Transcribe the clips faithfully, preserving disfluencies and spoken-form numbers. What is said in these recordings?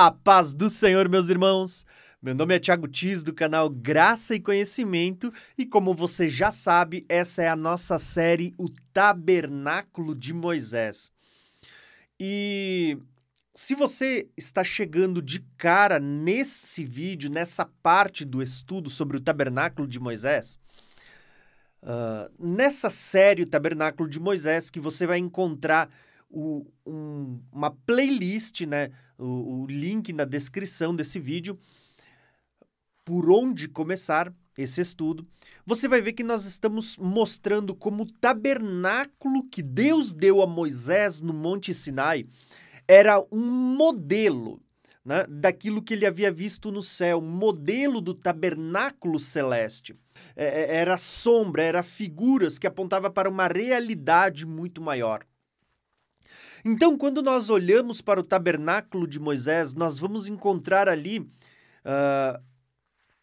A paz do Senhor, meus irmãos! Meu nome é Thiago Tis, do canal Graça e Conhecimento, e como você já sabe, essa é a nossa série O Tabernáculo de Moisés. E se você está chegando de cara nesse vídeo, nessa parte do estudo sobre o Tabernáculo de Moisés, uh, nessa série O Tabernáculo de Moisés, que você vai encontrar O, um, uma playlist, né? O, o link na descrição desse vídeo, por onde começar esse estudo, você vai ver que nós estamos mostrando como o tabernáculo que Deus deu a Moisés no Monte Sinai era um modelo, né? Daquilo que ele havia visto no céu, modelo do tabernáculo celeste. É, era sombra, era figuras que apontava para uma realidade muito maior. Então, quando nós olhamos para o tabernáculo de Moisés, nós vamos encontrar ali uh,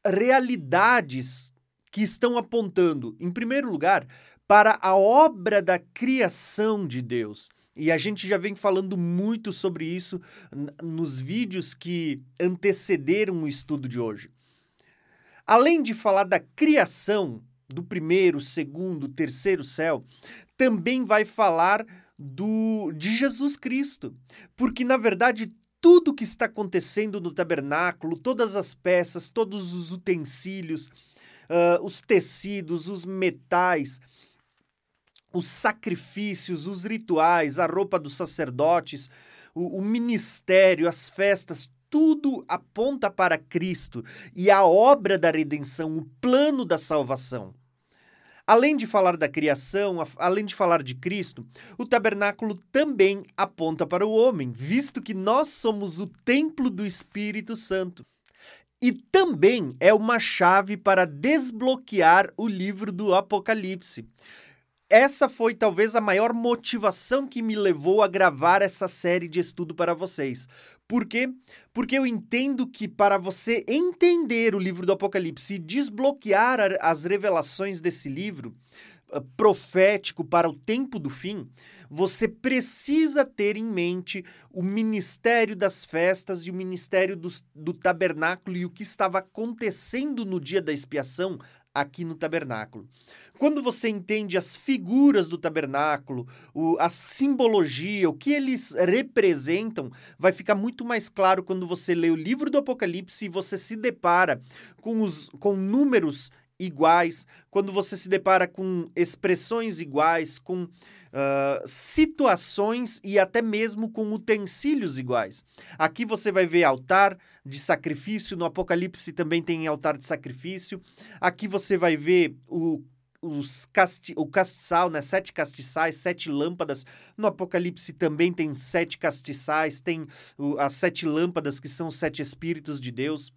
realidades que estão apontando, em primeiro lugar, para a obra da criação de Deus. E a gente já vem falando muito sobre isso nos vídeos que antecederam o estudo de hoje. Além de falar da criação do primeiro, segundo, terceiro céu, também vai falar Do, de Jesus Cristo, porque na verdade tudo que está acontecendo no tabernáculo, todas as peças, todos os utensílios, uh, os tecidos, os metais, os sacrifícios, os rituais, a roupa dos sacerdotes, o, o ministério, as festas, tudo aponta para Cristo e a obra da redenção, o plano da salvação. Além de falar da criação, além de falar de Cristo, o tabernáculo também aponta para o homem, visto que nós somos o templo do Espírito Santo. E também é uma chave para desbloquear o livro do Apocalipse. Essa foi talvez a maior motivação que me levou a gravar essa série de estudo para vocês. Por quê? Porque eu entendo que para você entender o livro do Apocalipse e desbloquear as revelações desse livro uh, profético para o tempo do fim, você precisa ter em mente o ministério das festas e o ministério do, do tabernáculo e o que estava acontecendo no dia da expiação aqui no tabernáculo. Quando você entende as figuras do tabernáculo, o, a simbologia, o que eles representam, vai ficar muito mais claro quando você lê o livro do Apocalipse e você se depara com, os, com números iguais, quando você se depara com expressões iguais, com uh, situações e até mesmo com utensílios iguais. Aqui você vai ver altar de sacrifício, no Apocalipse também tem altar de sacrifício. Aqui você vai ver o, os casti, o castiçal, né? Sete castiçais, sete lâmpadas. No Apocalipse também tem sete castiçais, tem uh, as sete lâmpadas que são os sete Espíritos de Deus.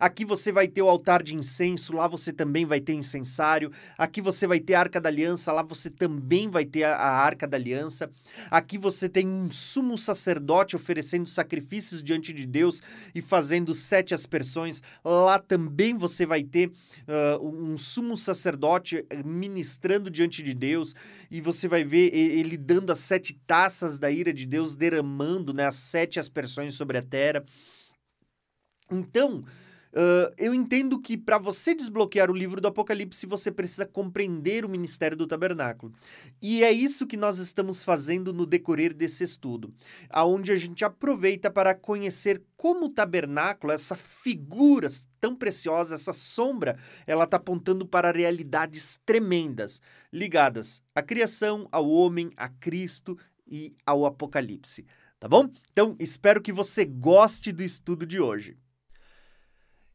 Aqui você vai ter o altar de incenso, lá você também vai ter incensário. Aqui você vai ter a Arca da Aliança, lá você também vai ter a, a Arca da Aliança. Aqui você tem um sumo sacerdote oferecendo sacrifícios diante de Deus e fazendo sete aspersões. Lá também você vai ter uh, um sumo sacerdote ministrando diante de Deus e você vai ver ele dando as sete taças da ira de Deus, derramando, né, as sete aspersões sobre a terra. Então, Uh, eu entendo que para você desbloquear o livro do Apocalipse, você precisa compreender o ministério do tabernáculo. E é isso que nós estamos fazendo no decorrer desse estudo, aonde a gente aproveita para conhecer como o tabernáculo, essa figura tão preciosa, essa sombra, ela está apontando para realidades tremendas, ligadas à criação, ao homem, a Cristo e ao Apocalipse, tá bom? Então, espero que você goste do estudo de hoje.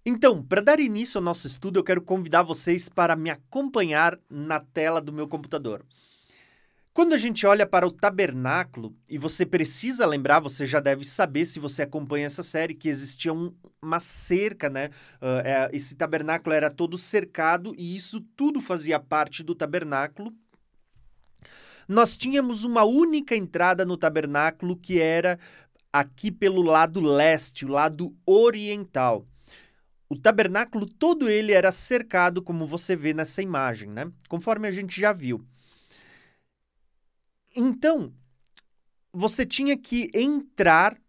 Então, para dar início ao nosso estudo, eu quero convidar vocês para me acompanhar na tela do meu computador. Quando a gente olha para o tabernáculo, e você precisa lembrar, você já deve saber, se você acompanha essa série, que existia um, uma cerca, né? Uh, é, esse tabernáculo era todo cercado e isso tudo fazia parte do tabernáculo. Nós tínhamos uma única entrada no tabernáculo, que era aqui pelo lado leste, o lado oriental. O tabernáculo todo ele era cercado, como você vê nessa imagem, né? Conforme a gente já viu. Então, você tinha que entrar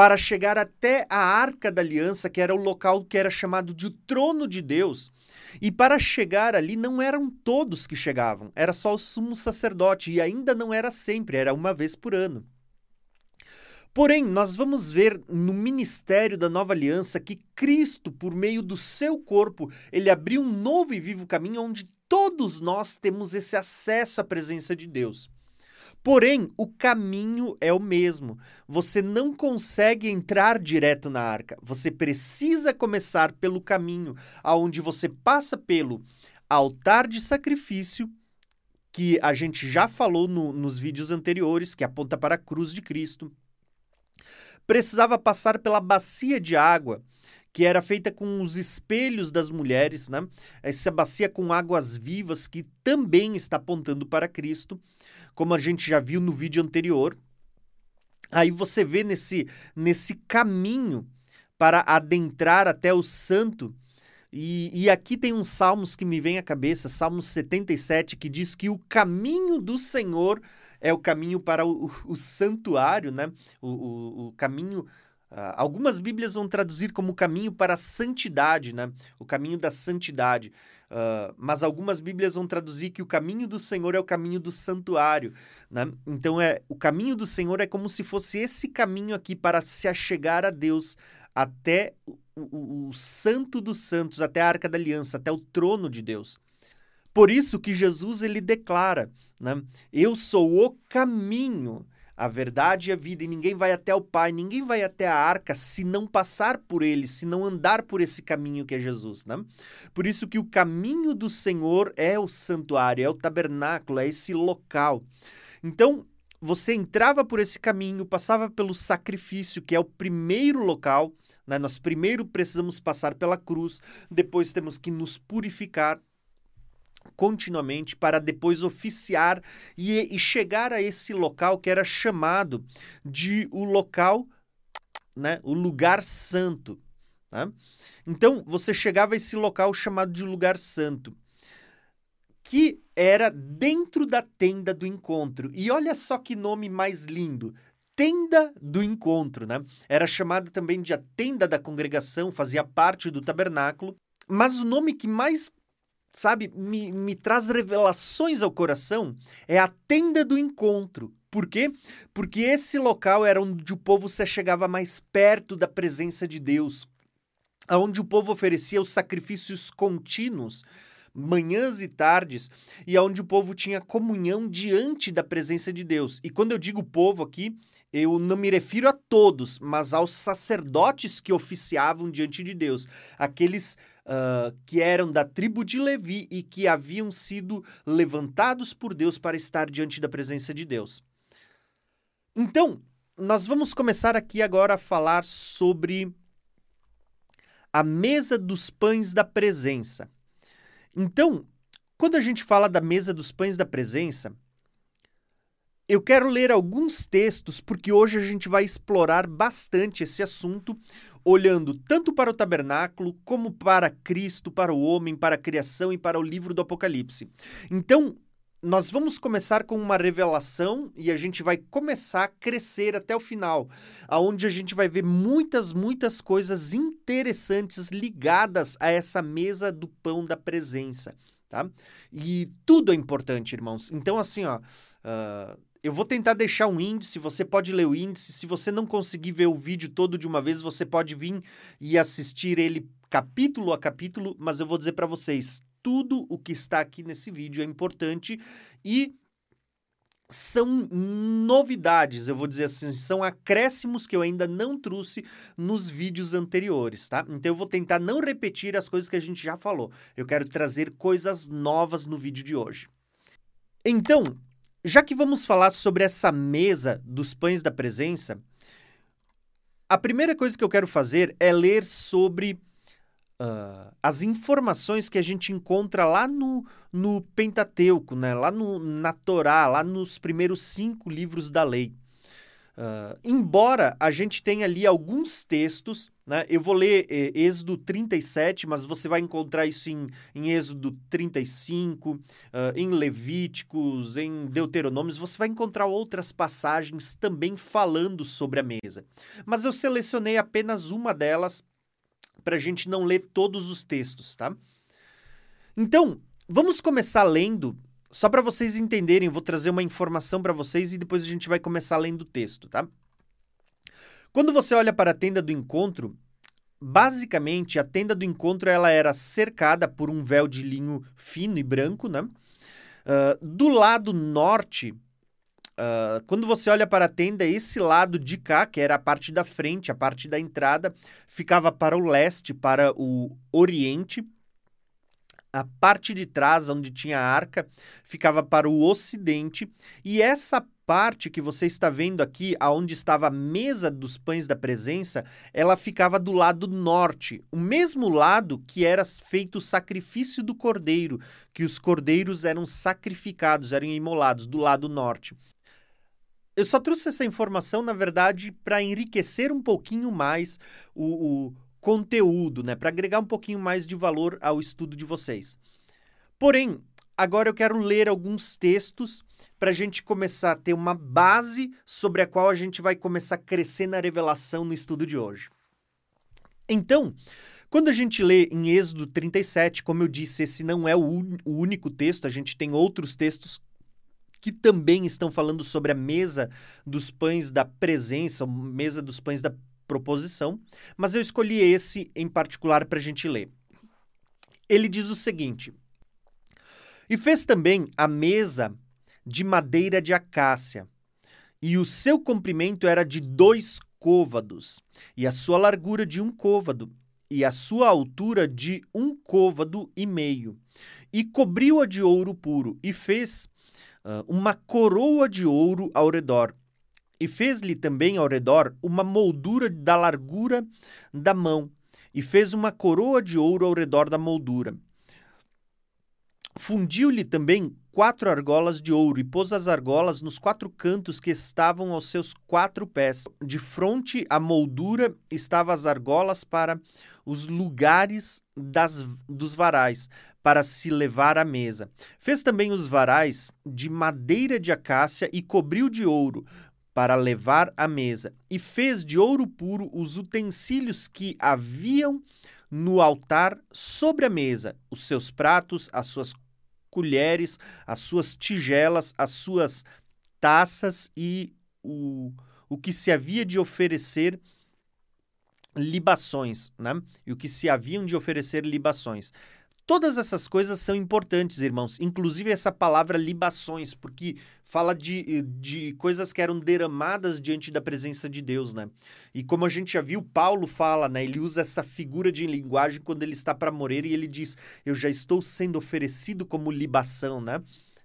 para chegar até a Arca da Aliança, que era o local que era chamado de Trono de Deus. E para chegar ali, não eram todos que chegavam, era só o sumo sacerdote, e ainda não era sempre, era uma vez por ano. Porém, nós vamos ver no ministério da Nova Aliança que Cristo, por meio do seu corpo, ele abriu um novo e vivo caminho onde todos nós temos esse acesso à presença de Deus. Porém, o caminho é o mesmo. Você não consegue entrar direto na arca. Você precisa começar pelo caminho, aonde você passa pelo altar de sacrifício, que a gente já falou no, nos vídeos anteriores, que aponta para a cruz de Cristo. Precisava passar pela bacia de água, que era feita com os espelhos das mulheres, né? Essa bacia com águas vivas, que também está apontando para Cristo, como a gente já viu no vídeo anterior. Aí você vê nesse, nesse caminho para adentrar até o santo, e, e aqui tem uns salmos que me vem à cabeça, Salmos setenta e sete, que diz que o caminho do Senhor é o caminho para o, o, o santuário, né? O, o, o caminho... Uh, algumas bíblias vão traduzir como caminho para a santidade, né? O caminho da santidade. Uh, mas algumas bíblias vão traduzir que o caminho do Senhor é o caminho do santuário, né? Então, é, o caminho do Senhor é como se fosse esse caminho aqui para se achegar a Deus, até o, o, o santo dos santos, até a Arca da Aliança, até o trono de Deus. Por isso que Jesus, ele declara, né? Eu sou o caminho, a verdade e a vida, e ninguém vai até o Pai, ninguém vai até a arca se não passar por ele, se não andar por esse caminho que é Jesus, né? Por isso que o caminho do Senhor é o santuário, é o tabernáculo, é esse local. Então, você entrava por esse caminho, passava pelo sacrifício, que é o primeiro local, né? Nós primeiro precisamos passar pela cruz, depois temos que nos purificar continuamente para depois oficiar e, e chegar a esse local que era chamado de o local, né, o lugar santo, né? Então, você chegava a esse local chamado de lugar santo, que era dentro da tenda do encontro. E olha só que nome mais lindo! Tenda do encontro, né? Era chamada também de a tenda da congregação, fazia parte do tabernáculo, mas o nome que mais, sabe, me, me traz revelações ao coração, é a tenda do encontro. Por quê? Porque esse local era onde o povo se achegava mais perto da presença de Deus, onde o povo oferecia os sacrifícios contínuos, manhãs e tardes, e onde o povo tinha comunhão diante da presença de Deus. E quando eu digo povo aqui, eu não me refiro a todos, mas aos sacerdotes que oficiavam diante de Deus, aqueles Uh, que eram da tribo de Levi e que haviam sido levantados por Deus para estar diante da presença de Deus. Então, nós vamos começar aqui agora a falar sobre a Mesa dos Pães da Presença. Então, quando a gente fala da Mesa dos Pães da Presença, eu quero ler alguns textos, porque hoje a gente vai explorar bastante esse assunto, olhando tanto para o tabernáculo, como para Cristo, para o homem, para a criação e para o livro do Apocalipse. Então, nós vamos começar com uma revelação e a gente vai começar a crescer até o final, onde a gente vai ver muitas, muitas coisas interessantes ligadas a essa mesa do pão da presença, tá? E tudo é importante, irmãos. Então, assim, ó... Uh... eu vou tentar deixar um índice, você pode ler o índice. Se você não conseguir ver o vídeo todo de uma vez, você pode vir e assistir ele capítulo a capítulo, mas eu vou dizer para vocês, tudo o que está aqui nesse vídeo é importante e são novidades, eu vou dizer assim, são acréscimos que eu ainda não trouxe nos vídeos anteriores, tá? Então eu vou tentar não repetir as coisas que a gente já falou. Eu quero trazer coisas novas no vídeo de hoje. Então, já que vamos falar sobre essa mesa dos pães da presença, a primeira coisa que eu quero fazer é ler sobre uh, as informações que a gente encontra lá no, no Pentateuco, né? Lá no, na Torá, lá nos primeiros cinco livros da lei. Uh, embora a gente tenha ali alguns textos, né? Eu vou ler eh, Êxodo trinta e sete, mas você vai encontrar isso em, em Êxodo trinta e cinco, uh, em Levíticos, em Deuteronômios, você vai encontrar outras passagens também falando sobre a mesa. Mas eu selecionei apenas uma delas para a gente não ler todos os textos, tá? Então, vamos começar lendo... Só para vocês entenderem, vou trazer uma informação para vocês e depois a gente vai começar lendo o texto, tá? Quando você olha para a tenda do encontro, basicamente a tenda do encontro ela era cercada por um véu de linho fino e branco, né? Uh, do lado norte, uh, quando você olha para a tenda, esse lado de cá, que era a parte da frente, a parte da entrada, ficava para o leste, para o oriente. A parte de trás, onde tinha a arca, ficava para o ocidente. E essa parte que você está vendo aqui, onde estava a mesa dos pães da presença, ela ficava do lado norte. O mesmo lado que era feito o sacrifício do cordeiro, que os cordeiros eram sacrificados, eram imolados, do lado norte. Eu só trouxe essa informação, na verdade, para enriquecer um pouquinho mais o... o conteúdo, né, para agregar um pouquinho mais de valor ao estudo de vocês. Porém, agora eu quero ler alguns textos para a gente começar a ter uma base sobre a qual a gente vai começar a crescer na revelação no estudo de hoje. Então, quando a gente lê em Êxodo trinta e sete, como eu disse, esse não é o único texto, a gente tem outros textos que também estão falando sobre a mesa dos pães da presença, mesa dos pães da proposição, mas eu escolhi esse em particular para a gente ler. Ele diz o seguinte: e fez também a mesa de madeira de acácia, e o seu comprimento era de dois côvados, e a sua largura de um côvado, e a sua altura de um côvado e meio, e cobriu-a de ouro puro, e fez uh, uma coroa de ouro ao redor. E fez-lhe também ao redor uma moldura da largura da mão, e fez uma coroa de ouro ao redor da moldura. Fundiu-lhe também quatro argolas de ouro, e pôs as argolas nos quatro cantos que estavam aos seus quatro pés. De fronte à moldura estavam as argolas para os lugares das, dos varais, para se levar à mesa. Fez também os varais de madeira de acácia e cobriu de ouro, para levar à mesa, e fez de ouro puro os utensílios que haviam no altar sobre a mesa, os seus pratos, as suas colheres, as suas tigelas, as suas taças e o, o que se havia de oferecer libações, né? E o que se haviam de oferecer libações. Todas essas coisas são importantes, irmãos, inclusive essa palavra libações, porque fala de, de coisas que eram derramadas diante da presença de Deus, né? E como a gente já viu, Paulo fala, né? Ele usa essa figura de linguagem quando ele está para morrer e ele diz, eu já estou sendo oferecido como libação, né?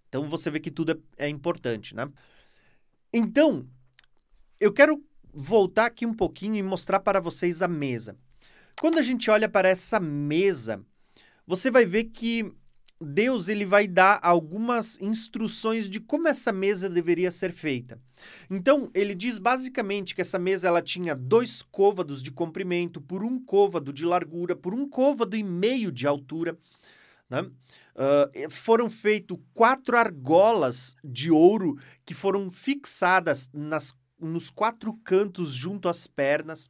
Então você vê que tudo é, é importante, né? Então, eu quero voltar aqui um pouquinho e mostrar para vocês a mesa. Quando a gente olha para essa mesa, você vai ver que Deus ele vai dar algumas instruções de como essa mesa deveria ser feita. Então, ele diz basicamente que essa mesa ela tinha dois côvados de comprimento, por um côvado de largura, por um côvado e meio de altura. Né? Uh, foram feitas quatro argolas de ouro que foram fixadas nas, nos quatro cantos junto às pernas.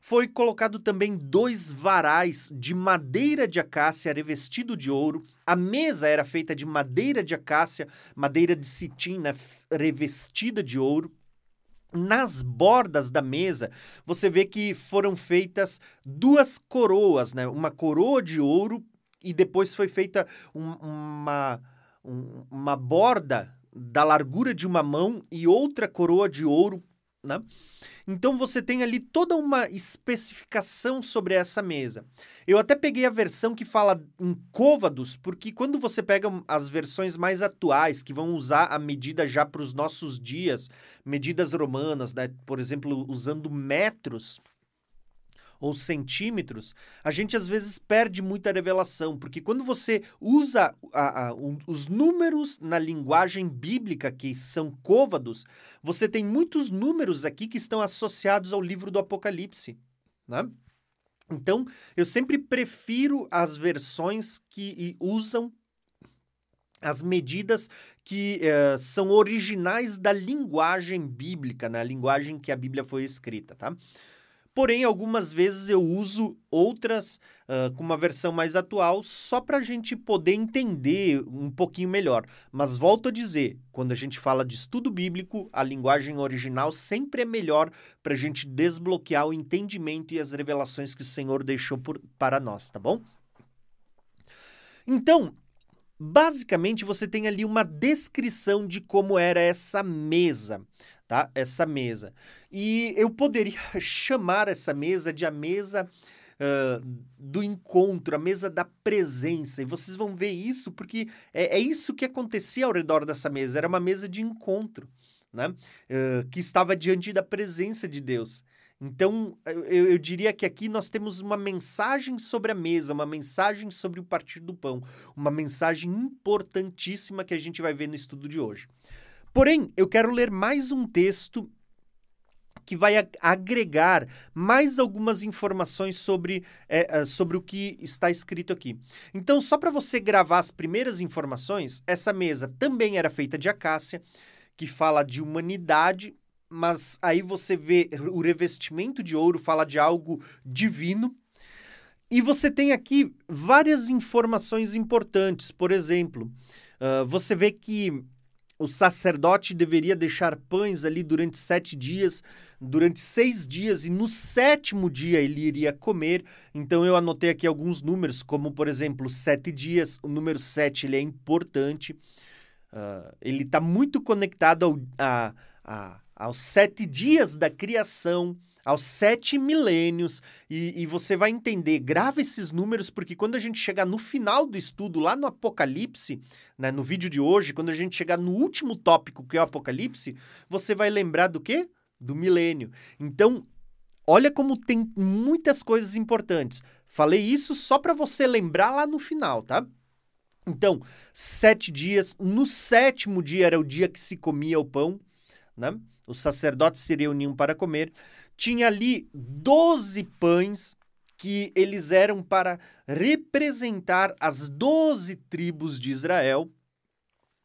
Foi colocado também dois varais de madeira de acácia revestido de ouro. A mesa era feita de madeira de acácia, madeira de citim, né, revestida de ouro. Nas bordas da mesa, você vê que foram feitas duas coroas, né? Uma coroa de ouro e depois foi feita um, uma, um, uma borda da largura de uma mão e outra coroa de ouro, né? Então você tem ali toda uma especificação sobre essa mesa. Eu até peguei a versão que fala em côvados, porque quando você pega as versões mais atuais, que vão usar a medida já para os nossos dias, medidas romanas, né? Por exemplo, usando metros, ou centímetros, a gente às vezes perde muita revelação, porque quando você usa a, a, um, os números na linguagem bíblica, que são côvados, você tem muitos números aqui que estão associados ao livro do Apocalipse, né? Então, eu sempre prefiro as versões que usam as medidas que uh, são originais da linguagem bíblica, na né? linguagem que a Bíblia foi escrita, tá? Porém, algumas vezes eu uso outras uh, com uma versão mais atual só para a gente poder entender um pouquinho melhor. Mas volto a dizer, quando a gente fala de estudo bíblico, a linguagem original sempre é melhor para a gente desbloquear o entendimento e as revelações que o Senhor deixou por, para nós, tá bom? Então, basicamente você tem ali uma descrição de como era essa mesa, tá? Essa mesa. E eu poderia chamar essa mesa de a mesa uh, do encontro, a mesa da presença. E vocês vão ver isso porque é, é isso que acontecia ao redor dessa mesa. Era uma mesa de encontro, né? Uh, que estava diante da presença de Deus. Então, eu, eu diria que aqui nós temos uma mensagem sobre a mesa, uma mensagem sobre o partir do pão, uma mensagem importantíssima que a gente vai ver no estudo de hoje. Porém, eu quero ler mais um texto que vai agregar mais algumas informações sobre, é, sobre o que está escrito aqui. Então, só para você gravar as primeiras informações, essa mesa também era feita de acácia, que fala de humanidade, mas aí você vê o revestimento de ouro, fala de algo divino. E você tem aqui várias informações importantes. Por exemplo, uh, você vê que o sacerdote deveria deixar pães ali durante sete dias, durante seis dias, e no sétimo dia ele iria comer. Então eu anotei aqui alguns números, como por exemplo, sete dias. O número sete ele é importante. Uh, ele está muito conectado ao, a, a, aos sete dias da criação, aos sete milênios, e, e você vai entender, grava esses números, porque quando a gente chegar no final do estudo, lá no Apocalipse, né, no vídeo de hoje, quando a gente chegar no último tópico, que é o Apocalipse, você vai lembrar do quê? Do milênio. Então, olha como tem muitas coisas importantes. Falei isso só para você lembrar lá no final, tá? Então, sete dias, no sétimo dia era o dia que se comia o pão, né? Os sacerdotes se reuniam para comer. Tinha ali doze pães que eles eram para representar as doze tribos de Israel.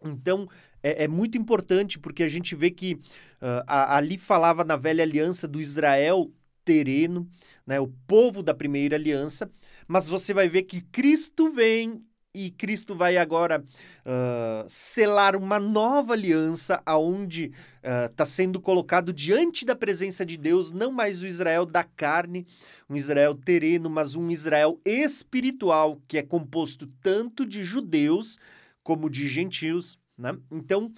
Então, é, é muito importante porque a gente vê que uh, a, ali falava na velha aliança do Israel terreno, né, o povo da primeira aliança, mas você vai ver que Cristo vem e Cristo vai agora uh, selar uma nova aliança aonde está uh, sendo colocado diante da presença de Deus, não mais o Israel da carne, um Israel terreno, mas um Israel espiritual, que é composto tanto de judeus como de gentios, né? Então,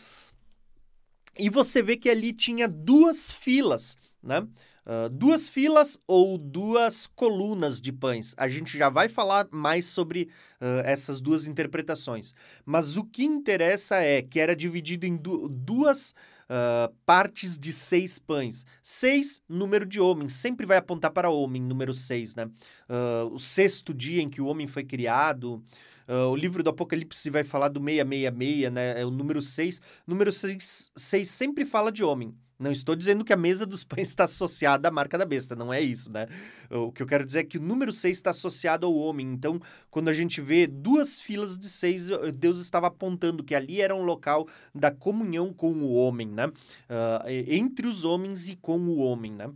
e você vê que ali tinha duas filas, né? Uh, duas filas ou duas colunas de pães. A gente já vai falar mais sobre uh, essas duas interpretações. Mas o que interessa é que era dividido em du duas uh, partes de seis pães. Seis, número de homem. Sempre vai apontar para homem, número seis, né? Uh, o sexto dia em que o homem foi criado. Uh, o livro do Apocalipse vai falar do seiscentos e sessenta e seis, né? É o número seis. Número seis, seis sempre fala de homem. Não estou dizendo que a mesa dos pães está associada à marca da besta, não é isso, né? O que eu quero dizer é que o número seis está associado ao homem. Então, quando a gente vê duas filas de seis, Deus estava apontando que ali era um local da comunhão com o homem, né? Uh, entre os homens e com o homem, né?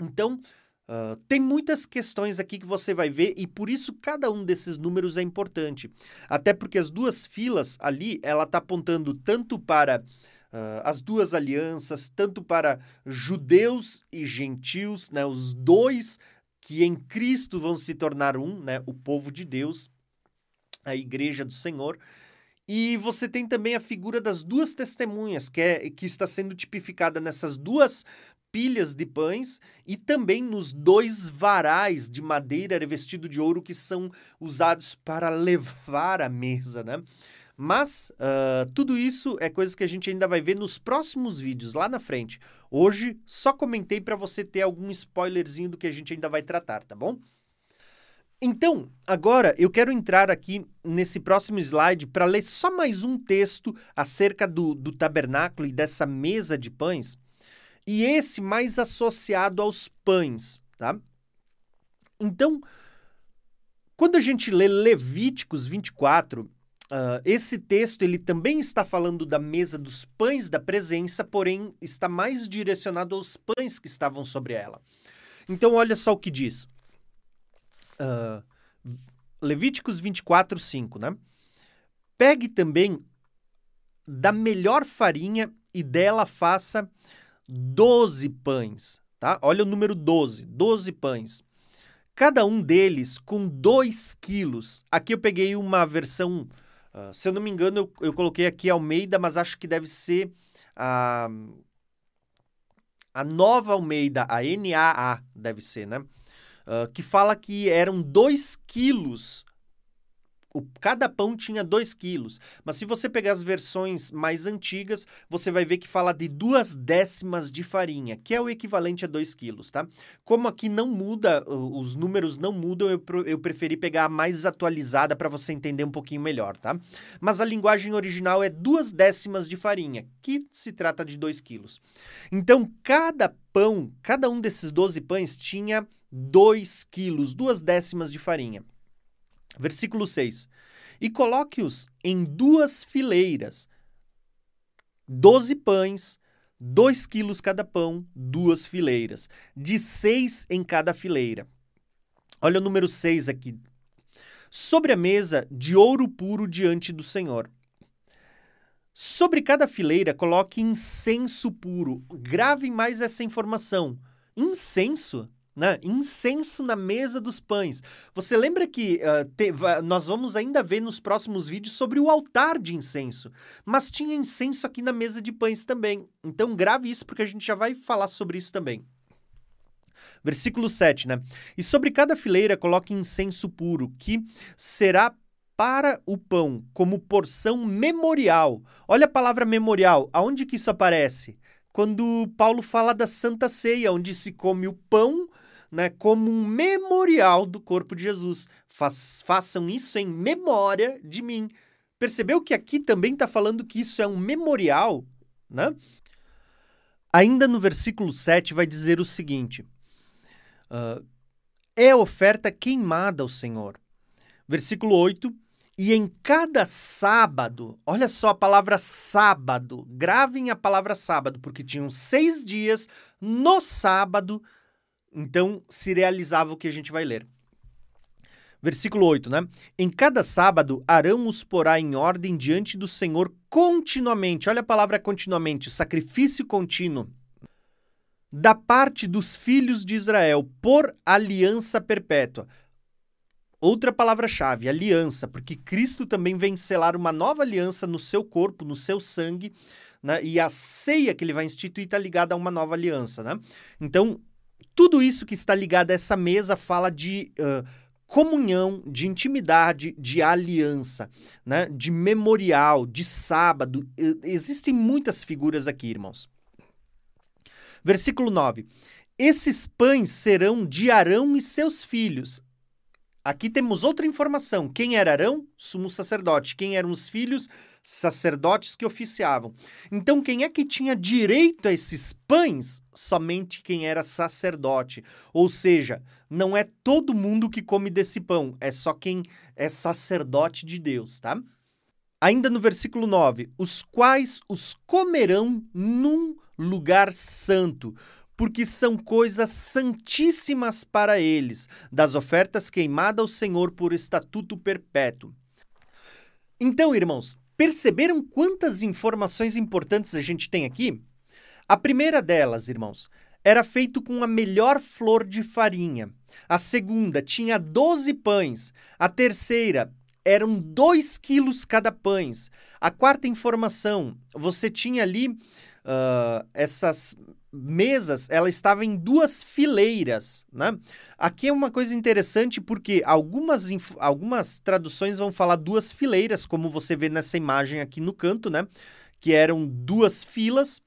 Então, uh, tem muitas questões aqui que você vai ver e por isso cada um desses números é importante. Até porque as duas filas ali, ela está apontando tanto para Uh, as duas alianças, tanto para judeus e gentios, né, os dois que em Cristo vão se tornar um, né, o povo de Deus, a igreja do Senhor. E você tem também a figura das duas testemunhas, que, é, que está sendo tipificada nessas duas pilhas de pães e também nos dois varais de madeira revestido de ouro que são usados para levar a mesa, né? Mas uh, tudo isso é coisa que a gente ainda vai ver nos próximos vídeos, lá na frente. Hoje só comentei para você ter algum spoilerzinho do que a gente ainda vai tratar, tá bom? Então, agora eu quero entrar aqui nesse próximo slide para ler só mais um texto acerca do, do tabernáculo e dessa mesa de pães, e esse mais associado aos pães, tá? Então, quando a gente lê Levíticos vinte e quatro, uh, esse texto ele também está falando da mesa dos pães da presença, porém está mais direcionado aos pães que estavam sobre ela. Então, olha só o que diz. Uh, Levíticos vinte e quatro, cinco, né? Pegue também da melhor farinha e dela faça doze pães, tá? Olha o número doze, doze pães. Cada um deles com dois quilos. Aqui eu peguei uma versão, uh, se eu não me engano, eu, eu coloquei aqui Almeida, mas acho que deve ser a, a nova Almeida, a N A A deve ser, né? Uh, que fala que eram dois quilos, cada pão tinha dois quilos, mas se você pegar as versões mais antigas, você vai ver que fala de duas décimas de farinha, que é o equivalente a dois quilos, tá? Como aqui não muda, os números não mudam, eu, eu preferi pegar a mais atualizada para você entender um pouquinho melhor, tá? Mas a linguagem original é duas décimas de farinha, que se trata de dois quilos. Então, cada pão, cada um desses doze pães tinha dois quilos, duas décimas de farinha. Versículo seis. E coloque-os em duas fileiras, doze pães, dois quilos cada pão, duas fileiras, de seis em cada fileira. Olha o número seis aqui. Sobre a mesa de ouro puro diante do Senhor. Sobre cada fileira, coloque incenso puro. Grave mais essa informação. Incenso? Né? Incenso na mesa dos pães. Você lembra que uh, te, nós vamos ainda ver nos próximos vídeos sobre o altar de incenso, mas tinha incenso aqui na mesa de pães também. Então grave isso porque a gente já vai falar sobre isso também. Versículo sete, né? E sobre cada fileira coloque incenso puro, que será para o pão, como porção memorial. Olha a palavra memorial, aonde que isso aparece? Quando Paulo fala da Santa Ceia, onde se come o pão, né, como um memorial do corpo de Jesus. Faz, façam isso em memória de mim. Percebeu que aqui também está falando que isso é um memorial, né? Ainda no versículo sete vai dizer o seguinte, uh, é oferta queimada ao Senhor. Versículo oito, e em cada sábado, olha só a palavra sábado, gravem a palavra sábado, porque tinham seis dias no sábado. Então, se realizava o que a gente vai ler. Versículo oito, né? Em cada sábado, Arão os porá em ordem diante do Senhor continuamente. Olha a palavra continuamente, o sacrifício contínuo. Da parte dos filhos de Israel, por aliança perpétua. Outra palavra-chave, aliança, porque Cristo também vem selar uma nova aliança no seu corpo, no seu sangue, né? E a ceia que ele vai instituir está ligada a uma nova aliança, né? Então, tudo isso que está ligado a essa mesa fala de uh, comunhão, de intimidade, de aliança, né? De memorial, de sábado. Existem muitas figuras aqui, irmãos. Versículo nove. Esses pães serão de Arão e seus filhos. Aqui temos outra informação. Quem era Arão? Sumo sacerdote. Quem eram os filhos? Sacerdotes que oficiavam. Então, quem é que tinha direito a esses pães? Somente quem era sacerdote. Ou seja, não é todo mundo que come desse pão, é só quem é sacerdote de Deus, tá? Ainda no versículo nove, os quais os comerão num lugar santo, porque são coisas santíssimas para eles, das ofertas queimadas ao Senhor por estatuto perpétuo. Então, irmãos, perceberam quantas informações importantes a gente tem aqui? A primeira delas, irmãos, era feito com a melhor flor de farinha. A segunda tinha doze pães. A terceira eram dois quilos cada pães. A quarta informação, você tinha ali uh, essas mesas, ela estava em duas fileiras, né? Aqui é uma coisa interessante porque algumas, algumas traduções vão falar duas fileiras, como você vê nessa imagem aqui no canto, né? Que eram duas filas,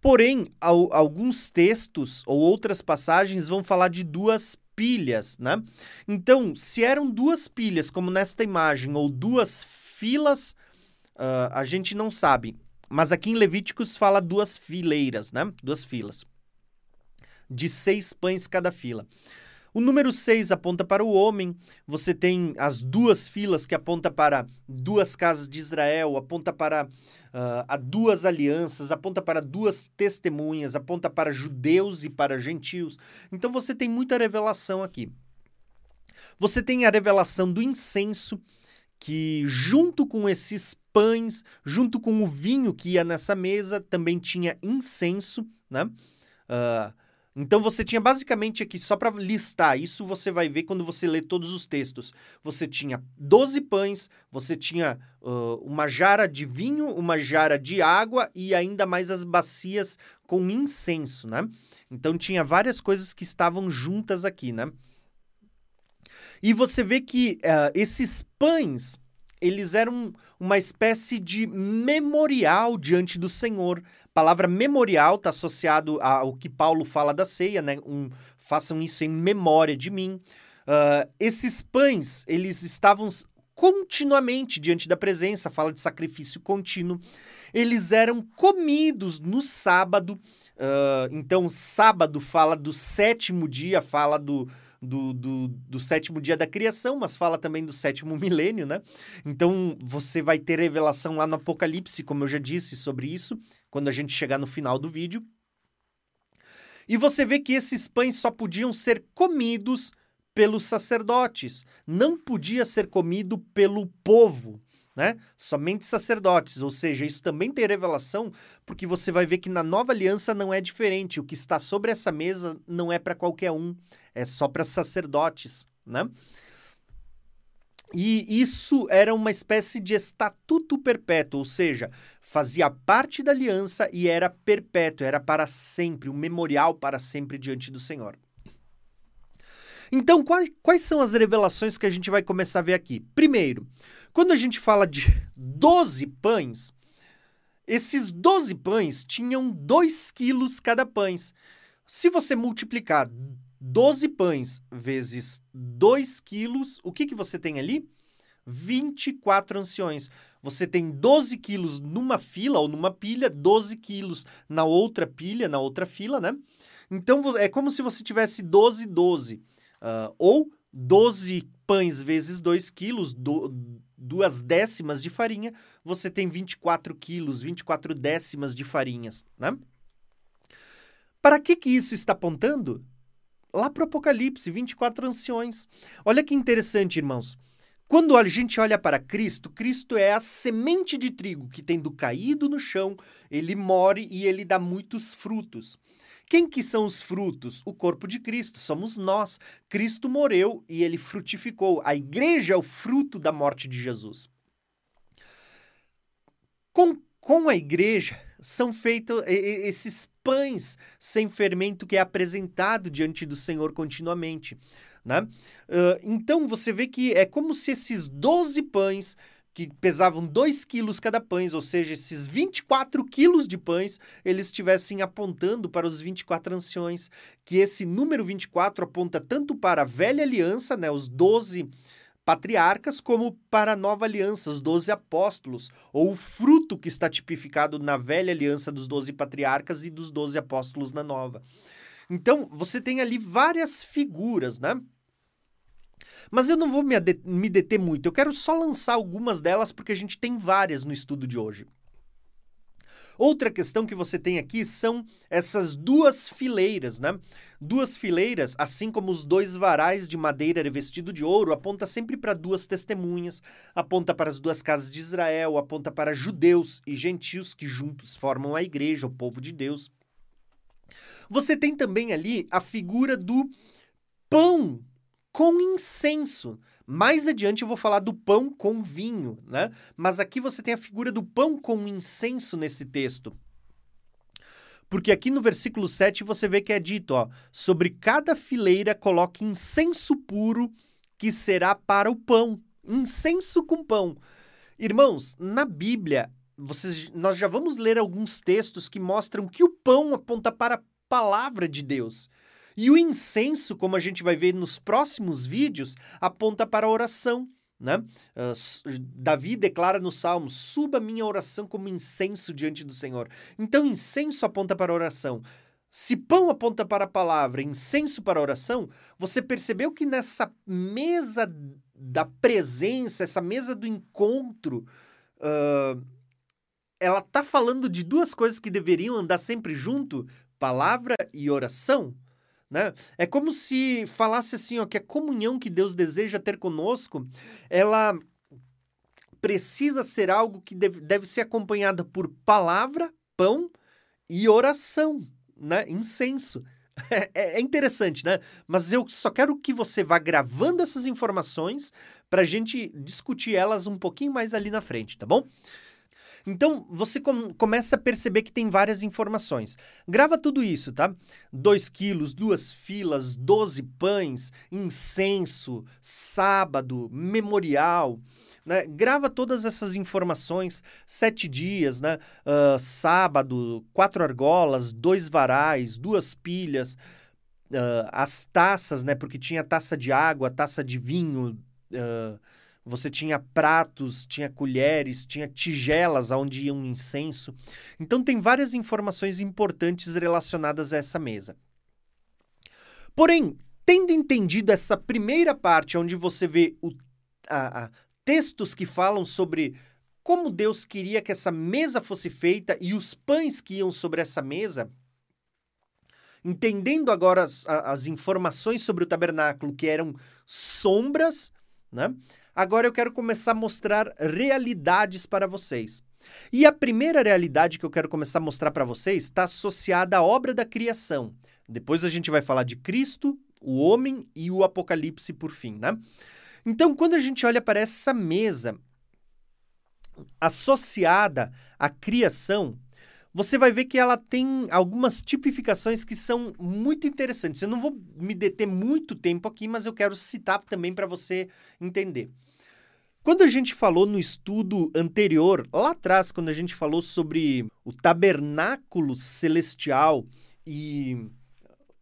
Porém, ao, alguns textos ou outras passagens vão falar de duas pilhas, né? Então, se eram duas pilhas, como nesta imagem, ou duas filas, uh, a gente não sabe. Mas aqui em Levíticos fala duas fileiras, né? Duas filas. De seis pães cada fila. O número seis aponta para o homem, você tem as duas filas que aponta para duas casas de Israel, aponta para uh, a duas alianças, aponta para duas testemunhas, aponta para judeus e para gentios. Então você tem muita revelação aqui. Você tem a revelação do incenso, que junto com esses pães, junto com o vinho que ia nessa mesa, também tinha incenso, né? Uh, Então você tinha basicamente aqui, só para listar, isso você vai ver quando você lê todos os textos. Você tinha doze pães, você tinha uh, uma jarra de vinho, uma jarra de água e ainda mais as bacias com incenso, né? Então tinha várias coisas que estavam juntas aqui, né? E você vê que uh, esses pães, eles eram uma espécie de memorial diante do Senhor. A palavra memorial está associado ao que Paulo fala da ceia, né? Um, façam isso em memória de mim. Uh, esses pães, eles estavam continuamente diante da presença, fala de sacrifício contínuo. Eles eram comidos no sábado. Uh, então, sábado fala do sétimo dia, fala do, do, do, do sétimo dia da criação, mas fala também do sétimo milênio, né? Então, você vai ter revelação lá no Apocalipse, como eu já disse sobre isso, quando a gente chegar no final do vídeo. E você vê que esses pães só podiam ser comidos pelos sacerdotes. Não podia ser comido pelo povo, né? Somente sacerdotes. Ou seja, isso também tem revelação, porque você vai ver que na nova aliança não é diferente. O que está sobre essa mesa não é para qualquer um, é só para sacerdotes, né? E isso era uma espécie de estatuto perpétuo, ou seja, fazia parte da aliança e era perpétuo, era para sempre, um memorial para sempre diante do Senhor. Então, quais, quais são as revelações que a gente vai começar a ver aqui? Primeiro, quando a gente fala de doze pães, esses doze pães tinham dois quilos cada pães. Se você multiplicar doze pães vezes dois quilos, o que, que você tem ali? vinte e quatro anciões. Você tem doze quilos numa fila ou numa pilha, doze quilos na outra pilha, na outra fila, né? Então, é como se você tivesse doze, doze. Uh, ou doze pães vezes dois quilos, do, duas décimas de farinha, você tem vinte e quatro quilos, vinte e quatro décimas de farinhas, né? Para que, que isso está apontando? Lá para o Apocalipse, vinte e quatro anciões. Olha que interessante, irmãos. Quando a gente olha para Cristo, Cristo é a semente de trigo que, tendo caído no chão, ele morre e ele dá muitos frutos. Quem que são os frutos? O corpo de Cristo, somos nós. Cristo morreu e ele frutificou. A igreja é o fruto da morte de Jesus. Com, com a igreja são feitos esses pães sem fermento que é apresentado diante do Senhor continuamente, né? Uh, então você vê que é como se esses doze pães, que pesavam dois quilos cada pães, ou seja, esses vinte e quatro quilos de pães, eles estivessem apontando para os vinte e quatro anciões, que esse número vinte e quatro aponta tanto para a velha aliança, né, os doze patriarcas, como para a nova aliança, os doze apóstolos, ou o fruto que está tipificado na velha aliança dos doze patriarcas e dos doze apóstolos na nova. Então, você tem ali várias figuras, né? Mas eu não vou me deter muito, eu quero só lançar algumas delas porque a gente tem várias no estudo de hoje. Outra questão que você tem aqui são essas duas fileiras, né? Duas fileiras, assim como os dois varais de madeira revestido de ouro, aponta sempre para duas testemunhas, aponta para as duas casas de Israel, aponta para judeus e gentios que juntos formam a igreja, o povo de Deus. Você tem também ali a figura do pão com incenso. Mais adiante eu vou falar do pão com vinho, né? Mas aqui você tem a figura do pão com incenso nesse texto. Porque aqui no versículo sete você vê que é dito, ó, sobre cada fileira coloque incenso puro que será para o pão. Incenso com pão. Irmãos, na Bíblia, vocês, nós já vamos ler alguns textos que mostram que o pão aponta para a palavra de Deus. E o incenso, como a gente vai ver nos próximos vídeos, aponta para a oração, né? Uh, Davi declara no Salmo, suba minha oração como incenso diante do Senhor. Então, incenso aponta para a oração. Se pão aponta para a palavra, incenso para a oração, você percebeu que nessa mesa da presença, essa mesa do encontro, uh, ela está falando de duas coisas que deveriam andar sempre junto, palavra e oração, né? É como se falasse assim, ó, que a comunhão que Deus deseja ter conosco, ela precisa ser algo que deve, deve ser acompanhada por palavra, pão e oração, né? Incenso. É, é interessante, né? Mas eu só quero que você vá gravando essas informações para a gente discutir elas um pouquinho mais ali na frente, tá bom? Então, você com, começa a perceber que tem várias informações. Grava tudo isso, tá? dois quilos, duas filas, doze pães, incenso, sábado, memorial, né? Grava todas essas informações, sete dias, né? Uh, sábado, quatro argolas, dois varais, duas pilhas, uh, as taças, né? Porque tinha taça de água, taça de vinho, uh, você tinha pratos, tinha colheres, tinha tigelas onde ia um incenso. Então, tem várias informações importantes relacionadas a essa mesa. Porém, tendo entendido essa primeira parte, onde você vê o, a, a, textos que falam sobre como Deus queria que essa mesa fosse feita e os pães que iam sobre essa mesa, entendendo agora as, as informações sobre o tabernáculo, que eram sombras, né? Agora eu quero começar a mostrar realidades para vocês. E a primeira realidade que eu quero começar a mostrar para vocês está associada à obra da criação. Depois a gente vai falar de Cristo, o homem e o Apocalipse por fim, né? Então, quando a gente olha para essa mesa associada à criação, você vai ver que ela tem algumas tipificações que são muito interessantes. Eu não vou me deter muito tempo aqui, mas eu quero citar também para você entender. Quando a gente falou no estudo anterior, lá atrás, quando a gente falou sobre o tabernáculo celestial e,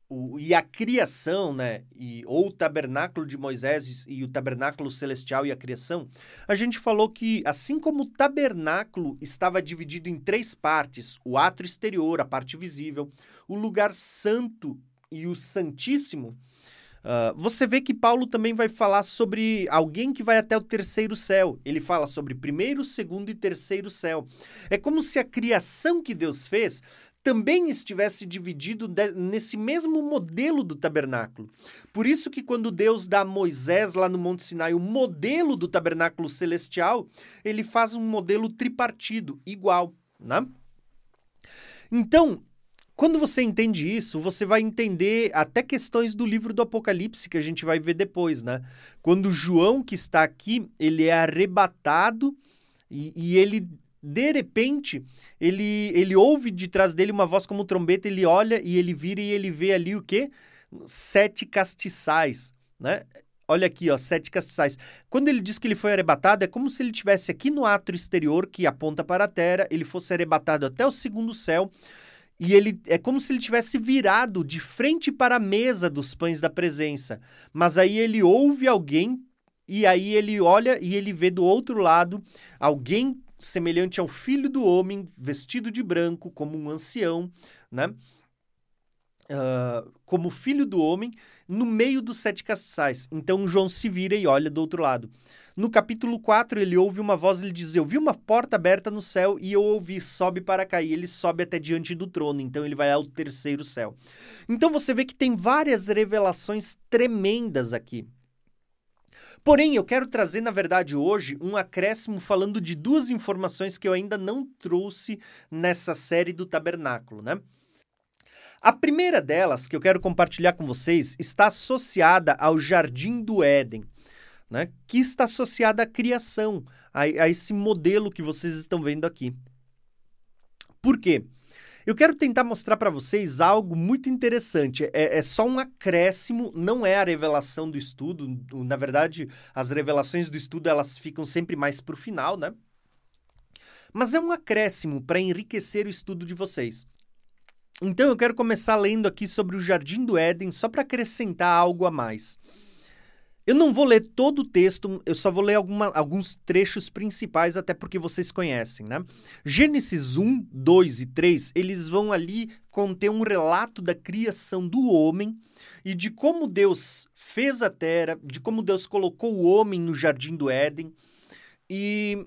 o, e a criação, né? E, ou o tabernáculo de Moisés e o tabernáculo celestial e a criação, a gente falou que, assim como o tabernáculo estava dividido em três partes, o átrio exterior, a parte visível, o lugar santo e o santíssimo, Uh, você vê que Paulo também vai falar sobre alguém que vai até o terceiro céu. Ele fala sobre primeiro, segundo e terceiro céu. É como se a criação que Deus fez também estivesse dividido de, nesse mesmo modelo do tabernáculo. Por isso que quando Deus dá a Moisés lá no Monte Sinai o modelo do tabernáculo celestial, ele faz um modelo tripartido, igual, né? Então, quando você entende isso, você vai entender até questões do livro do Apocalipse, que a gente vai ver depois, né? Quando João, que está aqui, ele é arrebatado e, e ele, de repente, ele, ele ouve de trás dele uma voz como trombeta, ele olha e ele vira e ele vê ali o quê? Sete castiçais, né? Olha aqui, ó, sete castiçais. Quando ele diz que ele foi arrebatado, é como se ele estivesse aqui no átrio exterior, que aponta para a terra, ele fosse arrebatado até o segundo céu, e ele é como se ele tivesse virado de frente para a mesa dos pães da presença. Mas aí ele ouve alguém, e aí ele olha e ele vê do outro lado alguém semelhante ao filho do homem, vestido de branco, como um ancião, né? Uh, como filho do homem, no meio dos sete castiçais. Então João se vira e olha do outro lado. No capítulo quatro, ele ouve uma voz, ele diz, eu vi uma porta aberta no céu e eu ouvi, sobe para cair. Ele sobe até diante do trono, então ele vai ao terceiro céu. Então você vê que tem várias revelações tremendas aqui. Porém, eu quero trazer, na verdade, hoje, um acréscimo falando de duas informações que eu ainda não trouxe nessa série do tabernáculo, né? A primeira delas, que eu quero compartilhar com vocês, está associada ao Jardim do Éden, né? Que está associada à criação, a, a esse modelo que vocês estão vendo aqui. Por quê? Eu quero tentar mostrar para vocês algo muito interessante. É, é só um acréscimo, não é a revelação do estudo. Na verdade, as revelações do estudo, elas ficam sempre mais para o final, né? mas é um acréscimo para enriquecer o estudo de vocês. Então eu quero começar lendo aqui sobre o Jardim do Éden, só para acrescentar algo a mais. Eu não vou ler todo o texto, eu só vou ler alguma, alguns trechos principais, até porque vocês conhecem, né? Gênesis um, dois e três, eles vão ali conter um relato da criação do homem e de como Deus fez a terra, de como Deus colocou o homem no Jardim do Éden e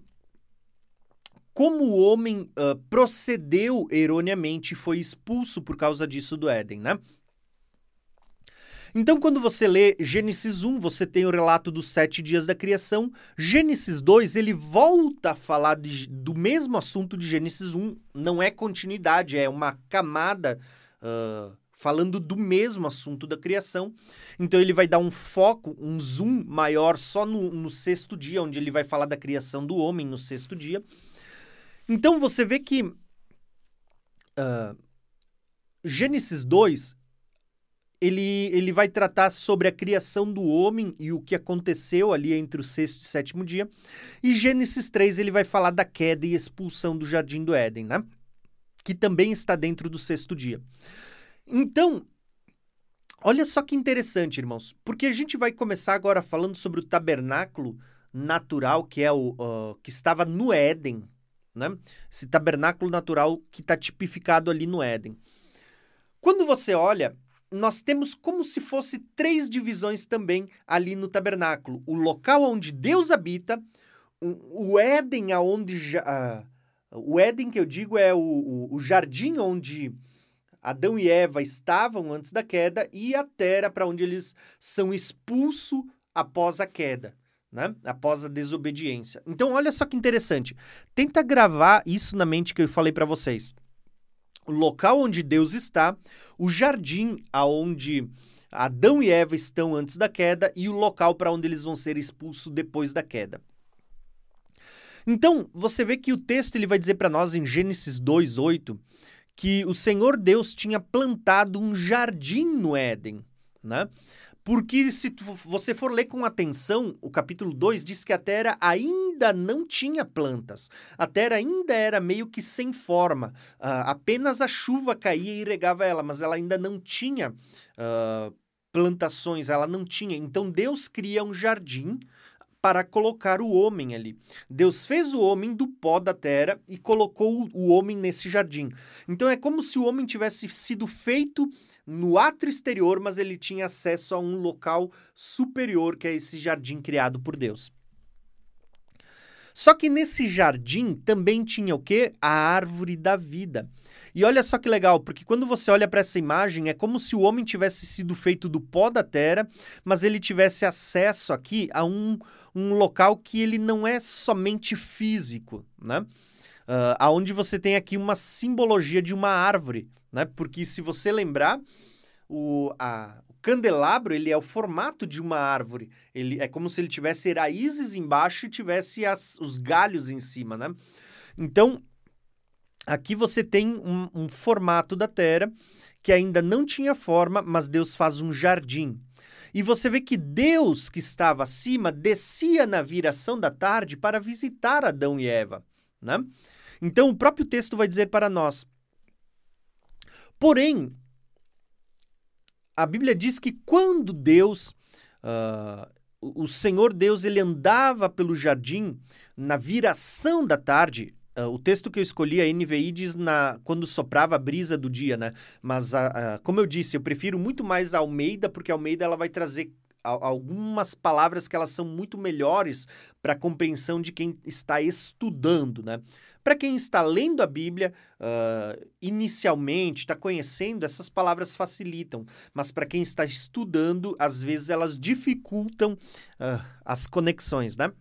como o homem uh, procedeu erroneamente e foi expulso por causa disso do Éden, né? Então, quando você lê Gênesis um, você tem o relato dos sete dias da criação. Gênesis dois, ele volta a falar de, do mesmo assunto de Gênesis um. Não é continuidade, é uma camada uh, falando do mesmo assunto da criação. Então, ele vai dar um foco, um zoom maior só no, no sexto dia, onde ele vai falar da criação do homem no sexto dia. Então, você vê que uh, Gênesis dois... Ele, ele vai tratar sobre a criação do homem e o que aconteceu ali entre o sexto e sétimo dia. E Gênesis três, ele vai falar da queda e expulsão do Jardim do Éden, né? Que também está dentro do sexto dia. Então, olha só que interessante, irmãos. Porque a gente vai começar agora falando sobre o tabernáculo natural, que, é o, uh, que estava no Éden, né? Esse tabernáculo natural que está tipificado ali no Éden. Quando você olha... Nós temos como se fosse três divisões também ali no tabernáculo. O local onde Deus habita, o, o Éden aonde... Uh, o Éden que eu digo é o, o, o jardim onde Adão e Eva estavam antes da queda e a terra para onde eles são expulsos após a queda, né? Após a desobediência. Então, olha só que interessante. Tenta gravar isso na mente que eu falei para vocês. O local onde Deus está, o jardim aonde Adão e Eva estão antes da queda e o local para onde eles vão ser expulsos depois da queda. Então, você vê que o texto ele vai dizer para nós em Gênesis dois, oito, que o Senhor Deus tinha plantado um jardim no Éden, né? Porque se você for ler com atenção, o capítulo dois diz que a terra ainda não tinha plantas. A terra ainda era meio que sem forma. Uh, apenas a chuva caía e regava ela, mas ela ainda não tinha uh, plantações, ela não tinha. Então Deus cria um jardim para colocar o homem ali. Deus fez o homem do pó da terra e colocou o homem nesse jardim. Então é como se o homem tivesse sido feito no átrio exterior, mas ele tinha acesso a um local superior, que é esse jardim criado por Deus. Só que nesse jardim também tinha o quê? A árvore da vida. E olha só que legal, porque quando você olha para essa imagem, é como se o homem tivesse sido feito do pó da terra, mas ele tivesse acesso aqui a um, um local que ele não é somente físico, né? Uh, aonde você tem aqui uma simbologia de uma árvore, né? Porque se você lembrar, o, a, o candelabro ele é o formato de uma árvore. Ele, é como se ele tivesse raízes embaixo e tivesse as, os galhos em cima, né? Então, aqui você tem um, um formato da terra que ainda não tinha forma, mas Deus faz um jardim. E você vê que Deus, que estava acima, descia na viração da tarde para visitar Adão e Eva, né? Então, o próprio texto vai dizer para nós, porém, a Bíblia diz que quando Deus, uh, o Senhor Deus, ele andava pelo jardim na viração da tarde, uh, o texto que eu escolhi, a N V I, diz na, quando soprava a brisa do dia, né? Mas, uh, uh, como eu disse, eu prefiro muito mais a Almeida, porque a Almeida ela vai trazer a, algumas palavras que elas são muito melhores para a compreensão de quem está estudando, né? Para quem está lendo a Bíblia, uh, inicialmente, está conhecendo, essas palavras facilitam. Mas para quem está estudando, às vezes elas dificultam uh, as conexões, né?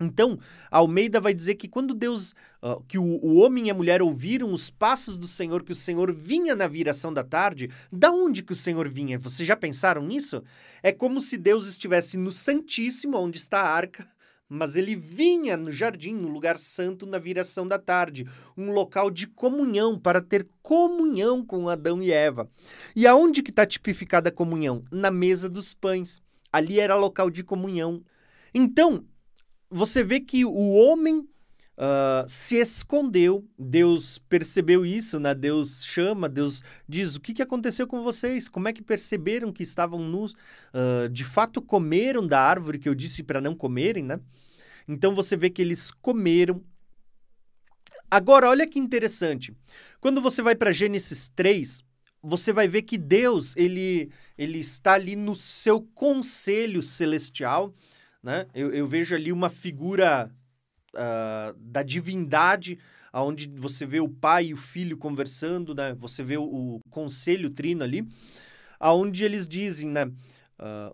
Então, Almeida vai dizer que quando Deus, uh, que o, o homem e a mulher ouviram os passos do Senhor, que o Senhor vinha na viração da tarde, da onde que o Senhor vinha? Vocês já pensaram nisso? É como se Deus estivesse no Santíssimo, onde está a arca, mas ele vinha no jardim, no lugar santo, na viração da tarde, um local de comunhão, para ter comunhão com Adão e Eva. E aonde que está tipificada a comunhão? Na mesa dos pães. Ali era local de comunhão. Então, você vê que o homem uh, se escondeu. Deus percebeu isso, né? Deus chama, Deus diz, o que, que aconteceu com vocês? Como é que perceberam que estavam nus? Uh, de fato, comeram da árvore que eu disse para não comerem, né? Então, você vê que eles comeram. Agora, olha que interessante. Quando você vai para Gênesis três, você vai ver que Deus, ele, ele está ali no seu conselho celestial, né? Eu, eu vejo ali uma figura uh, da divindade, onde você vê o pai e o filho conversando, né? Você vê o, o conselho trino ali, onde eles dizem, né? Uh,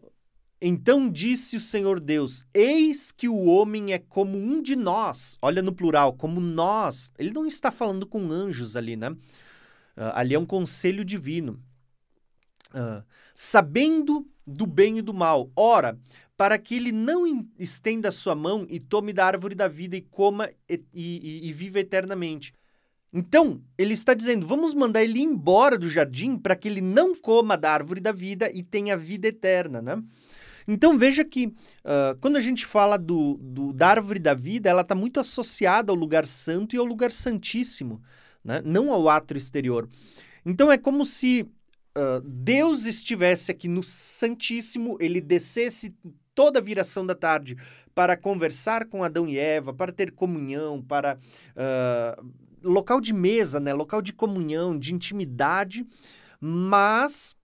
Então disse o Senhor Deus, eis que o homem é como um de nós. Olha no plural, como nós. Ele não está falando com anjos ali, né? Uh, ali é um conselho divino. Uh, sabendo do bem e do mal. Ora, para que ele não estenda a sua mão e tome da árvore da vida e coma e, e, e viva eternamente. Então, ele está dizendo, vamos mandar ele embora do jardim para que ele não coma da árvore da vida e tenha vida eterna, né? Então, veja que uh, quando a gente fala do, do, da árvore da vida, ela está muito associada ao lugar santo e ao lugar santíssimo, né? Não ao átrio exterior. Então, é como se uh, Deus estivesse aqui no santíssimo, ele descesse toda a viração da tarde para conversar com Adão e Eva, para ter comunhão, para uh, local de mesa, né? Local de comunhão, de intimidade, mas...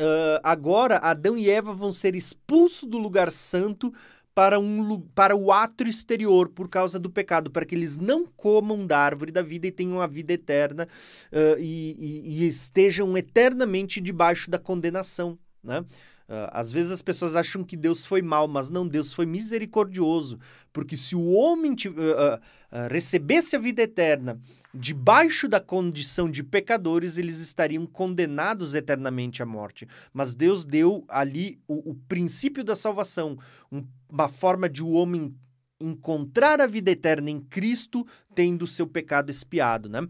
Uh, agora, Adão e Eva vão ser expulsos do lugar santo para, um, para o átrio exterior por causa do pecado, para que eles não comam da árvore da vida e tenham a vida eterna uh, e, e, e estejam eternamente debaixo da condenação, né? Uh, às vezes as pessoas acham que Deus foi mal, mas não, Deus foi misericordioso, porque se o homem uh, uh, uh, recebesse a vida eterna debaixo da condição de pecadores, eles estariam condenados eternamente à morte. Mas Deus deu ali o, o princípio da salvação, um, uma forma de o homem encontrar a vida eterna em Cristo, tendo o seu pecado expiado, né?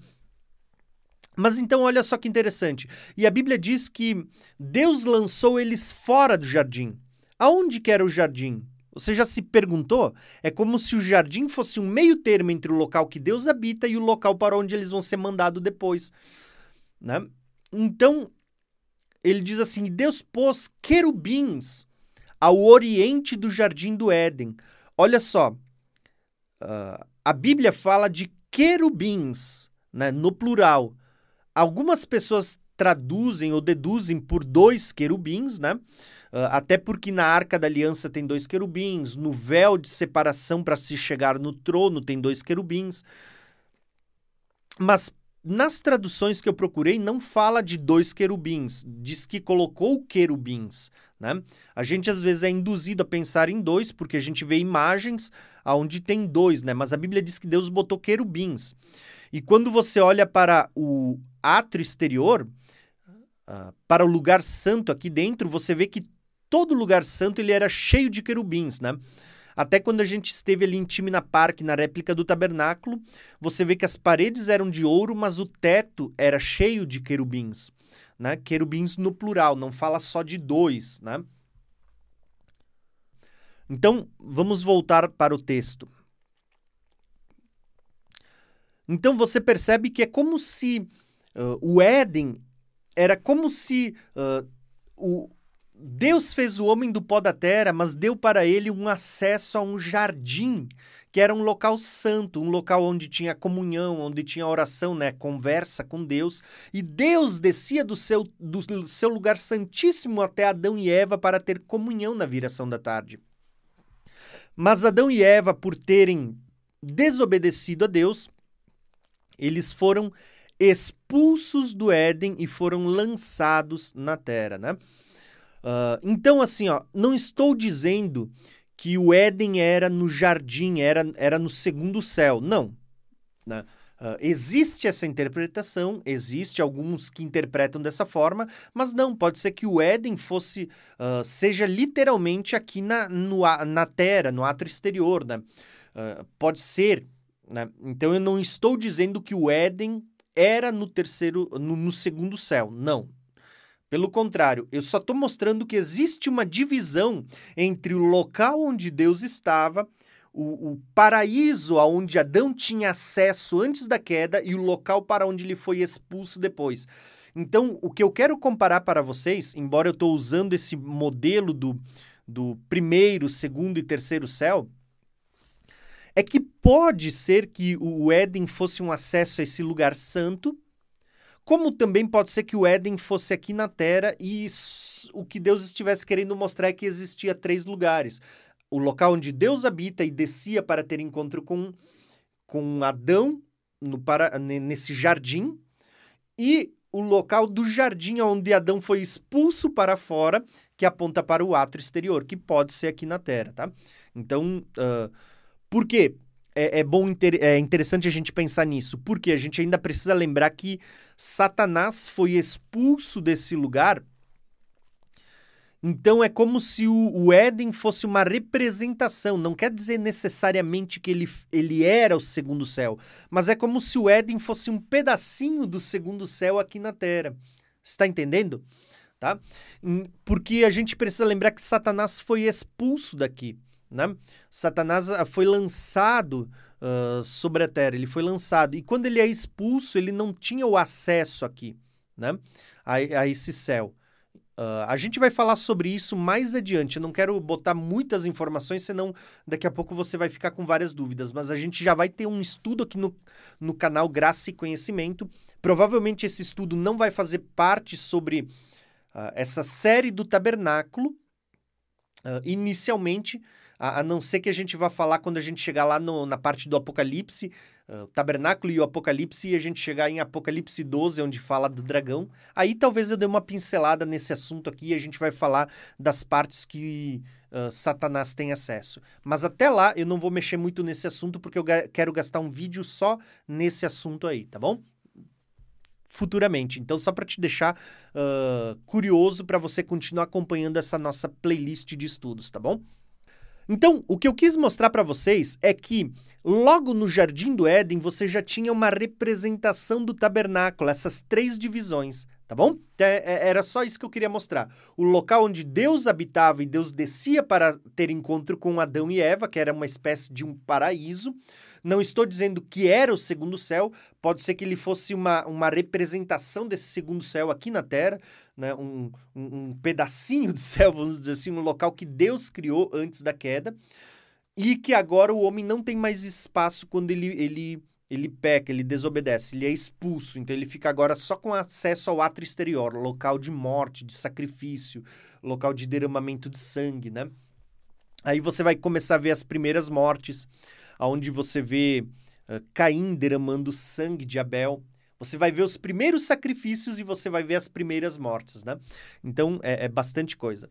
Mas então, olha só que interessante. E a Bíblia diz que Deus lançou eles fora do jardim. Aonde que era o jardim? Você já se perguntou? É como se o jardim fosse um meio termo entre o local que Deus habita e o local para onde eles vão ser mandados depois, né? Então, ele diz assim, Deus pôs querubins ao oriente do jardim do Éden. Olha só, uh, a Bíblia fala de querubins, né, no plural. Algumas pessoas traduzem ou deduzem por dois querubins, né? Uh, até porque na Arca da Aliança tem dois querubins, no véu de separação para se chegar no trono tem dois querubins. Mas nas traduções que eu procurei não fala de dois querubins, diz que colocou querubins, né? A gente às vezes é induzido a pensar em dois, porque a gente vê imagens onde tem dois, né? Mas a Bíblia diz que Deus botou querubins. E quando você olha para o átrio exterior, uh, para o lugar santo aqui dentro, você vê que todo lugar santo ele era cheio de querubins, né? Até quando a gente esteve ali em Timna Park, na réplica do tabernáculo, você vê que as paredes eram de ouro, mas o teto era cheio de querubins, né? Querubins no plural, não fala só de dois, né? Então, vamos voltar para o texto. Então, você percebe que é como se uh, o Éden era como se uh, o... Deus fez o homem do pó da terra, mas deu para ele um acesso a um jardim, que era um local santo, um local onde tinha comunhão, onde tinha oração, né? Conversa com Deus. E Deus descia do seu, do seu lugar santíssimo até Adão e Eva para ter comunhão na viração da tarde. Mas Adão e Eva, por terem desobedecido a Deus, eles foram expulsos do Éden e foram lançados na terra, né? Uh, então, assim, ó, não estou dizendo que o Éden era no jardim, era, era no segundo céu, não. Né? Uh, existe essa interpretação, existe alguns que interpretam dessa forma, mas não, pode ser que o Éden fosse, uh, seja literalmente aqui na, no, na terra, no átrio exterior, né? Uh, pode ser, né? Então eu não estou dizendo que o Éden era no terceiro, no, no segundo céu, não. Pelo contrário, eu só estou mostrando que existe uma divisão entre o local onde Deus estava, o, o paraíso aonde Adão tinha acesso antes da queda e o local para onde ele foi expulso depois. Então, o que eu quero comparar para vocês, embora eu estou usando esse modelo do, do primeiro, segundo e terceiro céu, é que pode ser que o Éden fosse um acesso a esse lugar santo, como também pode ser que o Éden fosse aqui na Terra e o que Deus estivesse querendo mostrar é que existia três lugares. O local onde Deus habita e descia para ter encontro com, com Adão no para, nesse jardim, e o local do jardim onde Adão foi expulso para fora, que aponta para o ato exterior, que pode ser aqui na Terra, tá? Então, uh, por quê? É, é, bom, é interessante a gente pensar nisso, porque a gente ainda precisa lembrar que Satanás foi expulso desse lugar. Então, é como se o, o Éden fosse uma representação. Não quer dizer necessariamente que ele, ele era o segundo céu, mas é como se o Éden fosse um pedacinho do segundo céu aqui na Terra. Você está entendendo? Tá? Porque a gente precisa lembrar que Satanás foi expulso daqui, né? Satanás foi lançado uh, sobre a Terra, ele foi lançado. E quando ele é expulso, ele não tinha o acesso aqui, né? a, a esse céu. Uh, a gente vai falar sobre isso mais adiante, eu não quero botar muitas informações, senão daqui a pouco você vai ficar com várias dúvidas, mas a gente já vai ter um estudo aqui no, no canal Graça e Conhecimento. Provavelmente esse estudo não vai fazer parte sobre uh, essa série do tabernáculo, uh, inicialmente, a, a não ser que a gente vá falar quando a gente chegar lá no, na parte do Apocalipse, o Tabernáculo e o Apocalipse, e a gente chegar em Apocalipse doze, onde fala do dragão. Aí talvez eu dê uma pincelada nesse assunto aqui e a gente vai falar das partes que uh, Satanás tem acesso. Mas até lá eu não vou mexer muito nesse assunto, porque eu quero gastar um vídeo só nesse assunto aí, tá bom? Futuramente. Então, só para te deixar uh, curioso para você continuar acompanhando essa nossa playlist de estudos, tá bom? Então, o que eu quis mostrar para vocês é que logo no Jardim do Éden você já tinha uma representação do tabernáculo, essas três divisões, tá bom? Era só isso que eu queria mostrar. O local onde Deus habitava e Deus descia para ter encontro com Adão e Eva, que era uma espécie de um paraíso. Não estou dizendo que era o segundo céu, pode ser que ele fosse uma, uma representação desse segundo céu aqui na Terra, né? um, um, um pedacinho do céu, vamos dizer assim, um local que Deus criou antes da queda, e que agora o homem não tem mais espaço quando ele, ele, ele peca, ele desobedece, ele é expulso, então ele fica agora só com acesso ao átrio exterior, local de morte, de sacrifício, local de derramamento de sangue, né? Aí você vai começar a ver as primeiras mortes, onde você vê uh, Caim derramando o sangue de Abel. Você vai ver os primeiros sacrifícios e você vai ver as primeiras mortes, né? Então, é, é bastante coisa.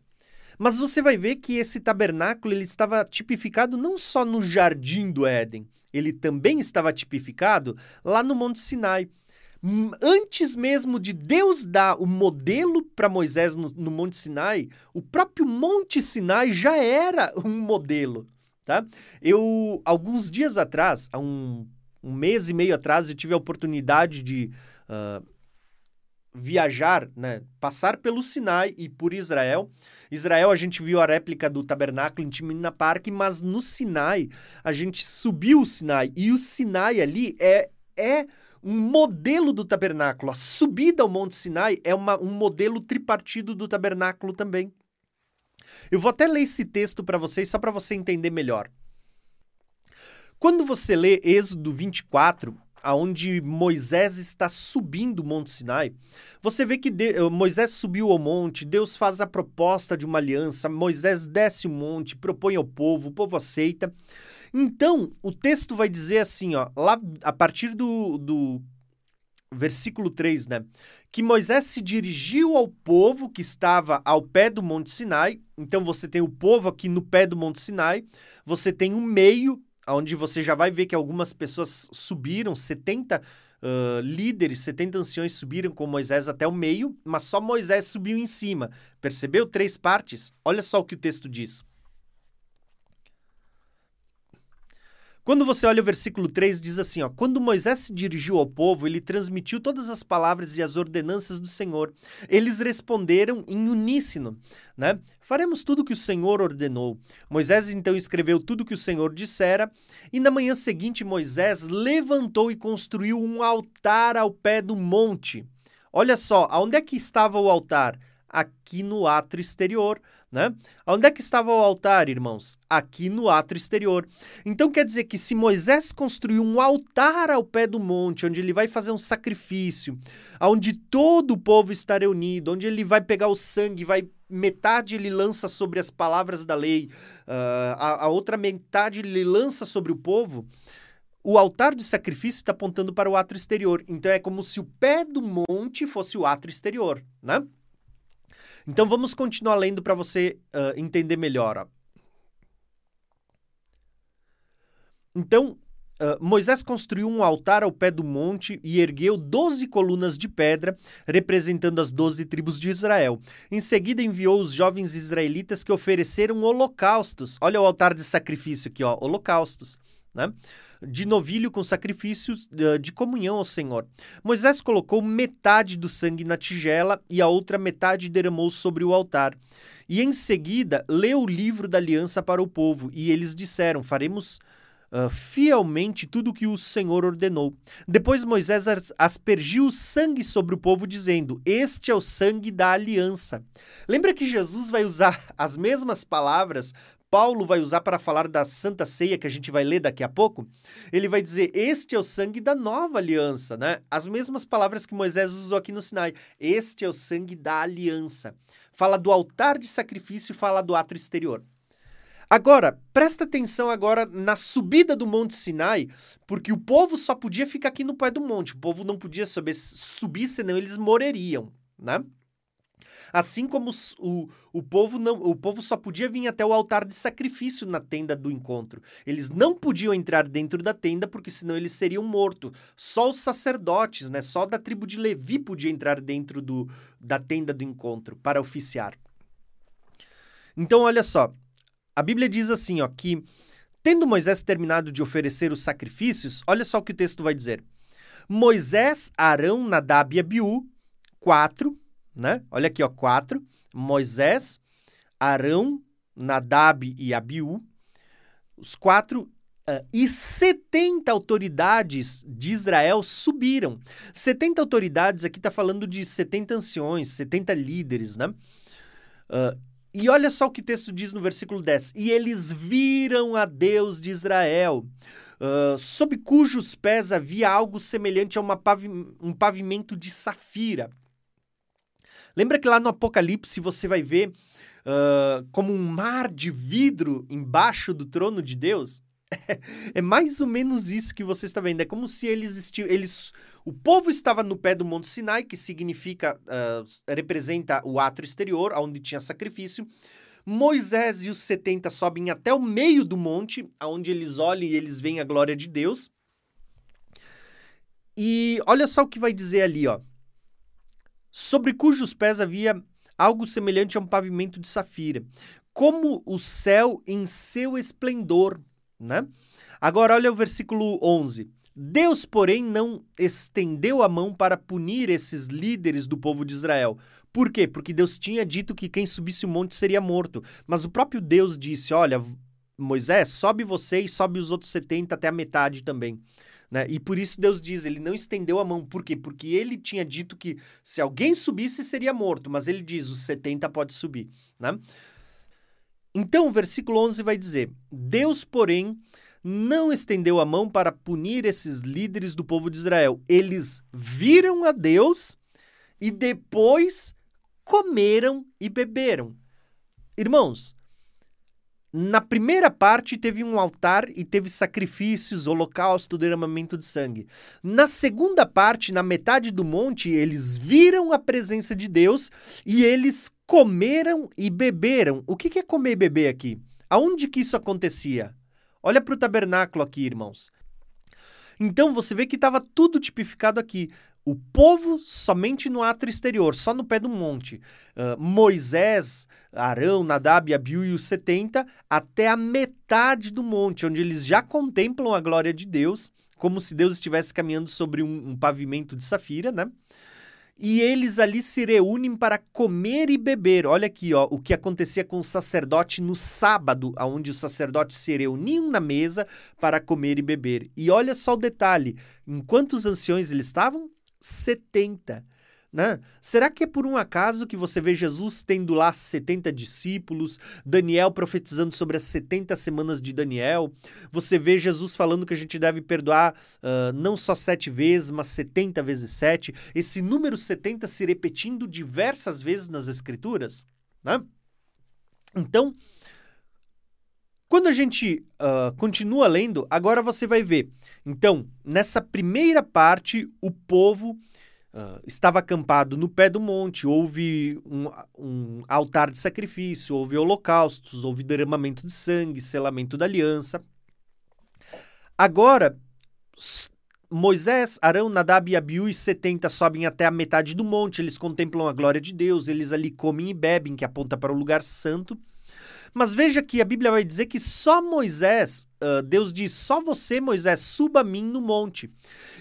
Mas você vai ver que esse tabernáculo, ele estava tipificado não só no Jardim do Éden, ele também estava tipificado lá no Monte Sinai. Antes mesmo de Deus dar o modelo para Moisés no, no Monte Sinai, o próprio Monte Sinai já era um modelo. Tá? Eu, alguns dias atrás, há um, um mês e meio atrás, eu tive a oportunidade de uh, viajar, né? Passar pelo Sinai e por Israel. Israel, a gente viu a réplica do tabernáculo em Timina Park, mas no Sinai, a gente subiu o Sinai. E o Sinai ali é, é um modelo do tabernáculo. A subida ao Monte Sinai é uma, um modelo tripartido do tabernáculo também. Eu vou até ler esse texto para vocês, só para você entender melhor. Quando você lê Êxodo vinte e quatro, aonde Moisés está subindo o Monte Sinai, você vê que Deus, Moisés subiu ao monte, Deus faz a proposta de uma aliança, Moisés desce o monte, propõe ao povo, o povo aceita. Então, o texto vai dizer assim, ó, lá a partir do, do versículo três, né? Que Moisés se dirigiu ao povo que estava ao pé do Monte Sinai. Então, você tem o povo aqui no pé do Monte Sinai. Você tem o meio, onde você já vai ver que algumas pessoas subiram, setenta uh, líderes, setenta anciões subiram com Moisés até o meio, mas só Moisés subiu em cima. Percebeu? Três partes. Olha só o que o texto diz. Quando você olha o versículo três, diz assim, ó, quando Moisés se dirigiu ao povo, ele transmitiu todas as palavras e as ordenanças do Senhor. Eles responderam em uníssono, né? Faremos tudo o que o Senhor ordenou. Moisés então escreveu tudo o que o Senhor dissera, e na manhã seguinte Moisés levantou e construiu um altar ao pé do monte. Olha só, aonde é que estava o altar? Aqui no átrio exterior, né? Onde é que estava o altar, irmãos? Aqui no átrio exterior. Então quer dizer que se Moisés construiu um altar ao pé do monte, onde ele vai fazer um sacrifício, onde todo o povo está reunido, onde ele vai pegar o sangue, vai metade ele lança sobre as palavras da lei, uh, a, a outra metade ele lança sobre o povo, o altar de sacrifício está apontando para o átrio exterior. Então é como se o pé do monte fosse o átrio exterior, né? Então, vamos continuar lendo para você uh, entender melhor. Ó. Então, uh, Moisés construiu um altar ao pé do monte e ergueu doze colunas de pedra, representando as doze tribos de Israel. Em seguida, enviou os jovens israelitas que ofereceram holocaustos. Olha o altar de sacrifício aqui, ó, holocaustos. Né? De novilho com sacrifícios de comunhão ao Senhor. Moisés colocou metade do sangue na tigela e a outra metade derramou sobre o altar. E em seguida, leu o livro da aliança para o povo, e eles disseram, faremos uh, fielmente tudo o que o Senhor ordenou. Depois Moisés aspergiu o sangue sobre o povo, dizendo, este é o sangue da aliança. Lembra que Jesus vai usar as mesmas palavras Paulo vai usar para falar da Santa Ceia, que a gente vai ler daqui a pouco? Ele vai dizer, este é o sangue da nova aliança, né? As mesmas palavras que Moisés usou aqui no Sinai. Este é o sangue da aliança. Fala do altar de sacrifício e fala do átrio exterior. Agora, presta atenção agora na subida do Monte Sinai, porque o povo só podia ficar aqui no pé do monte. O povo não podia subir, senão eles morreriam, né? Assim como o, o, povo não, o povo só podia vir até o altar de sacrifício na tenda do encontro. Eles não podiam entrar dentro da tenda, porque senão eles seriam mortos. Só os sacerdotes, né? Só da tribo de Levi podia entrar dentro do, da tenda do encontro para oficiar. Então, olha só. A Bíblia diz assim, ó, que tendo Moisés terminado de oferecer os sacrifícios, olha só o que o texto vai dizer. Moisés, Arão, Nadabe e Abiú, quatro... Né? Olha aqui, ó, quatro, Moisés, Arão, Nadabe e Abiú, os quatro, uh, e setenta autoridades de Israel subiram. setenta autoridades, aqui está falando de setenta anciões, setenta líderes, né? Uh, e olha só o que o texto diz no versículo dez, e eles viram a Deus de Israel, Uh, sob cujos pés havia algo semelhante a uma pavi- um pavimento de safira. Lembra que lá no Apocalipse você vai ver uh, como um mar de vidro embaixo do trono de Deus? É mais ou menos isso que você está vendo. É como se eles, esti- eles... O povo estava no pé do Monte Sinai, que significa, uh, representa o átrio exterior, onde tinha sacrifício. Moisés e os setenta sobem até o meio do monte, onde eles olham e eles veem a glória de Deus. E olha só o que vai dizer ali, ó. Sobre cujos pés havia algo semelhante a um pavimento de safira, como o céu em seu esplendor, né? Agora, olha o versículo onze. Deus, porém, não estendeu a mão para punir esses líderes do povo de Israel. Por quê? Porque Deus tinha dito que quem subisse o monte seria morto. Mas o próprio Deus disse, olha, Moisés, sobe você e sobe os outros setenta até a metade também. Né? E por isso Deus diz, ele não estendeu a mão. Por quê? Porque ele tinha dito que se alguém subisse, seria morto. Mas ele diz, os setenta pode subir. Né? Então, o versículo onze vai dizer, Deus, porém, não estendeu a mão para punir esses líderes do povo de Israel. Eles viram a Deus e depois comeram e beberam. Irmãos, na primeira parte teve um altar e teve sacrifícios, holocausto, derramamento de sangue. Na segunda parte, na metade do monte, eles viram a presença de Deus e eles comeram e beberam. O que é comer e beber aqui? Aonde que isso acontecia? Olha para o tabernáculo aqui, irmãos. Então você vê que estava tudo tipificado aqui. O povo somente no ato exterior, só no pé do monte. Uh, Moisés, Arão, Nadabe, Abiú e os setenta, até a metade do monte, onde eles já contemplam a glória de Deus, como se Deus estivesse caminhando sobre um, um pavimento de safira, né? E eles ali se reúnem para comer e beber. Olha aqui, ó, o que acontecia com o sacerdote no sábado, onde os sacerdotes se reuniam na mesa para comer e beber. E olha só o detalhe, enquanto os anciões eles estavam? setenta, né? Será que é por um acaso que você vê Jesus tendo lá setenta discípulos, Daniel profetizando sobre as setenta semanas de Daniel? Você vê Jesus falando que a gente deve perdoar uh, não só sete vezes, mas setenta vezes sete. Esse número setenta se repetindo diversas vezes nas Escrituras, né? Então, quando a gente uh, continua lendo, agora você vai ver. Então, nessa primeira parte, o povo uh, estava acampado no pé do monte, houve um, um altar de sacrifício, houve holocaustos, houve derramamento de sangue, selamento da aliança. Agora, Moisés, Arão, Nadabe e Abiú e setenta sobem até a metade do monte, eles contemplam a glória de Deus, eles ali comem e bebem, que aponta para o lugar santo. Mas veja que a Bíblia vai dizer que só Moisés, uh, Deus diz, só você, Moisés, suba a mim no monte.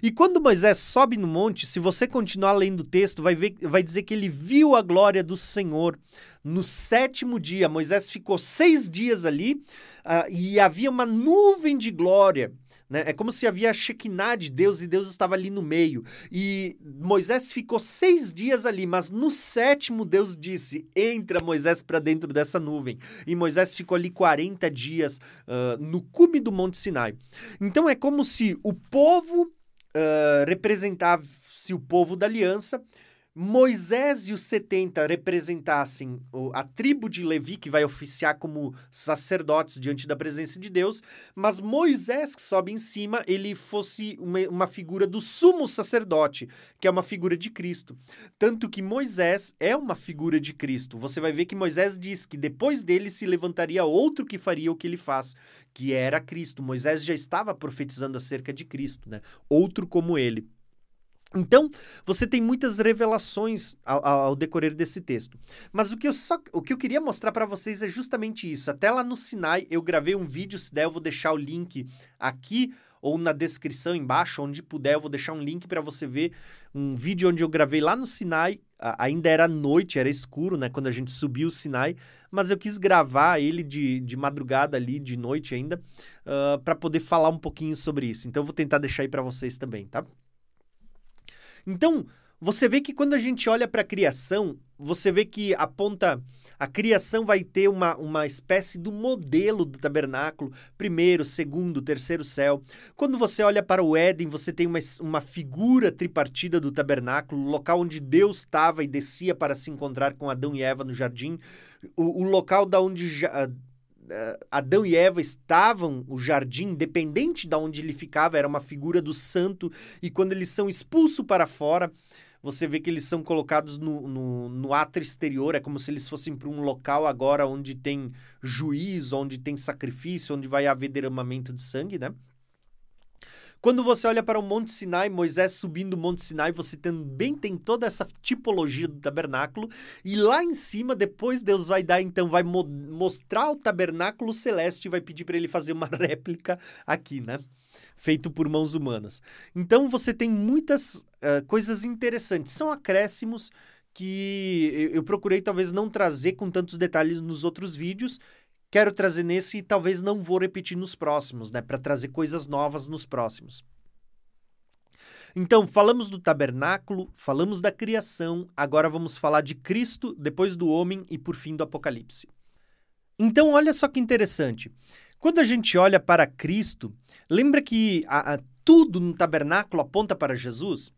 E quando Moisés sobe no monte, se você continuar lendo o texto, vai, ver, vai dizer que ele viu a glória do Senhor no sétimo dia. Moisés ficou seis dias ali uh, e havia uma nuvem de glória. É como se havia a Shekinah de Deus e Deus estava ali no meio. E Moisés ficou seis dias ali, mas no sétimo Deus disse, entra Moisés para dentro dessa nuvem. E Moisés ficou ali quarenta dias uh, no cume do Monte Sinai. Então é como se o povo uh, representasse o povo da aliança, Moisés e os setenta representassem a tribo de Levi, que vai oficiar como sacerdotes diante da presença de Deus, mas Moisés, que sobe em cima, ele fosse uma, uma figura do sumo sacerdote, que é uma figura de Cristo. Tanto que Moisés é uma figura de Cristo. Você vai ver que Moisés diz que depois dele se levantaria outro que faria o que ele faz, que era Cristo. Moisés já estava profetizando acerca de Cristo, né? Outro como ele. Então, você tem muitas revelações ao, ao decorrer desse texto. Mas o que eu, só, o que eu queria mostrar para vocês é justamente isso. Até lá no Sinai, eu gravei um vídeo, se der eu vou deixar o link aqui ou na descrição embaixo, onde puder, eu vou deixar um link para você ver um vídeo onde eu gravei lá no Sinai. Ainda era noite, era escuro, né, quando a gente subiu o Sinai, mas eu quis gravar ele de, de madrugada ali, de noite ainda, uh, para poder falar um pouquinho sobre isso. Então, eu vou tentar deixar aí para vocês também, tá? Então, você vê que quando a gente olha para a criação, você vê que aponta... A criação vai ter uma, uma espécie do modelo do tabernáculo, primeiro, segundo, terceiro céu. Quando você olha para o Éden, você tem uma, uma figura tripartida do tabernáculo, o local onde Deus estava e descia para se encontrar com Adão e Eva no jardim, o, o local da onde... Já, Adão e Eva estavam, o jardim, independente de onde ele ficava, era uma figura do santo, e quando eles são expulsos para fora, você vê que eles são colocados no, no, no átrio exterior, é como se eles fossem para um local agora onde tem juízo, onde tem sacrifício, onde vai haver derramamento de sangue, né? Quando você olha para o Monte Sinai, Moisés subindo o Monte Sinai, você também tem toda essa tipologia do tabernáculo. E lá em cima, depois Deus vai dar, então, vai mo- mostrar o tabernáculo celeste e vai pedir para ele fazer uma réplica aqui, né? Feito por mãos humanas. Então, você tem muitas uh, coisas interessantes. São acréscimos que eu procurei, talvez, não trazer com tantos detalhes nos outros vídeos. Quero trazer nesse e talvez não vou repetir nos próximos, né? Para trazer coisas novas nos próximos. Então, falamos do tabernáculo, falamos da criação, agora vamos falar de Cristo, depois do homem e por fim do Apocalipse. Então, olha só que interessante. Quando a gente olha para Cristo, lembra que a, a, tudo no tabernáculo aponta para Jesus?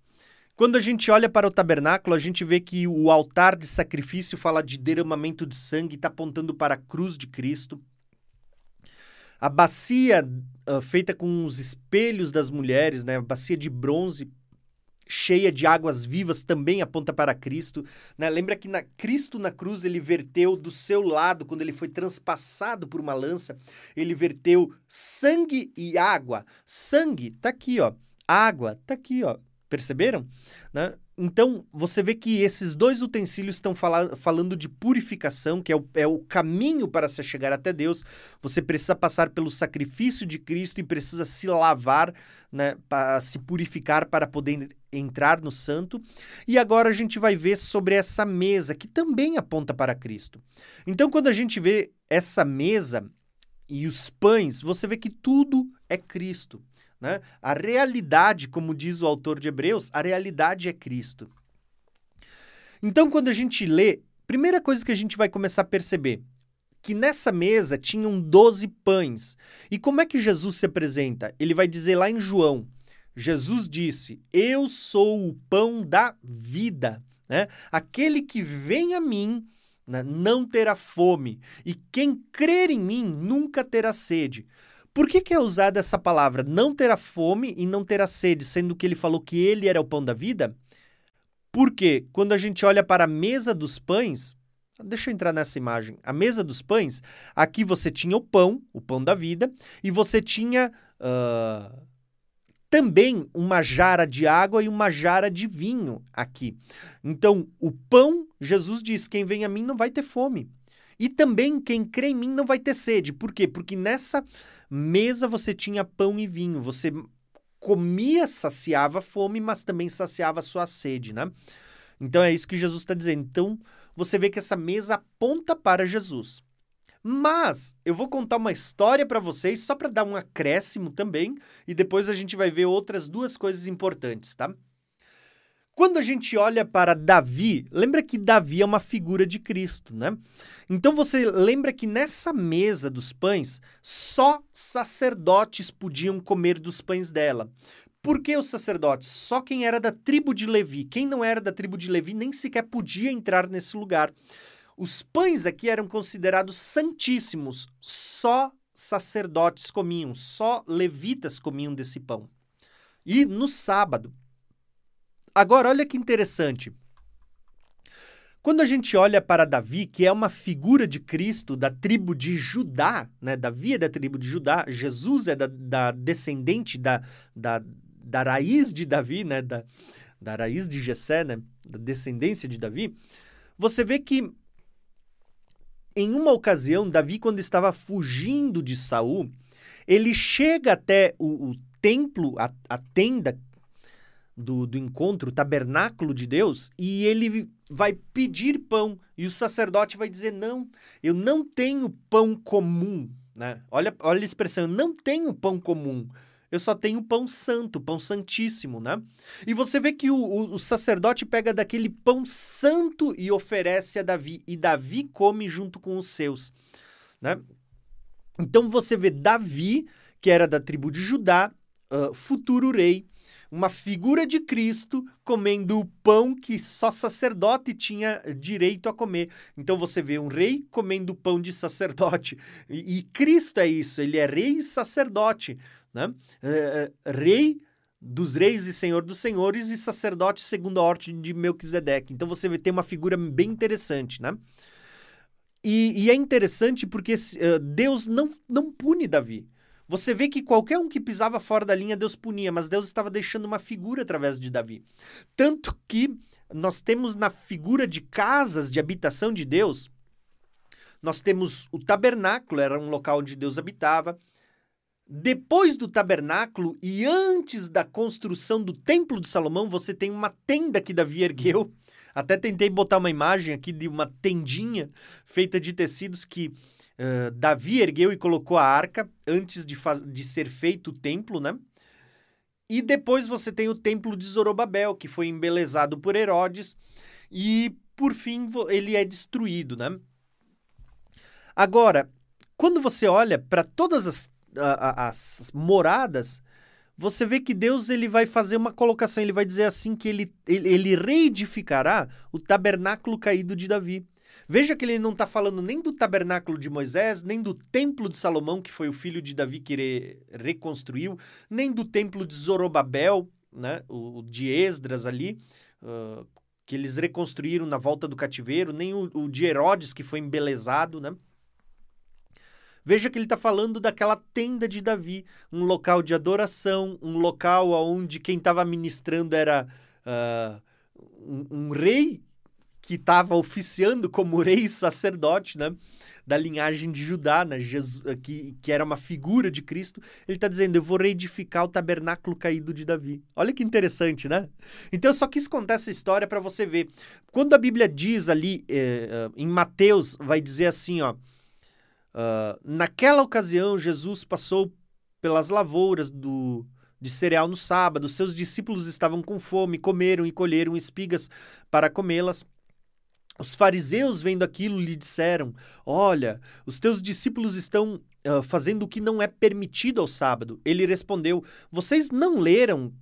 Quando a gente olha para o tabernáculo, a gente vê que o altar de sacrifício fala de derramamento de sangue, está apontando para a cruz de Cristo. A bacia uh, feita com os espelhos das mulheres, né? A bacia de bronze cheia de águas vivas também aponta para Cristo, né? Lembra que na, Cristo na cruz ele verteu do seu lado, quando ele foi transpassado por uma lança, ele verteu sangue e água. Sangue está aqui, ó. Água está aqui, ó. Perceberam? Né? Então, você vê que esses dois utensílios estão fala- falando de purificação, que é o, é o caminho para se chegar até Deus. Você precisa passar pelo sacrifício de Cristo e precisa se lavar, né, para se purificar, para poder entrar no santo. E agora a gente vai ver sobre essa mesa, que também aponta para Cristo. Então, quando a gente vê essa mesa e os pães, você vê que tudo é Cristo. Né? A realidade, como diz o autor de Hebreus, a realidade é Cristo. Então, quando a gente lê, primeira coisa que a gente vai começar a perceber, que nessa mesa tinham doze pães. E como é que Jesus se apresenta? Ele vai dizer lá em João, Jesus disse, eu sou o pão da vida, né? Aquele que vem a mim não terá fome, e quem crer em mim nunca terá sede. Por que que é usada essa palavra, não terá fome e não terá sede, sendo que ele falou que ele era o pão da vida? Porque quando a gente olha para a mesa dos pães, deixa eu entrar nessa imagem, a mesa dos pães, aqui você tinha o pão, o pão da vida, e você tinha uh, também uma jarra de água e uma jarra de vinho aqui. Então, o pão, Jesus diz, quem vem a mim não vai ter fome. E também quem crê em mim não vai ter sede. Por quê? Porque nessa mesa você tinha pão e vinho. Você comia, saciava a fome, mas também saciava a sua sede, né? Então é isso que Jesus está dizendo. Então você vê que essa mesa aponta para Jesus. Mas eu vou contar uma história para vocês, só para dar um acréscimo também, e depois a gente vai ver outras duas coisas importantes, tá? Quando a gente olha para Davi, lembra que Davi é uma figura de Cristo, né? Então você lembra que nessa mesa dos pães, só sacerdotes podiam comer dos pães dela. Por que os sacerdotes? Só quem era da tribo de Levi. Quem não era da tribo de Levi nem sequer podia entrar nesse lugar. Os pães aqui eram considerados santíssimos. Só sacerdotes comiam, só levitas comiam desse pão. E no sábado. Agora, olha que interessante. Quando a gente olha para Davi, que é uma figura de Cristo da tribo de Judá, né? Davi é da tribo de Judá, Jesus é da, da descendente, da, da, da raiz de Davi, né? da, da raiz de Jessé, né? Da descendência de Davi. Você vê que, em uma ocasião, Davi, quando estava fugindo de Saul, ele chega até o, o templo, a, a tenda, Do, do encontro, o tabernáculo de Deus, e ele vai pedir pão, e o sacerdote vai dizer, não, eu não tenho pão comum, né? Olha, olha a expressão, eu não tenho pão comum, eu só tenho pão santo, pão santíssimo, né? E você vê que o, o, o sacerdote pega daquele pão santo e oferece a Davi, e Davi come junto com os seus, né? Então você vê Davi, que era da tribo de Judá, uh, futuro rei, uma figura de Cristo comendo o pão que só sacerdote tinha direito a comer. Então você vê um rei comendo o pão de sacerdote. E, e Cristo é isso, ele é rei e sacerdote, né? É, rei dos reis e senhor dos senhores e sacerdote segundo a ordem de Melquisedeque. Então você vê, tem uma figura bem interessante, né? E, e é interessante porque uh, Deus não, não pune Davi. Você vê que qualquer um que pisava fora da linha, Deus punia, mas Deus estava deixando uma figura através de Davi. Tanto que nós temos na figura de casas de habitação de Deus, nós temos o tabernáculo, era um local onde Deus habitava. Depois do tabernáculo e antes da construção do Templo de Salomão, você tem uma tenda que Davi ergueu. Até tentei botar uma imagem aqui de uma tendinha feita de tecidos que Uh, Davi ergueu e colocou a arca antes de, faz... de ser feito o templo, né? E depois você tem o templo de Zorobabel, que foi embelezado por Herodes, e por fim ele é destruído, né? Agora, quando você olha para todas as, a, a, as moradas, você vê que Deus ele vai fazer uma colocação, ele vai dizer assim que ele, ele, ele reedificará o tabernáculo caído de Davi. Veja que ele não está falando nem do tabernáculo de Moisés, nem do templo de Salomão, que foi o filho de Davi que re- reconstruiu, nem do templo de Zorobabel, né? o, o de Esdras ali, uh, que eles reconstruíram na volta do cativeiro, nem o, o de Herodes, que foi embelezado, né? Veja que ele está falando daquela tenda de Davi, um local de adoração, um local onde quem estava ministrando era uh, um, um rei que estava oficiando como rei sacerdote, né? Da linhagem de Judá, né? Jesus, que, que era uma figura de Cristo, ele está dizendo, eu vou reedificar o tabernáculo caído de Davi. Olha que interessante, né? Então, eu só quis contar essa história para você ver. Quando a Bíblia diz ali, eh, em Mateus, vai dizer assim, ó, uh, naquela ocasião, Jesus passou pelas lavouras do... de cereal no sábado, seus discípulos estavam com fome, comeram e colheram espigas para comê-las. Os fariseus, vendo aquilo, lhe disseram, olha, os teus discípulos estão uh, fazendo o que não é permitido ao sábado. Ele respondeu, vocês não leram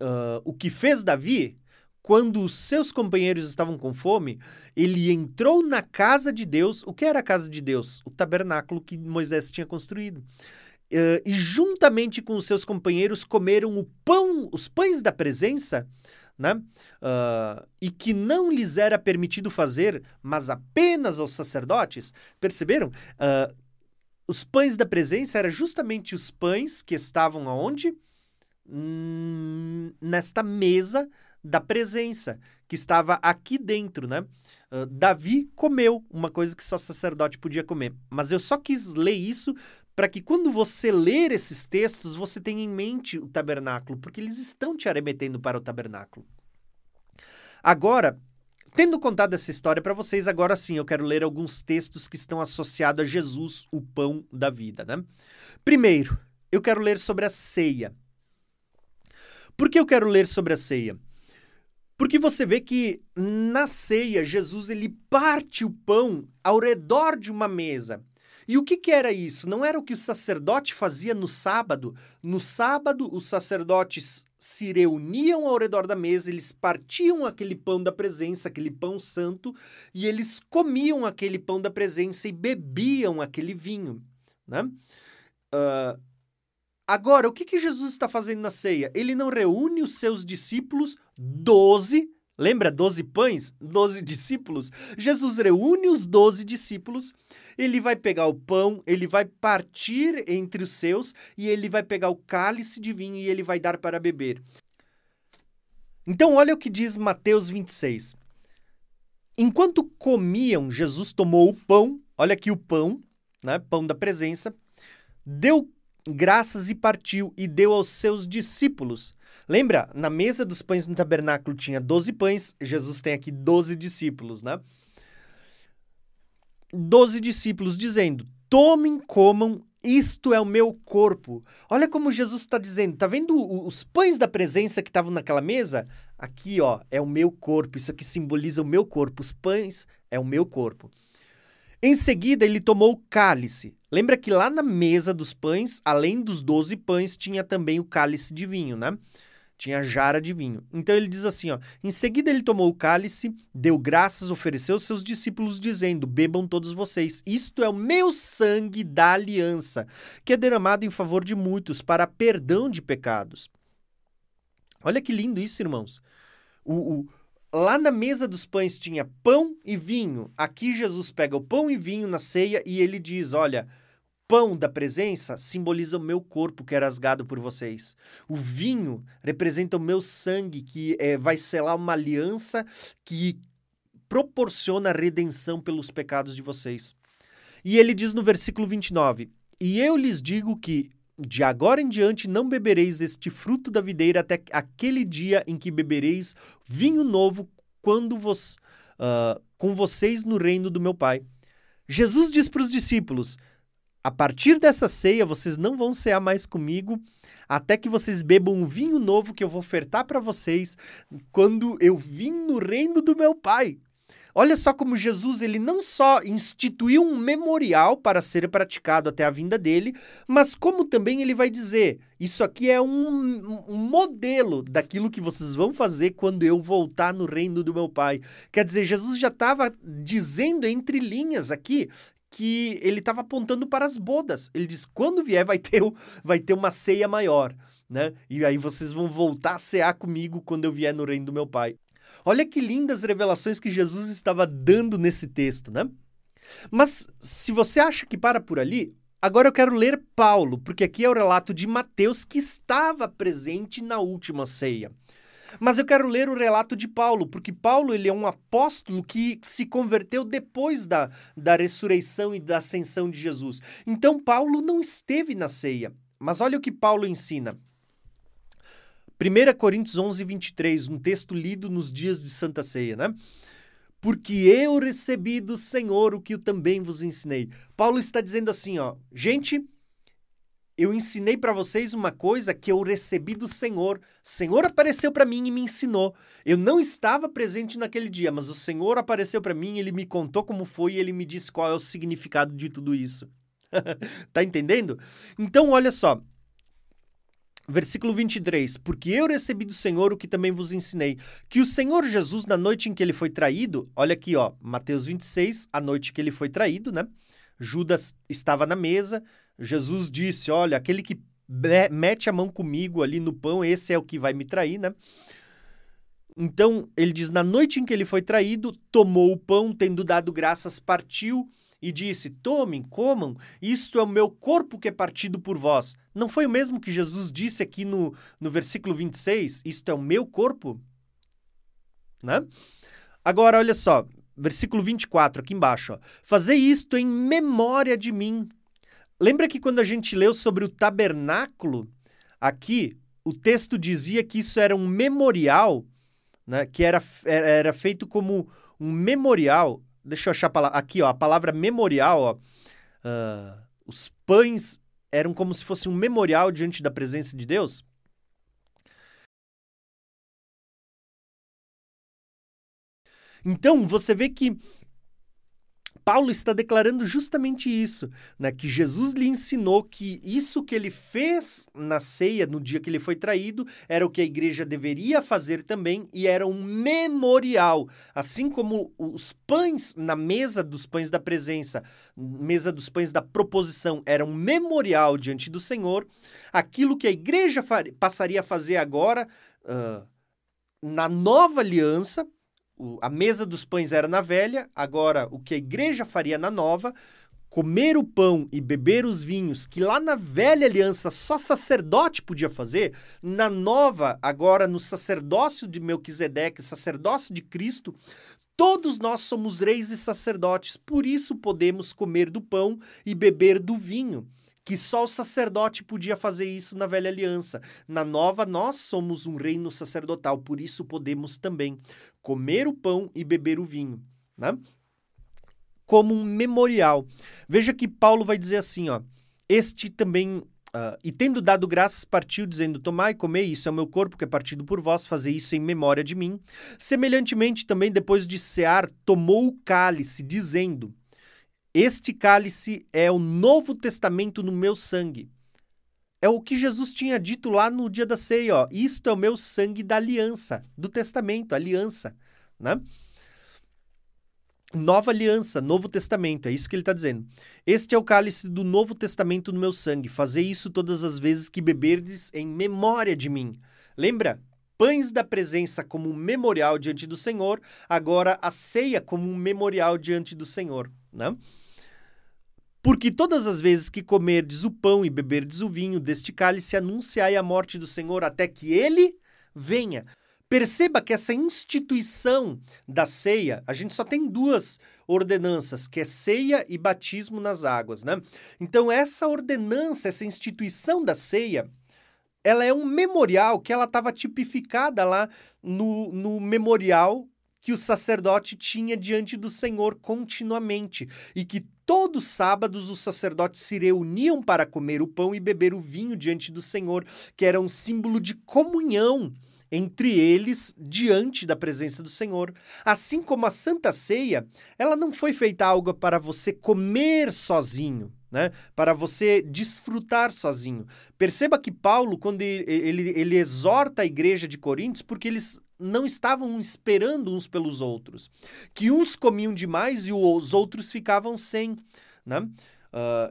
uh, o que fez Davi? Quando os seus companheiros estavam com fome, ele entrou na casa de Deus. O que era a casa de Deus? O tabernáculo que Moisés tinha construído. Uh, e juntamente com os seus companheiros comeram o pão, os pães da presença, né? Uh, e que não lhes era permitido fazer, mas apenas aos sacerdotes. Perceberam? Uh, os pães da presença eram justamente os pães que estavam aonde? Hum, nesta mesa da presença, que estava aqui dentro, né? Uh, Davi comeu uma coisa que só sacerdote podia comer. Mas eu só quis ler isso para que quando você ler esses textos, você tenha em mente o tabernáculo, porque eles estão te arremetendo para o tabernáculo. Agora, tendo contado essa história para vocês, agora sim eu quero ler alguns textos que estão associados a Jesus, o pão da vida, né? Primeiro, eu quero ler sobre a ceia. Por que eu quero ler sobre a ceia? Porque você vê que na ceia, Jesus ele parte o pão ao redor de uma mesa. E o que, que era isso? Não era o que o sacerdote fazia no sábado? No sábado, os sacerdotes se reuniam ao redor da mesa, eles partiam aquele pão da presença, aquele pão santo, e eles comiam aquele pão da presença e bebiam aquele vinho, né? Uh, agora, o que, que Jesus está fazendo na ceia? Ele não reúne os seus discípulos, doze, lembra? Doze pães, doze discípulos. Jesus reúne os doze discípulos, ele vai pegar o pão, ele vai partir entre os seus e ele vai pegar o cálice de vinho e ele vai dar para beber. Então, olha o que diz Mateus vinte e seis. Enquanto comiam, Jesus tomou o pão, olha aqui o pão, né? Pão da presença, deu graças e partiu e deu aos seus discípulos. Lembra? Na mesa dos pães no tabernáculo tinha doze pães, Jesus tem aqui doze discípulos, né? Doze discípulos dizendo, tomem, comam, isto é o meu corpo. Olha como Jesus está dizendo, tá vendo os pães da presença que estavam naquela mesa? Aqui, ó, é o meu corpo, isso aqui simboliza o meu corpo, os pães é o meu corpo. Em seguida, ele tomou o cálice. Lembra que lá na mesa dos pães, além dos doze pães, tinha também o cálice de vinho, né? Tinha a jarra de vinho. Então, ele diz assim, ó. Em seguida, ele tomou o cálice, deu graças, ofereceu aos seus discípulos, dizendo, bebam todos vocês. Isto é o meu sangue da aliança, que é derramado em favor de muitos, para perdão de pecados. Olha que lindo isso, irmãos. O... o Lá na mesa dos pães tinha pão e vinho. Aqui Jesus pega o pão e vinho na ceia e ele diz, olha, pão da presença simboliza o meu corpo que é rasgado por vocês. O vinho representa o meu sangue que é, vai selar uma aliança que proporciona a redenção pelos pecados de vocês. E ele diz no versículo vinte e nove, e eu lhes digo que de agora em diante não bebereis este fruto da videira até aquele dia em que bebereis vinho novo quando vos, uh, com vocês no reino do meu Pai. Jesus diz para os discípulos, a partir dessa ceia vocês não vão cear mais comigo até que vocês bebam um vinho novo que eu vou ofertar para vocês quando eu vim no reino do meu Pai. Olha só como Jesus, ele não só instituiu um memorial para ser praticado até a vinda dele, mas como também ele vai dizer, isso aqui é um, um modelo daquilo que vocês vão fazer quando eu voltar no reino do meu Pai. Quer dizer, Jesus já estava dizendo entre linhas aqui que ele estava apontando para as bodas. Ele diz, quando vier vai ter, vai ter uma ceia maior, né? E aí vocês vão voltar a cear comigo quando eu vier no reino do meu Pai. Olha que lindas revelações que Jesus estava dando nesse texto, né? Mas se você acha que para por ali, Agora eu quero ler Paulo, porque aqui é o relato de Mateus que estava presente na última ceia. Mas eu quero ler o relato de Paulo, porque Paulo ele é um apóstolo que se converteu depois da, da ressurreição e da ascensão de Jesus. Então Paulo não esteve na ceia. Mas olha o que Paulo ensina. primeira Coríntios onze, vinte e três, um texto lido nos dias de Santa Ceia, né? Porque eu recebi do Senhor o que eu também vos ensinei. Paulo está dizendo assim, ó, gente, eu ensinei para vocês uma coisa que eu recebi do Senhor. O Senhor apareceu para mim e me ensinou. Eu não estava presente naquele dia, mas o Senhor apareceu para mim, ele me contou como foi e ele me disse qual é o significado de tudo isso. Tá entendendo? Então, olha só. Versículo vinte e três, porque eu recebi do Senhor o que também vos ensinei, que o Senhor Jesus, na noite em que ele foi traído, olha aqui, ó, Mateus vinte e seis, a noite que ele foi traído, né? Judas estava na mesa, Jesus disse, olha, aquele que mete a mão comigo ali no pão, esse é o que vai me trair, né? Então, ele diz, na noite em que ele foi traído, tomou o pão, tendo dado graças, partiu, e disse, tomem, comam, isto é o meu corpo que é partido por vós. Não foi o mesmo que Jesus disse aqui no, no versículo vinte e seis? Isto é o meu corpo? Né? Agora, olha só, versículo vinte e quatro, aqui embaixo. Ó. Fazei isto em memória de mim. Lembra que quando a gente leu sobre o tabernáculo, aqui o texto dizia que isso era um memorial, né? Que era, era feito como um memorial. Deixa eu achar a palavra. Aqui, ó, a palavra memorial, ó, uh, os pães eram como se fosse um memorial diante da presença de Deus. Então, você vê que Paulo está declarando justamente isso, né? Que Jesus lhe ensinou que isso que ele fez na ceia, no dia que ele foi traído, era o que a igreja deveria fazer também e era um memorial. Assim como os pães na mesa dos pães da presença, mesa dos pães da proposição, era um memorial diante do Senhor, aquilo que a igreja passaria a fazer agora, uh, na nova aliança, a mesa dos pães era na velha, agora o que a igreja faria na nova, comer o pão e beber os vinhos, que lá na velha aliança só sacerdote podia fazer, na nova, agora no sacerdócio de Melquisedeque, sacerdócio de Cristo, todos nós somos reis e sacerdotes, por isso podemos comer do pão e beber do vinho, que só o sacerdote podia fazer isso na velha aliança. Na nova, nós somos um reino sacerdotal, por isso podemos também comer o pão e beber o vinho, né? Como um memorial. Veja que Paulo vai dizer assim, ó, este também... Uh, e tendo dado graças, partiu, dizendo, tomai, comei, isso é o meu corpo que é partido por vós, fazei isso em memória de mim. Semelhantemente, também, depois de cear, tomou o cálice, dizendo... Este cálice é o novo testamento no meu sangue. É o que Jesus tinha dito lá no dia da ceia, ó. Isto é o meu sangue da aliança, do testamento, aliança, né? Nova aliança, novo testamento, é isso que ele está dizendo. Este é o cálice do novo testamento no meu sangue. Fazei isso todas as vezes que beberdes em memória de mim. Lembra? Pães da presença como um memorial diante do Senhor, agora a ceia como um memorial diante do Senhor, né? Porque todas as vezes que comerdes o pão e beberdes o vinho deste cálice, anunciai a morte do Senhor até que ele venha. Perceba que essa instituição da ceia, a gente só tem duas ordenanças, que é ceia e batismo nas águas, né? Então essa ordenança, essa instituição da ceia, ela é um memorial que ela estava tipificada lá no, no memorial que o sacerdote tinha diante do Senhor continuamente, e que todos os sábados os sacerdotes se reuniam para comer o pão e beber o vinho diante do Senhor, que era um símbolo de comunhão entre eles diante da presença do Senhor. Assim como a Santa Ceia, ela não foi feita algo para você comer sozinho, né? Para você desfrutar sozinho. Perceba que Paulo, quando ele, ele, ele exorta a igreja de Coríntios, porque eles não estavam esperando uns pelos outros, que uns comiam demais e os outros ficavam sem, né? Uh,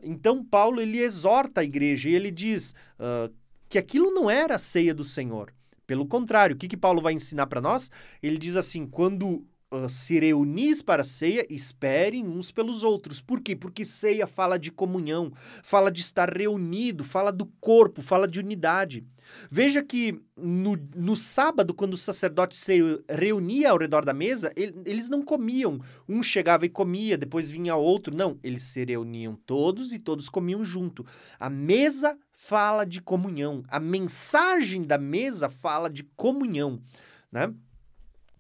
então Paulo ele exorta a igreja e ele diz uh, que aquilo não era a ceia do Senhor. Pelo contrário, o que, que Paulo vai ensinar para nós? Ele diz assim, quando uh, se reunis para a ceia, esperem uns pelos outros. Por quê? Porque ceia fala de comunhão, fala de estar reunido, fala do corpo, fala de unidade. Veja que no, no sábado, quando os sacerdotes se reuniam ao redor da mesa, ele, eles não comiam. Um chegava e comia, depois vinha outro. Não, eles se reuniam todos e todos comiam junto. A mesa fala de comunhão. A mensagem da mesa fala de comunhão, né?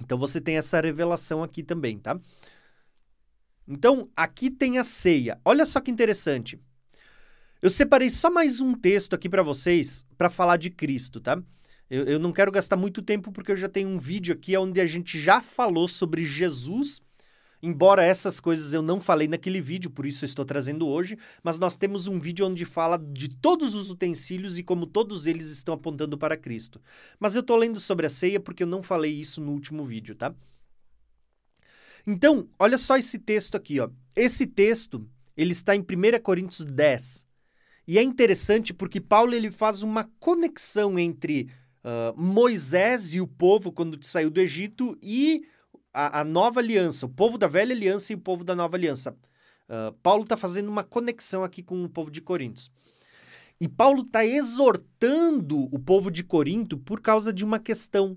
Então, você tem essa revelação aqui também, tá? Então, aqui tem a ceia. Olha só que interessante. Eu separei só mais um texto aqui para vocês, para falar de Cristo, tá? Eu, eu não quero gastar muito tempo, porque eu já tenho um vídeo aqui onde a gente já falou sobre Jesus, embora essas coisas eu não falei naquele vídeo, por isso eu estou trazendo hoje, mas nós temos um vídeo onde fala de todos os utensílios e como todos eles estão apontando para Cristo. Mas eu estou lendo sobre a ceia porque eu não falei isso no último vídeo, tá? Então, olha só esse texto aqui, ó. Esse texto, ele está em primeira Coríntios dez. E é interessante porque Paulo, ele faz uma conexão entre uh, Moisés e o povo quando saiu do Egito e A, a nova aliança, o povo da velha aliança e o povo da nova aliança. Uh, Paulo está fazendo uma conexão aqui com o povo de Corinto. E Paulo está exortando o povo de Corinto por causa de uma questão.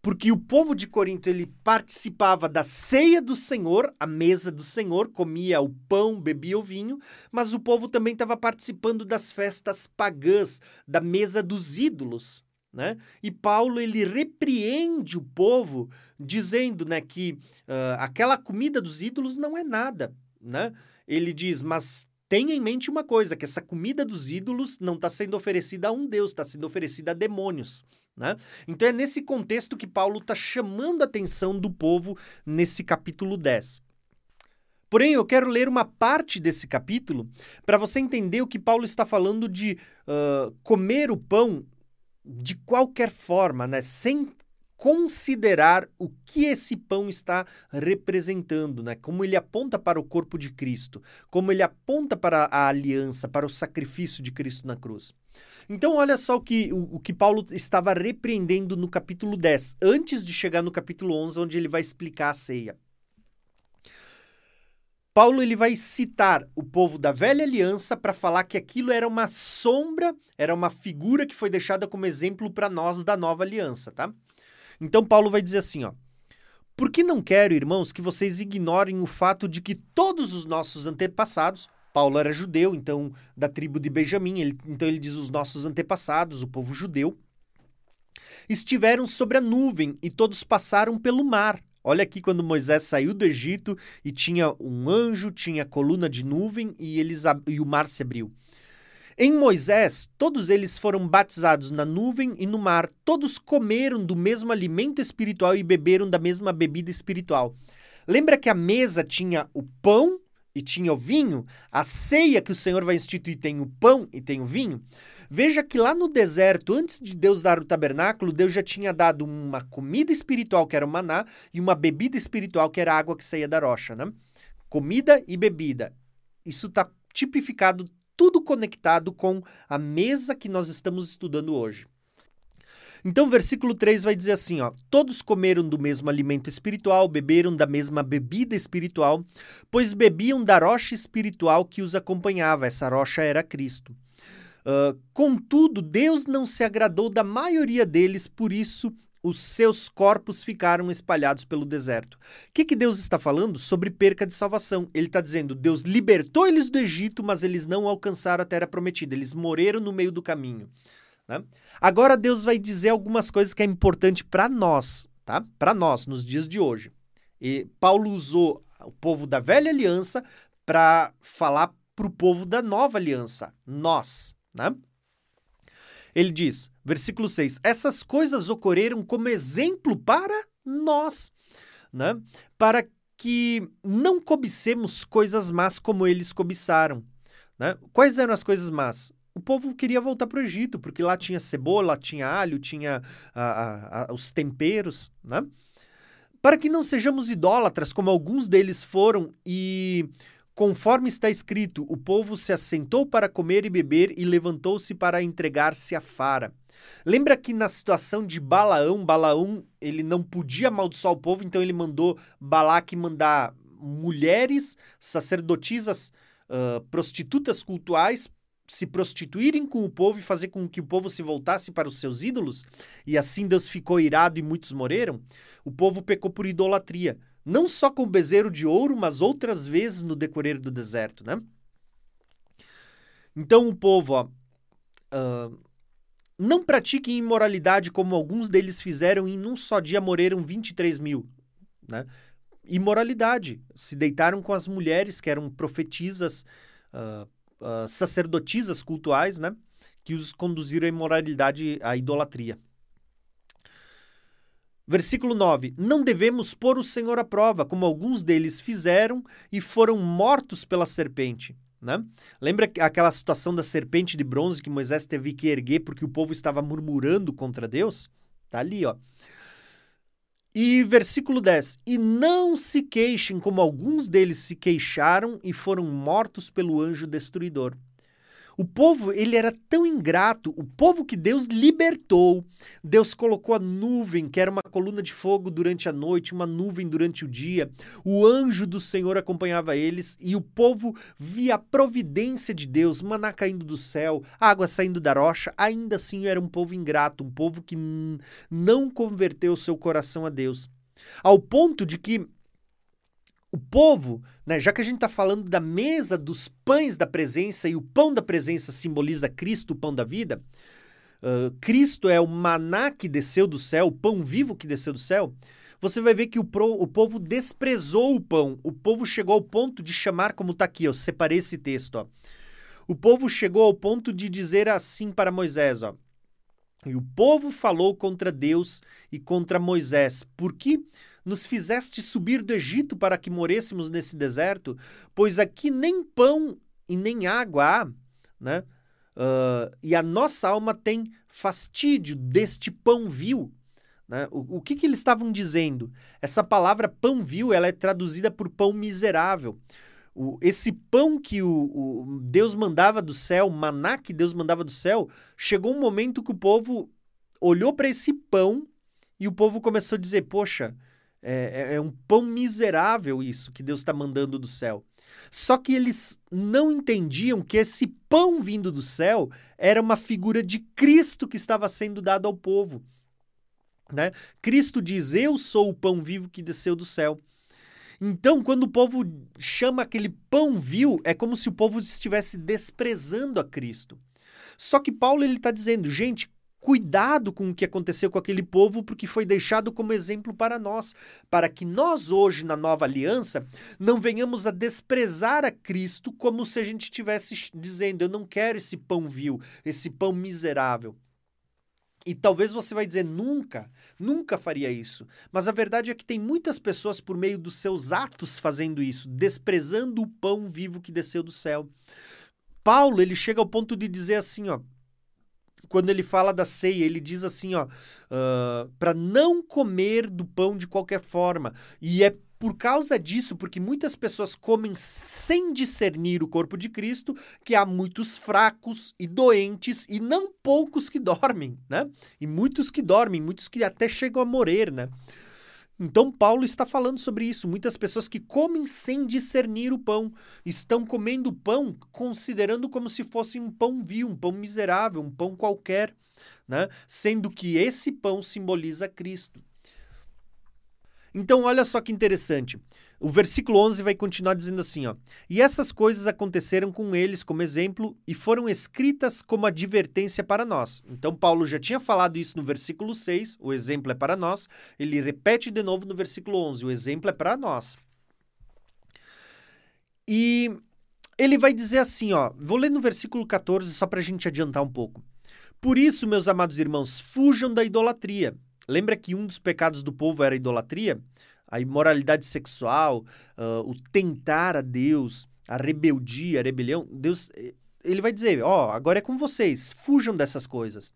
Porque o povo de Corinto, ele participava da ceia do Senhor, a mesa do Senhor, comia o pão, bebia o vinho, mas o povo também estava participando das festas pagãs, da mesa dos ídolos, né? E Paulo, ele repreende o povo, dizendo, né, que uh, aquela comida dos ídolos não é nada, né? Ele diz, mas tenha em mente uma coisa, que essa comida dos ídolos não está sendo oferecida a um Deus, está sendo oferecida a demônios, né? Então é nesse contexto que Paulo está chamando a atenção do povo nesse capítulo dez. Porém, eu quero ler uma parte desse capítulo para você entender o que Paulo está falando de uh, comer o pão de qualquer forma, né? Sem considerar o que esse pão está representando, né? Como ele aponta para o corpo de Cristo, como ele aponta para a aliança, para o sacrifício de Cristo na cruz. Então, olha só o que, o, o que Paulo estava repreendendo no capítulo dez, antes de chegar no capítulo onze, onde ele vai explicar a ceia. Paulo, ele vai citar o povo da velha aliança para falar que aquilo era uma sombra, era uma figura que foi deixada como exemplo para nós da nova aliança, tá? Então, Paulo vai dizer assim, ó. Porque não quero, irmãos, que vocês ignorem o fato de que todos os nossos antepassados... Paulo era judeu, então, da tribo de Benjamim, ele, então ele diz os nossos antepassados, o povo judeu, estiveram sobre a nuvem e todos passaram pelo mar. Olha aqui quando Moisés saiu do Egito e tinha um anjo, tinha coluna de nuvem e, eles, e o mar se abriu. Em Moisés, todos eles foram batizados na nuvem e no mar. Todos comeram do mesmo alimento espiritual e beberam da mesma bebida espiritual. Lembra que a mesa tinha o pão e tinha o vinho? A ceia que o Senhor vai instituir tem o pão e tem o vinho? Veja que lá no deserto, antes de Deus dar o tabernáculo, Deus já tinha dado uma comida espiritual, que era o maná, e uma bebida espiritual, que era a água que saía da rocha, né? Comida e bebida. Isso está tipificado, tudo conectado com a mesa que nós estamos estudando hoje. Então, versículo três vai dizer assim, ó, todos comeram do mesmo alimento espiritual, beberam da mesma bebida espiritual, pois bebiam da rocha espiritual que os acompanhava. Essa rocha era Cristo. Uh, contudo, Deus não se agradou da maioria deles, por isso os seus corpos ficaram espalhados pelo deserto. O que, que Deus está falando? Sobre perca de salvação. Ele está dizendo, Deus libertou eles do Egito, mas eles não alcançaram a terra prometida, eles morreram no meio do caminho, né? Agora Deus vai dizer algumas coisas que é importante para nós, tá? Para nós, nos dias de hoje. E Paulo usou o povo da velha aliança para falar para o povo da nova aliança, nós, né? Ele diz, versículo seis, essas coisas ocorreram como exemplo para nós, né? Para que não cobicemos coisas más como eles cobiçaram, né? Quais eram as coisas más? O povo queria voltar para o Egito, porque lá tinha cebola, tinha alho, tinha a, a, a, os temperos, né? Para que não sejamos idólatras, como alguns deles foram, e Conforme está escrito, o povo se assentou para comer e beber e levantou-se para entregar-se à fara. Lembra que na situação de Balaão, Balaão ele não podia amaldiçoar o povo, então ele mandou Balaque mandar mulheres, sacerdotisas, uh, prostitutas cultuais, se prostituírem com o povo e fazer com que o povo se voltasse para os seus ídolos? E assim Deus ficou irado e muitos morreram? O povo pecou por idolatria. Não só com o bezerro de ouro, mas outras vezes no decorrer do deserto, né? Então o povo, ó, uh, não pratiquem imoralidade como alguns deles fizeram e em um só dia morreram vinte e três mil, né? Imoralidade, se deitaram com as mulheres que eram profetisas, uh, uh, sacerdotisas cultuais, né? Que os conduziram à imoralidade, à idolatria. Versículo nove. Não devemos pôr o Senhor à prova, como alguns deles fizeram e foram mortos pela serpente, né? Lembra aquela situação da serpente de bronze que Moisés teve que erguer porque o povo estava murmurando contra Deus? Tá ali, ó. E versículo dez. E não se queixem, como alguns deles se queixaram e foram mortos pelo anjo destruidor. O povo, ele era tão ingrato, o povo que Deus libertou. Deus colocou a nuvem, que era uma coluna de fogo durante a noite, uma nuvem durante o dia. O anjo do Senhor acompanhava eles e o povo via a providência de Deus, maná caindo do céu, água saindo da rocha. Ainda assim era um povo ingrato, um povo que não converteu seu coração a Deus. Ao ponto de que o povo, né, já que a gente está falando da mesa dos pães da presença, e o pão da presença simboliza Cristo, o pão da vida, uh, Cristo é o maná que desceu do céu, o pão vivo que desceu do céu, você vai ver que o, pro, o povo desprezou o pão. O povo chegou ao ponto de chamar, como está aqui, eu separei esse texto, ó. O povo chegou ao ponto de dizer assim para Moisés, ó. E o povo falou contra Deus e contra Moisés, porque nos fizeste subir do Egito para que morêssemos nesse deserto, pois aqui nem pão e nem água há, né? Uh, e a nossa alma tem fastídio deste pão vil, né? O, o que, que eles estavam dizendo? Essa palavra pão vil, ela é traduzida por pão miserável. O, esse pão que o, o Deus mandava do céu, o maná que Deus mandava do céu, chegou um momento que o povo olhou para esse pão e o povo começou a dizer, poxa, é, é um pão miserável isso que Deus está mandando do céu. Só que eles não entendiam que esse pão vindo do céu era uma figura de Cristo que estava sendo dado ao povo, né? Cristo diz, eu sou o pão vivo que desceu do céu. Então, quando o povo chama aquele pão vil, é como se o povo estivesse desprezando a Cristo. Só que Paulo está dizendo, gente, cuidado com o que aconteceu com aquele povo, porque foi deixado como exemplo para nós, para que nós hoje, na nova aliança, não venhamos a desprezar a Cristo como se a gente estivesse dizendo, eu não quero esse pão vil, esse pão miserável. E talvez você vai dizer, nunca, nunca faria isso. Mas a verdade é que tem muitas pessoas por meio dos seus atos fazendo isso, desprezando o pão vivo que desceu do céu. Paulo, ele chega ao ponto de dizer assim, ó, quando ele fala da ceia, ele diz assim, ó, uh, para não comer do pão de qualquer forma. E é por causa disso, porque muitas pessoas comem sem discernir o corpo de Cristo, que há muitos fracos e doentes, e não poucos que dormem, né? E muitos que dormem, muitos que até chegam a morrer, né? Então Paulo está falando sobre isso. Muitas pessoas que comem sem discernir o pão, estão comendo o pão considerando como se fosse um pão vil, um pão miserável, um pão qualquer, né? Sendo que esse pão simboliza Cristo. Então, olha só que interessante. O versículo onze vai continuar dizendo assim, ó. E essas coisas aconteceram com eles como exemplo e foram escritas como advertência para nós. Então, Paulo já tinha falado isso no versículo seis, o exemplo é para nós. Ele repete de novo no versículo onze, o exemplo é para nós. E ele vai dizer assim, ó. Vou ler no versículo quatorze só para a gente adiantar um pouco. Por isso, meus amados irmãos, fujam da idolatria. Lembra que um dos pecados do povo era a idolatria? A imoralidade sexual, uh, o tentar a Deus, a rebeldia, a rebelião. Deus, ele vai dizer, ó, agora é com vocês, fujam dessas coisas.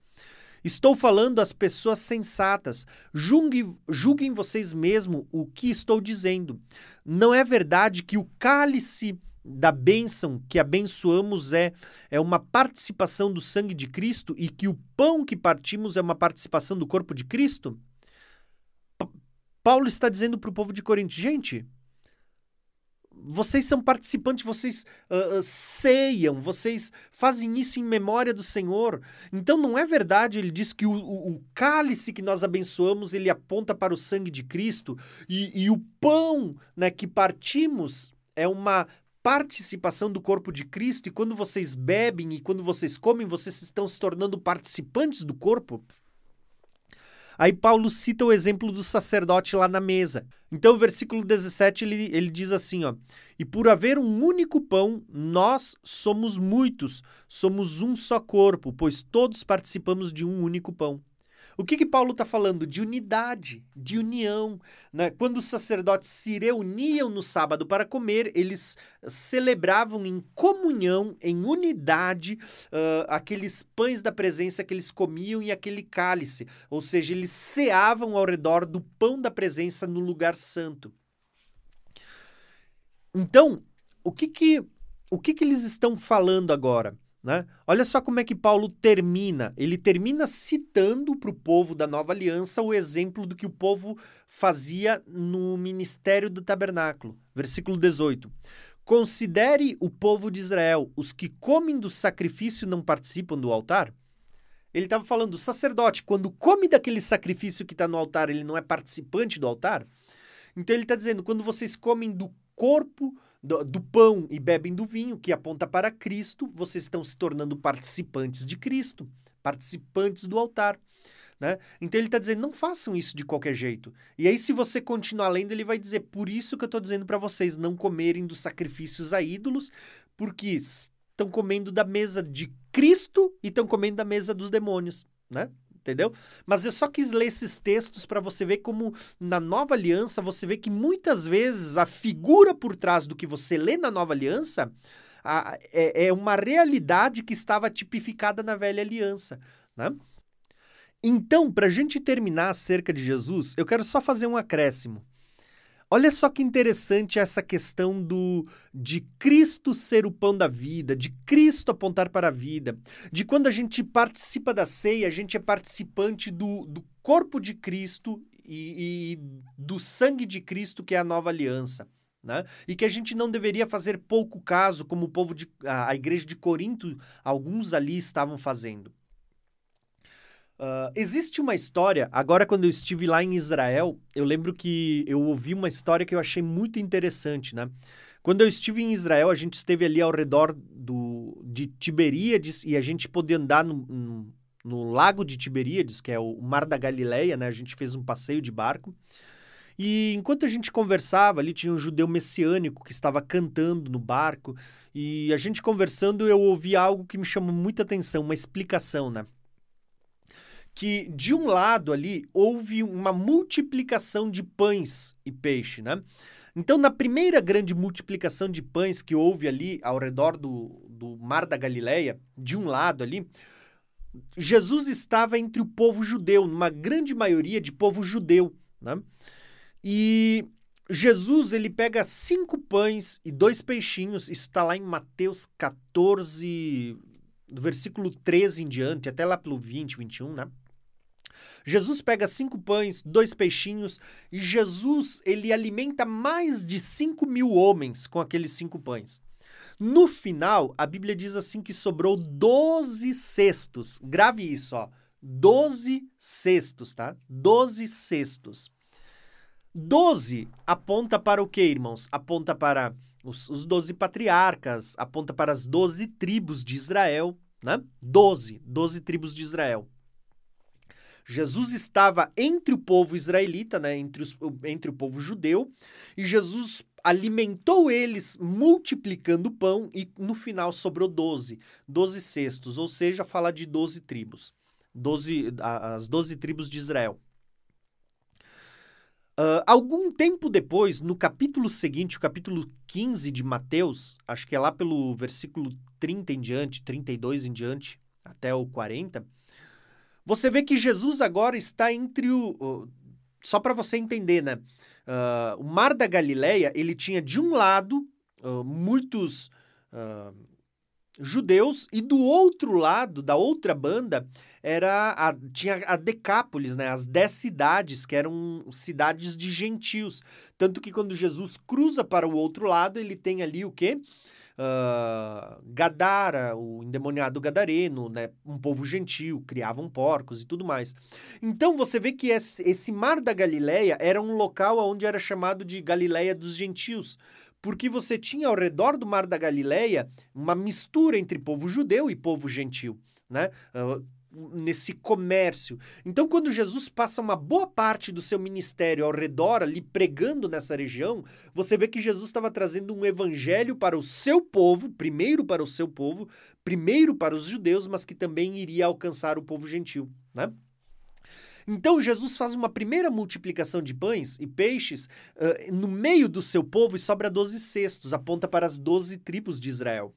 Estou falando às pessoas sensatas, julguem, julguem vocês mesmos o que estou dizendo. Não é verdade que o cálice da bênção que abençoamos é, é uma participação do sangue de Cristo e que o pão que partimos é uma participação do corpo de Cristo? Paulo está dizendo para o povo de Corinto, gente, vocês são participantes, vocês uh, uh, ceiam, vocês fazem isso em memória do Senhor. Então não é verdade, ele diz que o, o, o cálice que nós abençoamos, ele aponta para o sangue de Cristo e, e o pão, né, que partimos é uma participação do corpo de Cristo e quando vocês bebem e quando vocês comem, vocês estão se tornando participantes do corpo. Aí Paulo cita o exemplo do sacerdote lá na mesa. Então, o versículo dezessete, ele, ele diz assim, ó, e por haver um único pão, nós somos muitos, somos um só corpo, pois todos participamos de um único pão. O que que Paulo está falando? De unidade, de união, né? Quando os sacerdotes se reuniam no sábado para comer, eles celebravam em comunhão, em unidade, uh, aqueles pães da presença que eles comiam e aquele cálice. Ou seja, eles ceavam ao redor do pão da presença no lugar santo. Então, o que que, o que que eles estão falando agora? Né? Olha só como é que Paulo termina. Ele termina citando para o povo da Nova Aliança o exemplo do que o povo fazia no ministério do tabernáculo. Versículo dezoito. Considere o povo de Israel, os que comem do sacrifício não participam do altar? Ele estava falando, o sacerdote, quando come daquele sacrifício que está no altar, ele não é participante do altar? Então ele está dizendo, quando vocês comem do corpo, Do, do pão e bebem do vinho, que aponta para Cristo, vocês estão se tornando participantes de Cristo, participantes do altar, né? Então ele está dizendo, não façam isso de qualquer jeito. E aí se você continuar lendo, ele vai dizer, por isso que eu estou dizendo para vocês não comerem dos sacrifícios a ídolos, porque estão comendo da mesa de Cristo e estão comendo da mesa dos demônios, né? Entendeu? Mas eu só quis ler esses textos para você ver como na Nova Aliança você vê que muitas vezes a figura por trás do que você lê na Nova Aliança a, é, é uma realidade que estava tipificada na Velha Aliança, né? Então, para a gente terminar acerca de Jesus, eu quero só fazer um acréscimo. Olha só que interessante essa questão do, de Cristo ser o pão da vida, de Cristo apontar para a vida, de quando a gente participa da ceia, a gente é participante do, do corpo de Cristo e, e do sangue de Cristo, que é a nova aliança, né? E que a gente não deveria fazer pouco caso, como o povo de, a, a igreja de Corinto, alguns ali estavam fazendo. Uh, existe uma história, agora quando eu estive lá em Israel, eu lembro que eu ouvi uma história que eu achei muito interessante, né? Quando eu estive em Israel, a gente esteve ali ao redor do, de Tiberíades e a gente podia andar no, no, no lago de Tiberíades, que é o mar da Galileia, né? A gente fez um passeio de barco e enquanto a gente conversava, ali tinha um judeu messiânico que estava cantando no barco e a gente conversando, eu ouvi algo que me chamou muita atenção, uma explicação, né? Que de um lado ali houve uma multiplicação de pães e peixe, né? Então, na primeira grande multiplicação de pães que houve ali ao redor do, do Mar da Galileia, de um lado ali, Jesus estava entre o povo judeu, numa grande maioria de povo judeu, né? E Jesus, ele pega cinco pães e dois peixinhos, isso está lá em Mateus catorze, do versículo treze em diante, até lá pelo vinte, vinte e um, né? Jesus pega cinco pães, dois peixinhos, e Jesus, ele alimenta mais de cinco mil homens com aqueles cinco pães. No final, a Bíblia diz assim que sobrou doze cestos. Grave isso, ó. Doze cestos, tá? Doze cestos. Doze aponta para o quê, irmãos? Aponta para os, os doze patriarcas, aponta para as doze tribos de Israel, né? Doze, doze tribos de Israel. Jesus estava entre o povo israelita, né? entre, os, entre o povo judeu, e Jesus alimentou eles multiplicando o pão e no final sobrou doze, doze cestos, ou seja, fala de doze tribos, doze, as doze tribos de Israel. Uh, algum tempo depois, no capítulo seguinte, o capítulo quinze de Mateus, acho que é lá pelo versículo trinta em diante, trinta e dois em diante, até o quarenta... Você vê que Jesus agora está entre o... Só para você entender, né? Uh, o Mar da Galileia, ele tinha de um lado uh, muitos uh, judeus, e do outro lado, da outra banda, era a, tinha a Decápolis, né? As dez cidades, que eram cidades de gentios. Tanto que quando Jesus cruza para o outro lado, ele tem ali o quê? Uh, Gadara, o endemoniado gadareno, né? Um povo gentil, criavam porcos e tudo mais. Então você vê que esse, esse mar da Galileia era um local onde era chamado de Galileia dos gentios, porque você tinha ao redor do mar da Galileia uma mistura entre povo judeu e povo gentil, né? Uh, nesse comércio. Então, quando Jesus passa uma boa parte do seu ministério ao redor, ali pregando nessa região, você vê que Jesus estava trazendo um evangelho para o seu povo, primeiro para o seu povo, primeiro para os judeus, mas que também iria alcançar o povo gentil, né? Então, Jesus faz uma primeira multiplicação de pães e peixes uh, no meio do seu povo e sobra doze cestos, aponta para as doze tribos de Israel.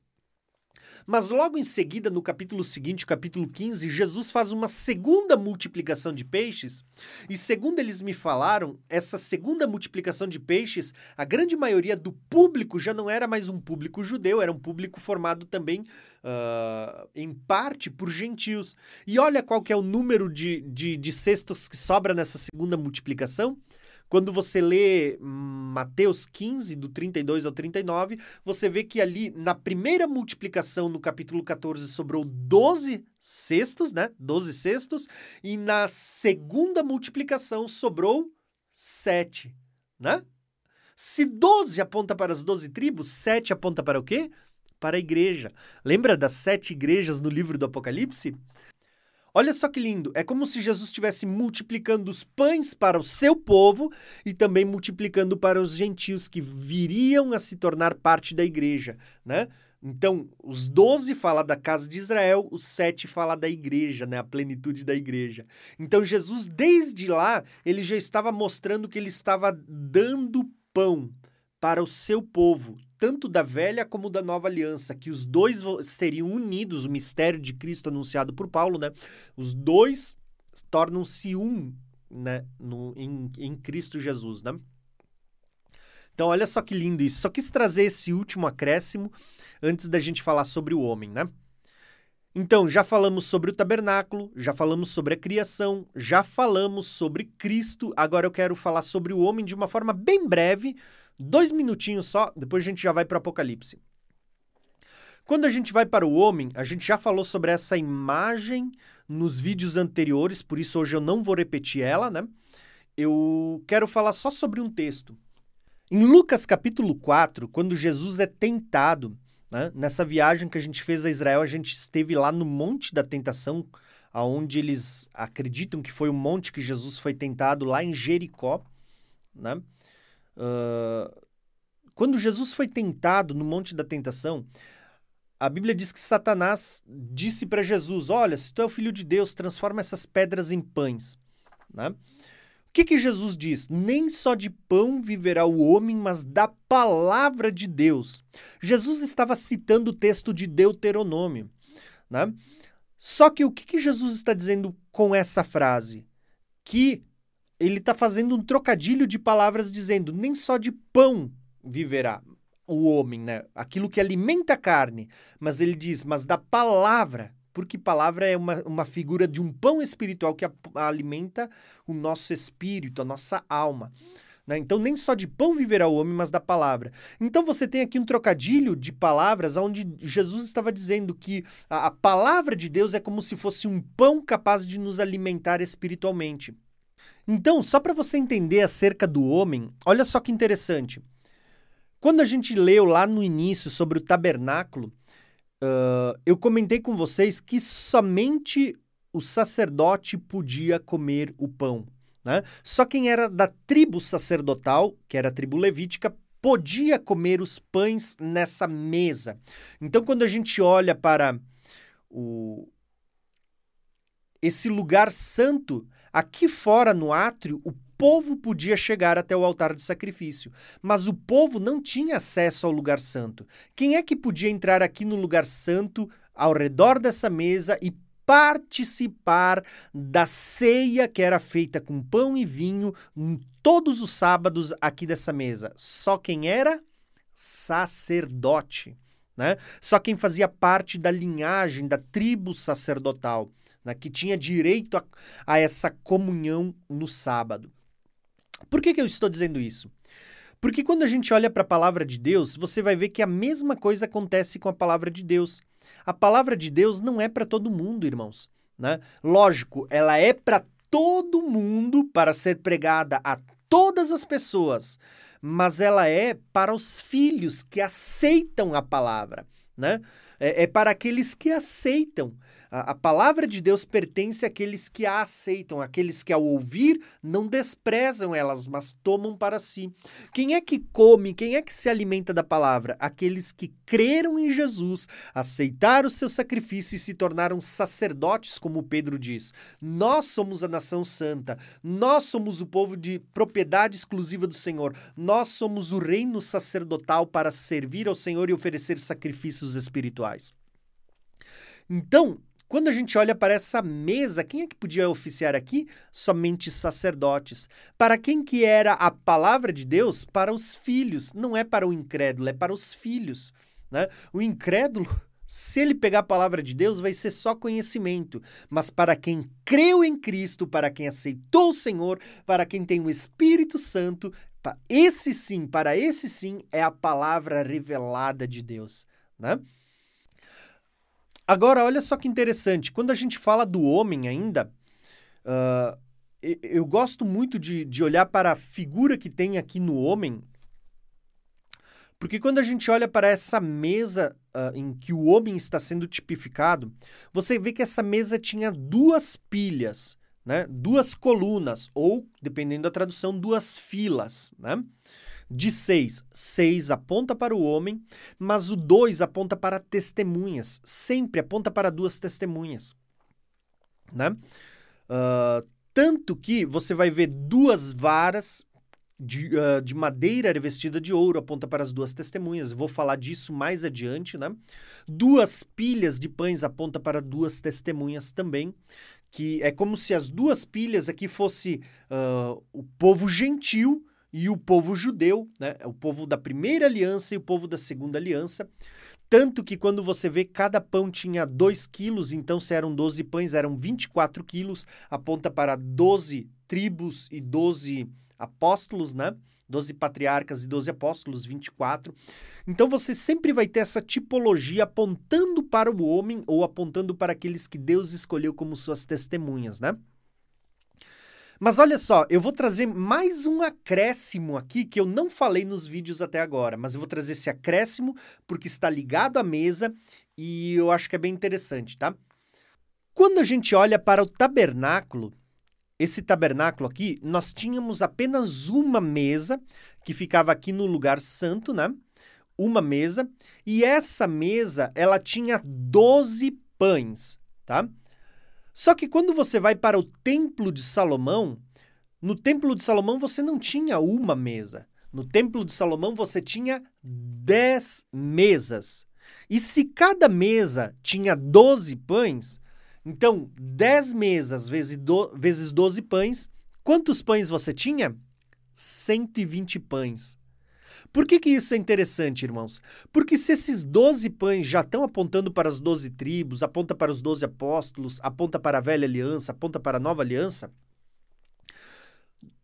Mas logo em seguida, no capítulo seguinte, capítulo quinze, Jesus faz uma segunda multiplicação de peixes, e segundo eles me falaram, essa segunda multiplicação de peixes, a grande maioria do público já não era mais um público judeu, era um público formado também, uh, em parte, por gentios. E olha qual que é o número de, de, de cestos que sobra nessa segunda multiplicação. Quando você lê Mateus quinze, do trinta e dois ao trinta e nove, você vê que ali, na primeira multiplicação, no capítulo quatorze, sobrou doze cestos, né? doze cestos, e na segunda multiplicação sobrou sete, né? Se doze aponta para as doze tribos, sete aponta para o quê? Para a igreja. Lembra das sete igrejas no livro do Apocalipse? Olha só que lindo, é como se Jesus estivesse multiplicando os pães para o seu povo e também multiplicando para os gentios que viriam a se tornar parte da igreja, né? Então, os doze fala da casa de Israel, os sete fala da igreja, né? A plenitude da igreja. Então, Jesus, desde lá, ele já estava mostrando que ele estava dando pão para o seu povo, tanto da velha como da nova aliança, que os dois seriam unidos, o mistério de Cristo anunciado por Paulo, né? Os dois tornam-se um, né? No, em, em Cristo Jesus, né? Então, olha só que lindo isso. Só quis trazer esse último acréscimo antes da gente falar sobre o homem, né? Então, já falamos sobre o tabernáculo, já falamos sobre a criação, já falamos sobre Cristo. Agora eu quero falar sobre o homem de uma forma bem breve, dois minutinhos só, depois a gente já vai para o Apocalipse. Quando a gente vai para o homem, a gente já falou sobre essa imagem nos vídeos anteriores, por isso hoje eu não vou repetir ela, né? Eu quero falar só sobre um texto. Em Lucas capítulo quatro, quando Jesus é tentado, né? Nessa viagem que a gente fez a Israel, a gente esteve lá no Monte da Tentação, aonde eles acreditam que foi o monte que Jesus foi tentado, lá em Jericó, né? Uh, quando Jesus foi tentado no Monte da Tentação, a Bíblia diz que Satanás disse para Jesus, olha, se tu é o Filho de Deus, transforma essas pedras em pães, né? O que que Jesus diz? Nem só de pão viverá o homem, mas da palavra de Deus. Jesus estava citando o texto de Deuteronômio, né? Só que o que que Jesus está dizendo com essa frase? Que ele está fazendo um trocadilho de palavras dizendo, nem só de pão viverá o homem, né? Aquilo que alimenta a carne. Mas ele diz, mas da palavra, porque palavra é uma, uma figura de um pão espiritual que a, a alimenta o nosso espírito, a nossa alma, né? Então, nem só de pão viverá o homem, mas da palavra. Então, você tem aqui um trocadilho de palavras onde Jesus estava dizendo que a, a palavra de Deus é como se fosse um pão capaz de nos alimentar espiritualmente. Então, só para você entender acerca do homem, olha só que interessante. Quando a gente leu lá no início sobre o tabernáculo, uh, eu comentei com vocês que somente o sacerdote podia comer o pão, né? Só quem era da tribo sacerdotal, que era a tribo levítica, podia comer os pães nessa mesa. Então, quando a gente olha para o... esse lugar santo, aqui fora no átrio, o povo podia chegar até o altar de sacrifício, mas o povo não tinha acesso ao lugar santo. Quem é que podia entrar aqui no lugar santo, ao redor dessa mesa, e participar da ceia que era feita com pão e vinho todos os sábados aqui dessa mesa? Só quem era sacerdote, né? Só quem fazia parte da linhagem, da tribo sacerdotal, né? Que tinha direito a, a essa comunhão no sábado. Por que que eu estou dizendo isso? Porque quando a gente olha para a palavra de Deus, você vai ver que a mesma coisa acontece com a palavra de Deus. A palavra de Deus não é para todo mundo, irmãos, né? Lógico, ela é para todo mundo, para ser pregada a todas as pessoas, mas ela é para os filhos que aceitam a palavra, né? É, é para aqueles que aceitam. A, a palavra de Deus pertence àqueles que a aceitam, àqueles que ao ouvir não desprezam elas, mas tomam para si. Quem é que come, quem é que se alimenta da palavra? Aqueles que creram em Jesus, aceitaram o seu sacrifício e se tornaram sacerdotes, como Pedro diz. Nós somos a nação santa, nós somos o povo de propriedade exclusiva do Senhor, nós somos o reino sacerdotal para servir ao Senhor e oferecer sacrifícios espirituais. Então, quando a gente olha para essa mesa, quem é que podia oficiar aqui? Somente sacerdotes. Para quem que era a palavra de Deus? Para os filhos. Não é para o incrédulo, é para os filhos, né? O incrédulo, se ele pegar a palavra de Deus, vai ser só conhecimento. Mas para quem creu em Cristo, para quem aceitou o Senhor, para quem tem o Espírito Santo, para esse sim, para esse sim é a palavra revelada de Deus, né? Agora, olha só que interessante, quando a gente fala do homem ainda, uh, eu, eu gosto muito de, de olhar para a figura que tem aqui no homem, porque quando a gente olha para essa mesa uh, em que o homem está sendo tipificado, você vê que essa mesa tinha duas pilhas, né? Duas colunas, ou, dependendo da tradução, duas filas, né? De seis, seis aponta para o homem, mas o dois aponta para testemunhas, sempre aponta para duas testemunhas, né? Uh, tanto que você vai ver duas varas de, uh, de madeira revestida de ouro, aponta para as duas testemunhas, vou falar disso mais adiante, né? Duas pilhas de pães aponta para duas testemunhas também, que é como se as duas pilhas aqui fosse uh, o povo gentil, e o povo judeu, né? O povo da primeira aliança e o povo da segunda aliança. Tanto que quando você vê, cada pão tinha dois quilos, então se eram doze pães, eram vinte e quatro quilos, aponta para doze tribos e doze apóstolos, né? doze patriarcas e doze apóstolos, vinte e quatro. Então você sempre vai ter essa tipologia apontando para o homem ou apontando para aqueles que Deus escolheu como suas testemunhas, né? Mas olha só, eu vou trazer mais um acréscimo aqui que eu não falei nos vídeos até agora, mas eu vou trazer esse acréscimo porque está ligado à mesa e eu acho que é bem interessante, tá? Quando a gente olha para o tabernáculo, esse tabernáculo aqui, nós tínhamos apenas uma mesa que ficava aqui no lugar santo, né? Uma mesa, e essa mesa, ela tinha doze pães, tá? Só que quando você vai para o Templo de Salomão, no Templo de Salomão você não tinha uma mesa. No Templo de Salomão você tinha dez mesas. E se cada mesa tinha doze pães, então dez mesas vezes doze pães, quantos pães você tinha? cento e vinte pães. Por que que isso é interessante, irmãos? Porque se esses doze pães já estão apontando para as doze tribos, aponta para os doze apóstolos, aponta para a velha aliança, aponta para a nova aliança,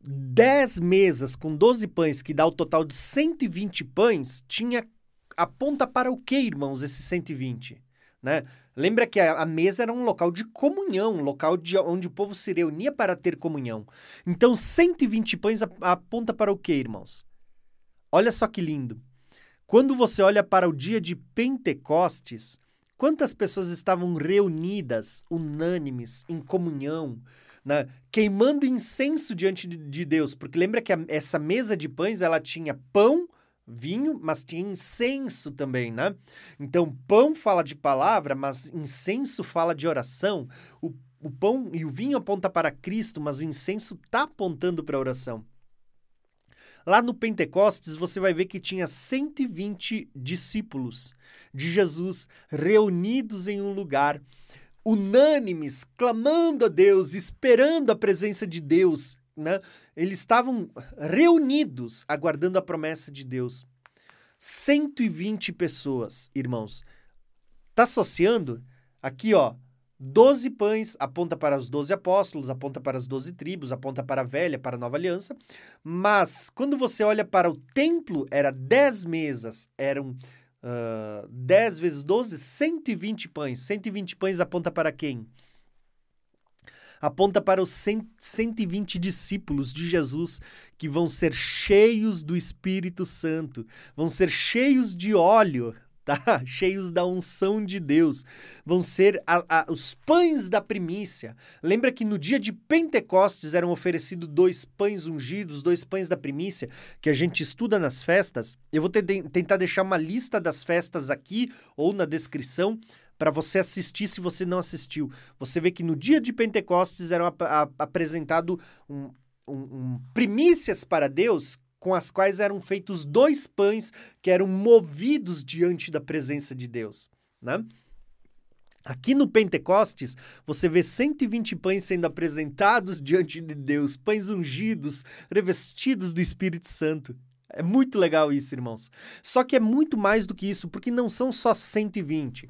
dez mesas com doze pães, que dá o total de cento e vinte pães, tinha, aponta para o que, irmãos, esses cento e vinte? Né? Lembra que a, a mesa era um local de comunhão, um local de, onde o povo se reunia para ter comunhão. Então, cento e vinte pães aponta para o que, irmãos? Olha só que lindo. Quando você olha para o dia de Pentecostes, quantas pessoas estavam reunidas, unânimes, em comunhão, né? Queimando incenso diante de Deus. Porque lembra que a, essa mesa de pães, ela tinha pão, vinho, mas tinha incenso também, né? Então, pão fala de palavra, mas incenso fala de oração. O, o pão e o vinho apontam para Cristo, mas o incenso está apontando para a oração. Lá no Pentecostes, você vai ver que tinha cento e vinte discípulos de Jesus reunidos em um lugar, unânimes, clamando a Deus, esperando a presença de Deus, né? Eles estavam reunidos, aguardando a promessa de Deus. cento e vinte pessoas, irmãos. Está associando aqui, ó, doze pães, aponta para os doze apóstolos, aponta para as doze tribos, aponta para a velha, para a nova aliança. Mas, quando você olha para o templo, era dez mesas, eram uh, dez vezes doze, cento e vinte pães. cento e vinte pães aponta para quem? Aponta para os cento e vinte discípulos de Jesus que vão ser cheios do Espírito Santo, vão ser cheios de óleo, tá? Cheios da unção de Deus, vão ser a, a, os pães da primícia. Lembra que no dia de Pentecostes eram oferecidos dois pães ungidos, dois pães da primícia, que a gente estuda nas festas? Eu vou te, tentar deixar uma lista das festas aqui ou na descrição, para você assistir se você não assistiu. Você vê que no dia de Pentecostes eram ap apresentados um, um, um, primícias para Deus, com as quais eram feitos dois pães que eram movidos diante da presença de Deus, né? Aqui no Pentecostes, você vê cento e vinte pães sendo apresentados diante de Deus, pães ungidos, revestidos do Espírito Santo. É muito legal isso, irmãos. Só que é muito mais do que isso, porque não são só cento e vinte.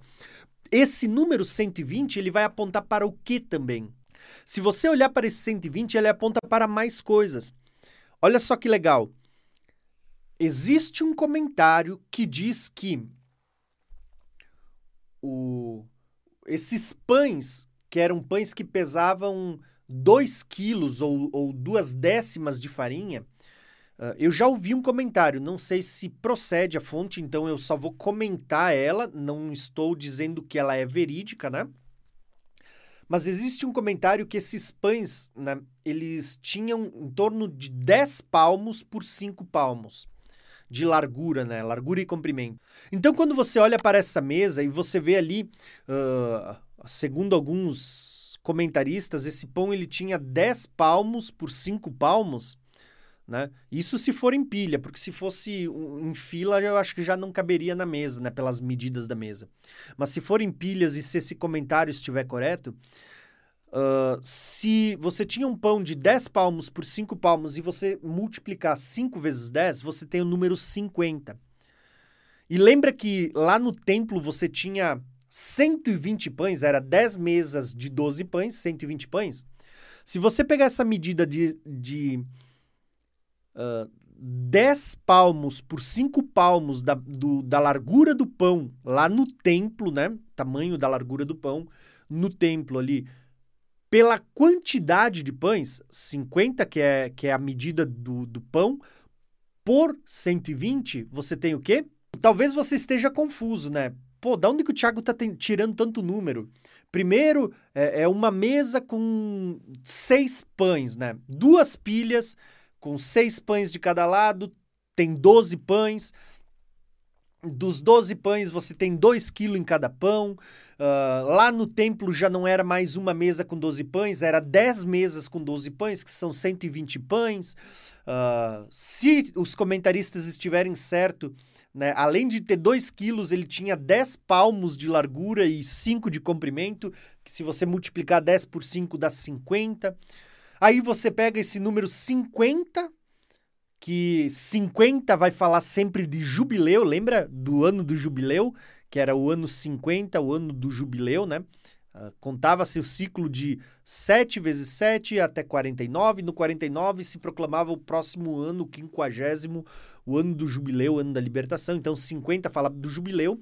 Esse número cento e vinte, ele vai apontar para o que também? Se você olhar para esse cento e vinte, ele aponta para mais coisas. Olha só que legal. Existe um comentário que diz que o... esses pães, que eram pães que pesavam dois quilos ou, ou duas décimas de farinha, eu já ouvi um comentário, não sei se procede a fonte, então eu só vou comentar ela, não estou dizendo que ela é verídica, né? Mas existe um comentário que esses pães, né, eles tinham em torno de dez palmos por cinco palmos de largura, né? Largura e comprimento. Então, quando você olha para essa mesa e você vê ali, uh, segundo alguns comentaristas, esse pão ele tinha dez palmos por cinco palmos, né? Isso se for em pilha, porque se fosse em fila, eu acho que já não caberia na mesa, né? Pelas medidas da mesa. Mas se for em pilhas e se esse comentário estiver correto, uh, se você tinha um pão de dez palmos por cinco palmos e você multiplicar cinco vezes dez, você tem o número cinquenta. E lembra que lá no templo você tinha cento e vinte pães, era dez mesas de doze pães, cento e vinte pães. Se você pegar essa medida de... de Uh, dez palmos por cinco palmos da, do, da largura do pão lá no templo, né? Tamanho da largura do pão no templo ali. Pela quantidade de pães, cinquenta, que é, que é a medida do, do pão, por cento e vinte, você tem o quê? Talvez você esteja confuso, né? Pô, da onde que o Thiago tá tirando tanto número? Primeiro, é, é uma mesa com seis pães, né? Duas pilhas... com seis pães de cada lado, tem doze pães. Dos doze pães, você tem dois quilos em cada pão. Uh, lá no templo já não era mais uma mesa com doze pães, era dez mesas com doze pães, que são cento e vinte pães. Uh, se os comentaristas estiverem certo, né, além de ter dois quilos, ele tinha dez palmos de largura e cinco de comprimento, que se você multiplicar dez por cinco dá cinquenta. Aí você pega esse número cinquenta, que cinquenta vai falar sempre de jubileu, lembra do ano do jubileu? Que era o ano cinquenta, o ano do jubileu, né? Uh, contava-se o ciclo de sete vezes sete até quarenta e nove. No quarenta e nove se proclamava o próximo ano, o quinquagésimo, o ano do jubileu, o ano da libertação. Então cinquenta fala do jubileu.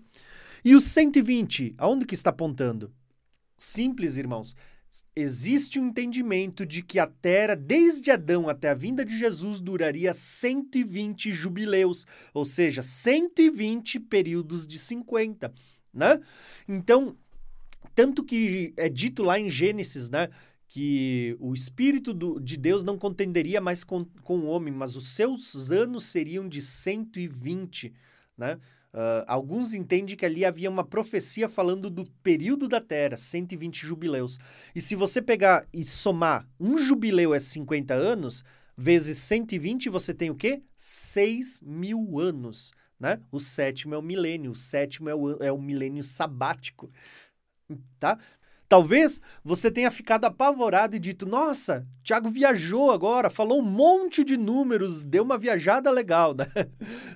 E o cento e vinte, aonde que está apontando? Simples, irmãos. Existe um entendimento de que a Terra, desde Adão até a vinda de Jesus, duraria cento e vinte jubileus, ou seja, cento e vinte períodos de cinquenta, né? Então, tanto que é dito lá em Gênesis, né, que o Espírito do, de Deus não contenderia mais com, com o homem, mas os seus anos seriam de cento e vinte, né? Uh, alguns entendem que ali havia uma profecia falando do período da Terra, cento e vinte jubileus. E se você pegar e somar, um jubileu é cinquenta anos, vezes cento e vinte, você tem o quê? seis mil anos, né? O sétimo é o milênio, o sétimo é o, é o milênio sabático, tá? Talvez você tenha ficado apavorado e dito, nossa, Thiago viajou agora, falou um monte de números, deu uma viajada legal, né?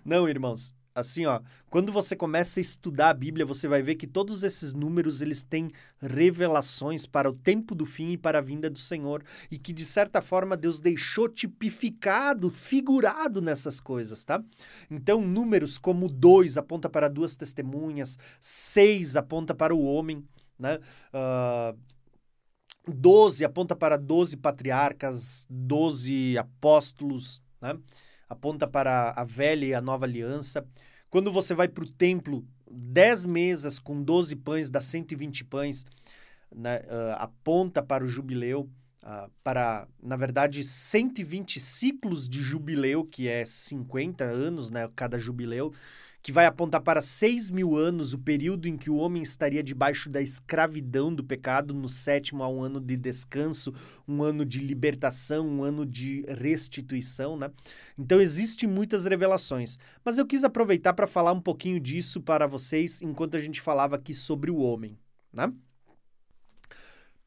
Não, irmãos. assim, ó, quando você começa a estudar a Bíblia, você vai ver que todos esses números, eles têm revelações para o tempo do fim e para a vinda do Senhor, e que, de certa forma, Deus deixou tipificado, figurado nessas coisas, tá? Então, números como dois aponta para duas testemunhas, seis aponta para o homem, né? Uh... doze aponta para doze patriarcas, doze apóstolos, né? Aponta para a velha e a nova aliança. Quando você vai para o templo, dez mesas com doze pães, dá cento e vinte pães, né? uh, aponta para o jubileu, uh, para, na verdade, cento e vinte ciclos de jubileu, que é cinquenta anos, né? Cada jubileu, que vai apontar para seis mil anos, o período em que o homem estaria debaixo da escravidão do pecado. No sétimo há um ano de descanso, um ano de libertação, um ano de restituição, né? Então, existem muitas revelações. Mas eu quis aproveitar para falar um pouquinho disso para vocês, enquanto a gente falava aqui sobre o homem, né?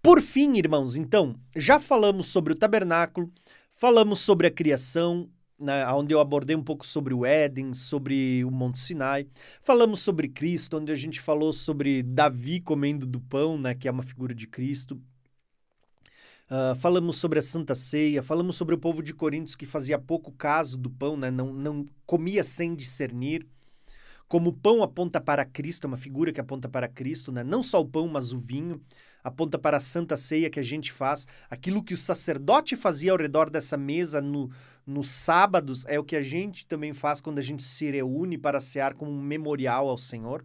Por fim, irmãos, então, já falamos sobre o tabernáculo, falamos sobre a criação, né, onde eu abordei um pouco sobre o Éden, sobre o Monte Sinai. Falamos sobre Cristo, onde a gente falou sobre Davi comendo do pão, né, que é uma figura de Cristo. Uh, falamos sobre a Santa Ceia, falamos sobre o povo de Corinto que fazia pouco caso do pão, né, não, não comia sem discernir. Como o pão aponta para Cristo, é uma figura que aponta para Cristo, né? Não só o pão, mas o vinho, aponta para a Santa Ceia que a gente faz. Aquilo que o sacerdote fazia ao redor dessa mesa no, nos sábados é o que a gente também faz quando a gente se reúne para cear como um memorial ao Senhor.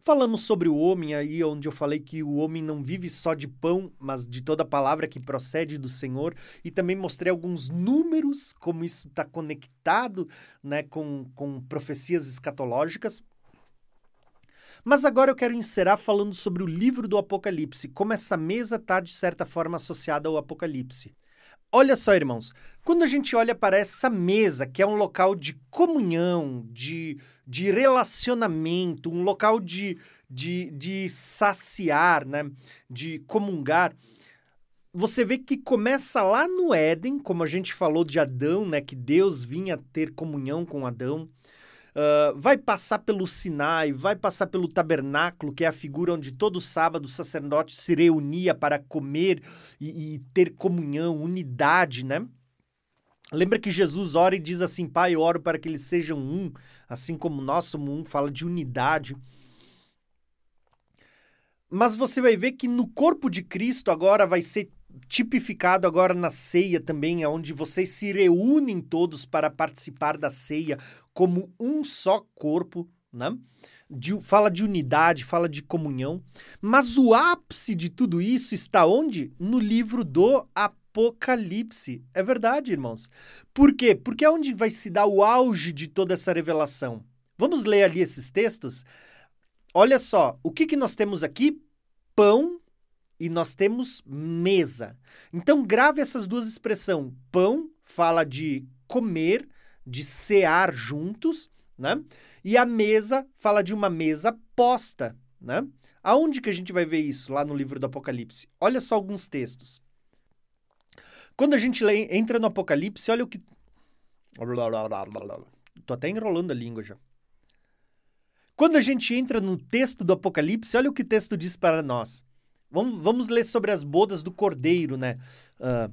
Falamos sobre o homem aí, onde eu falei que o homem não vive só de pão, mas de toda palavra que procede do Senhor, e também mostrei alguns números, como isso está conectado, né, com, com profecias escatológicas. Mas agora eu quero encerrar falando sobre o livro do Apocalipse, como essa mesa está, de certa forma, associada ao Apocalipse. Olha só, irmãos, quando a gente olha para essa mesa, que é um local de comunhão, de, de relacionamento, um local de, de, de saciar, né? De comungar, você vê que começa lá no Éden, como a gente falou de Adão, né? Que Deus vinha ter comunhão com Adão. Uh, vai passar pelo Sinai, vai passar pelo tabernáculo, que é a figura onde todo sábado o sacerdote se reunia para comer e, e ter comunhão, unidade, né? Lembra que Jesus ora e diz assim: Pai, eu oro para que eles sejam um, assim como nós somos um, fala de unidade. Mas você vai ver que no corpo de Cristo agora vai ser tipificado agora na ceia também, onde vocês se reúnem todos para participar da ceia como um só corpo, né? De, fala de unidade, fala de comunhão, mas o ápice de tudo isso está onde? No livro do Apocalipse. É verdade, irmãos. Por quê? Porque é onde vai se dar o auge de toda essa revelação. Vamos ler ali esses textos? Olha só, o que, que nós temos aqui? Pão. E nós temos mesa. Então, grave essas duas expressões. Pão fala de comer, de cear juntos, né? E a mesa fala de uma mesa posta, né? Aonde que a gente vai ver isso? Lá no livro do Apocalipse. Olha só alguns textos. Quando a gente lê, entra no Apocalipse, olha o que... Tô até enrolando a língua já. Quando a gente entra no texto do Apocalipse, olha o que o texto diz para nós. Vamos, vamos ler sobre as bodas do Cordeiro, né? Uh,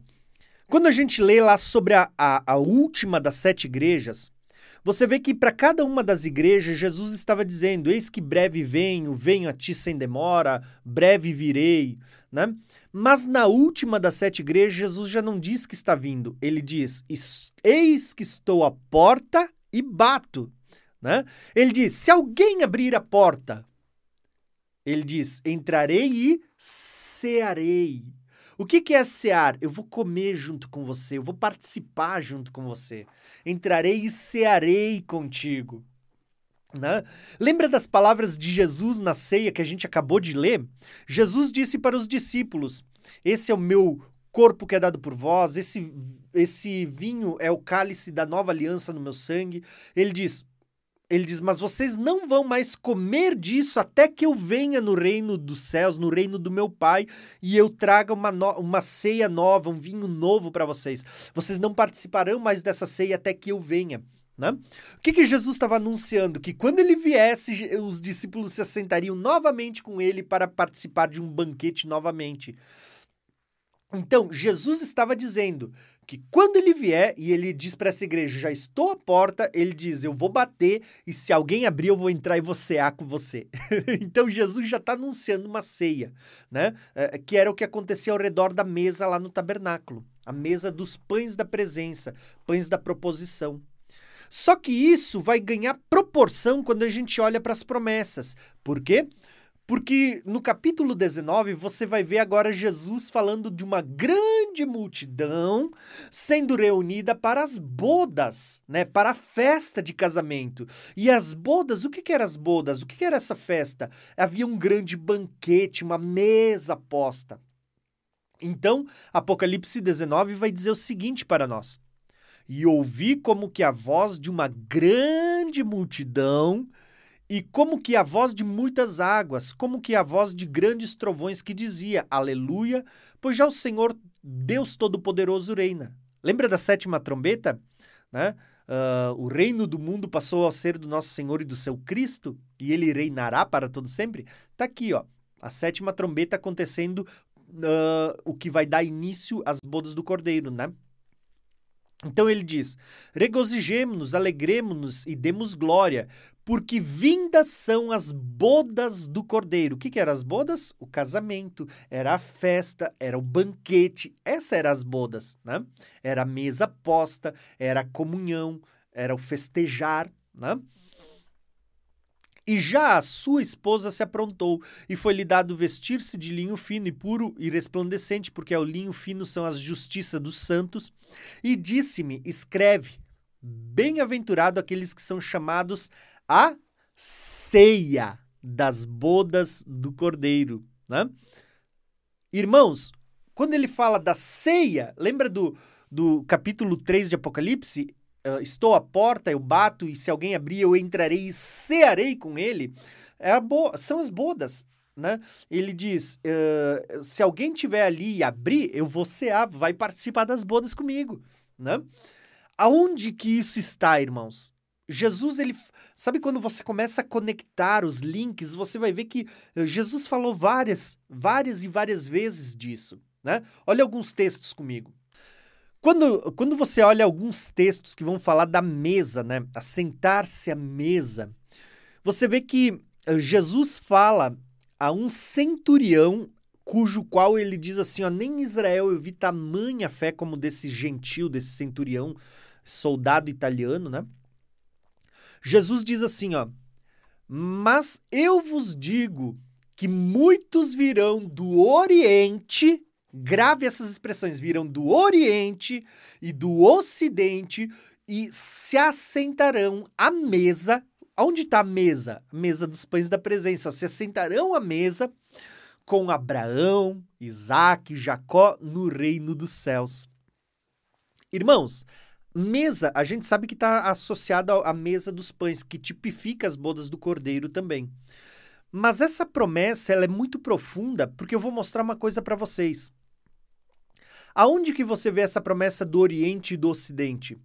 quando a gente lê lá sobre a, a, a última das sete igrejas, você vê que para cada uma das igrejas, Jesus estava dizendo: eis que breve venho, venho a ti sem demora, breve virei, né? Mas na última das sete igrejas, Jesus já não diz que está vindo. Ele diz: eis que estou à porta e bato, né? Ele diz: se alguém abrir a porta... Ele diz: entrarei e cearei. O que, que é cear? Eu vou comer junto com você, eu vou participar junto com você. Entrarei e cearei contigo. Né? Lembra das palavras de Jesus na ceia que a gente acabou de ler? Jesus disse para os discípulos: esse é o meu corpo que é dado por vós, esse, esse vinho é o cálice da nova aliança no meu sangue. Ele diz... Ele diz: mas vocês não vão mais comer disso até que eu venha no reino dos céus, no reino do meu Pai, e eu traga uma, no... uma ceia nova, um vinho novo para vocês. Vocês não participarão mais dessa ceia até que eu venha. Né? O que, que Jesus estava anunciando? Que quando ele viesse, os discípulos se assentariam novamente com ele para participar de um banquete novamente. Então, Jesus estava dizendo que quando ele vier, e ele diz para essa igreja, já estou à porta, ele diz, eu vou bater, e se alguém abrir, eu vou entrar e vou cear com você. Então, Jesus já está anunciando uma ceia, né? É, que era o que acontecia ao redor da mesa lá no tabernáculo. A mesa dos pães da presença, pães da proposição. Só que isso vai ganhar proporção quando a gente olha para as promessas. Por quê? Porque no capítulo dezenove você vai ver agora Jesus falando de uma grande multidão sendo reunida para as bodas, né? Para a festa de casamento. E as bodas, o que que eram as bodas? O que que era essa festa? Havia um grande banquete, uma mesa posta. Então, Apocalipse dezenove vai dizer o seguinte para nós. E ouvi como que a voz de uma grande multidão, e como que a voz de muitas águas, como que a voz de grandes trovões que dizia, aleluia, pois já o Senhor Deus Todo-Poderoso reina. Lembra da sétima trombeta? Né? Uh, o reino do mundo passou a ser do nosso Senhor e do seu Cristo, e ele reinará para todo sempre. Está aqui, ó, a sétima trombeta acontecendo, uh, o que vai dar início às bodas do Cordeiro, né? Então ele diz, regozijemo-nos, alegremo-nos e demos glória, porque vindas são as bodas do Cordeiro. O que que eram as bodas? O casamento, era a festa, era o banquete, essas eram as bodas, né? Era a mesa posta, era a comunhão, era o festejar, né? E já a sua esposa se aprontou, e foi-lhe dado vestir-se de linho fino e puro e resplandecente, porque ao linho fino são as justiças dos santos. E disse-me, escreve, bem-aventurado aqueles que são chamados à ceia das bodas do Cordeiro. Né? Irmãos, quando ele fala da ceia, lembra do, do capítulo três de Apocalipse? Uh, estou à porta, eu bato, e se alguém abrir, eu entrarei e cearei com ele. É a bo... São as bodas, né? Ele diz, uh, se alguém tiver ali e abrir, eu vou cear, vai participar das bodas comigo, né? Aonde que isso está, irmãos? Jesus, ele... Sabe quando você começa a conectar os links, você vai ver que Jesus falou várias, várias e várias vezes disso, né? Olha alguns textos comigo. Quando, quando você olha alguns textos que vão falar da mesa, né? Assentar-se à mesa, você vê que Jesus fala a um centurião, cujo qual ele diz assim, ó, nem em Israel eu vi tamanha fé como desse gentil, desse centurião, soldado italiano, né? Jesus diz assim, ó, mas eu vos digo que muitos virão do Oriente... Grave essas expressões, virão do Oriente e do Ocidente e se assentarão à mesa. Onde está a mesa? A mesa dos pães da presença. Se assentarão à mesa com Abraão, Isaac, Jacó no reino dos céus. Irmãos, mesa, a gente sabe que está associada à mesa dos pães, que tipifica as bodas do Cordeiro também. Mas essa promessa, ela é muito profunda, porque eu vou mostrar uma coisa para vocês. Aonde que você vê essa promessa do Oriente e do Ocidente?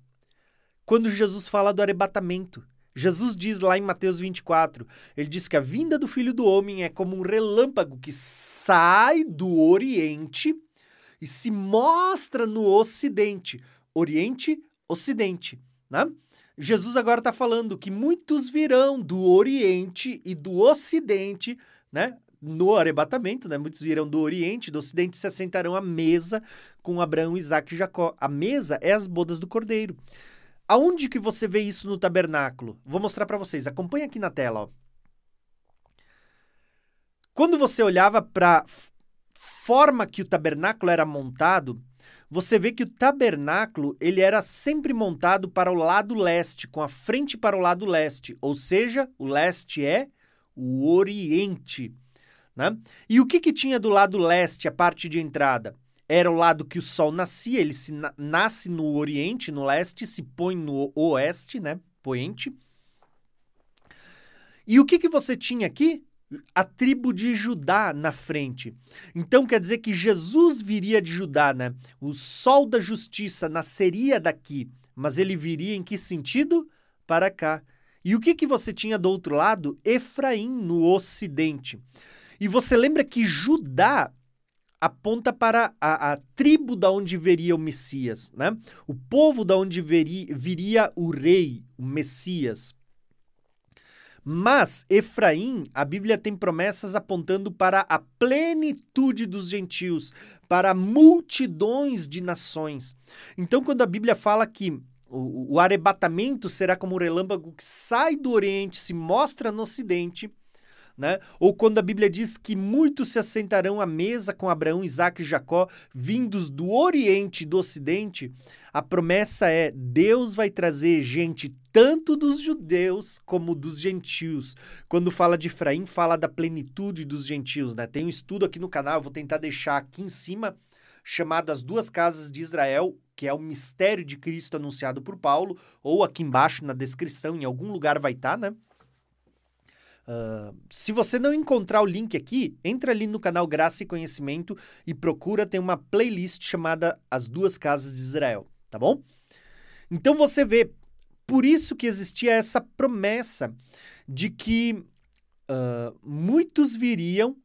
Quando Jesus fala do arrebatamento. Jesus diz lá em Mateus vinte e quatro, ele diz que a vinda do Filho do Homem é como um relâmpago que sai do Oriente e se mostra no Ocidente. Oriente, Ocidente, né? Jesus agora está falando que muitos virão do Oriente e do Ocidente, né? No arrebatamento, né? Muitos virão do Oriente e do Ocidente e se assentarão à mesa com Abraão, Isaac e Jacó. A mesa é as bodas do Cordeiro. Aonde que você vê isso no tabernáculo? Vou mostrar para vocês. Acompanha aqui na tela, ó. Quando você olhava para a forma que o tabernáculo era montado, você vê que o tabernáculo, ele era sempre montado para o lado leste, com a frente para o lado leste, ou seja, o leste é o Oriente, né? E o que que tinha do lado leste, a parte de entrada? Era o lado que o sol nascia, ele se na- nasce no Oriente, no leste, se põe no oeste, né? Poente. E o que que você tinha aqui? A tribo de Judá na frente. Então quer dizer que Jesus viria de Judá, né? O sol da justiça nasceria daqui, mas ele viria em que sentido? para cá. E o que, que você tinha do outro lado? Efraim, no Ocidente. E você lembra que Judá aponta para a, a tribo da onde viria o Messias, né? O povo da onde viria, viria o rei, o Messias. Mas Efraim, a Bíblia tem promessas apontando para a plenitude dos gentios, para multidões de nações. Então, quando a Bíblia fala que o, o arrebatamento será como um relâmpago que sai do Oriente, se mostra no Ocidente, né? Ou quando a Bíblia diz que muitos se assentarão à mesa com Abraão, Isaac e Jacó, vindos do Oriente e do Ocidente, a promessa é: Deus vai trazer gente tanto dos judeus como dos gentios. Quando fala de Efraim, fala da plenitude dos gentios, né? Tem um estudo aqui no canal, vou tentar deixar aqui em cima, chamado As Duas Casas de Israel, que é o mistério de Cristo anunciado por Paulo, ou aqui embaixo na descrição, em algum lugar vai estar, né? Uh, se você não encontrar o link aqui, entra ali no canal Graça e Conhecimento e procura, tem uma playlist chamada As Duas Casas de Israel, tá bom? Então você vê, por isso que existia essa promessa de que uh, muitos viriam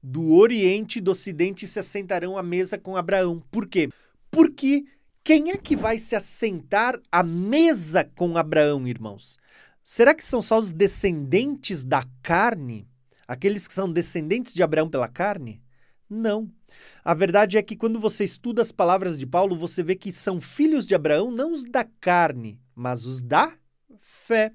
do Oriente e do Ocidente e se assentarão à mesa com Abraão. Por quê? Porque quem é que vai se assentar à mesa com Abraão, irmãos? Será que são só os descendentes da carne? Aqueles que são descendentes de Abraão pela carne? Não. A verdade é que quando você estuda as palavras de Paulo, você vê que são filhos de Abraão, não os da carne, mas os da fé.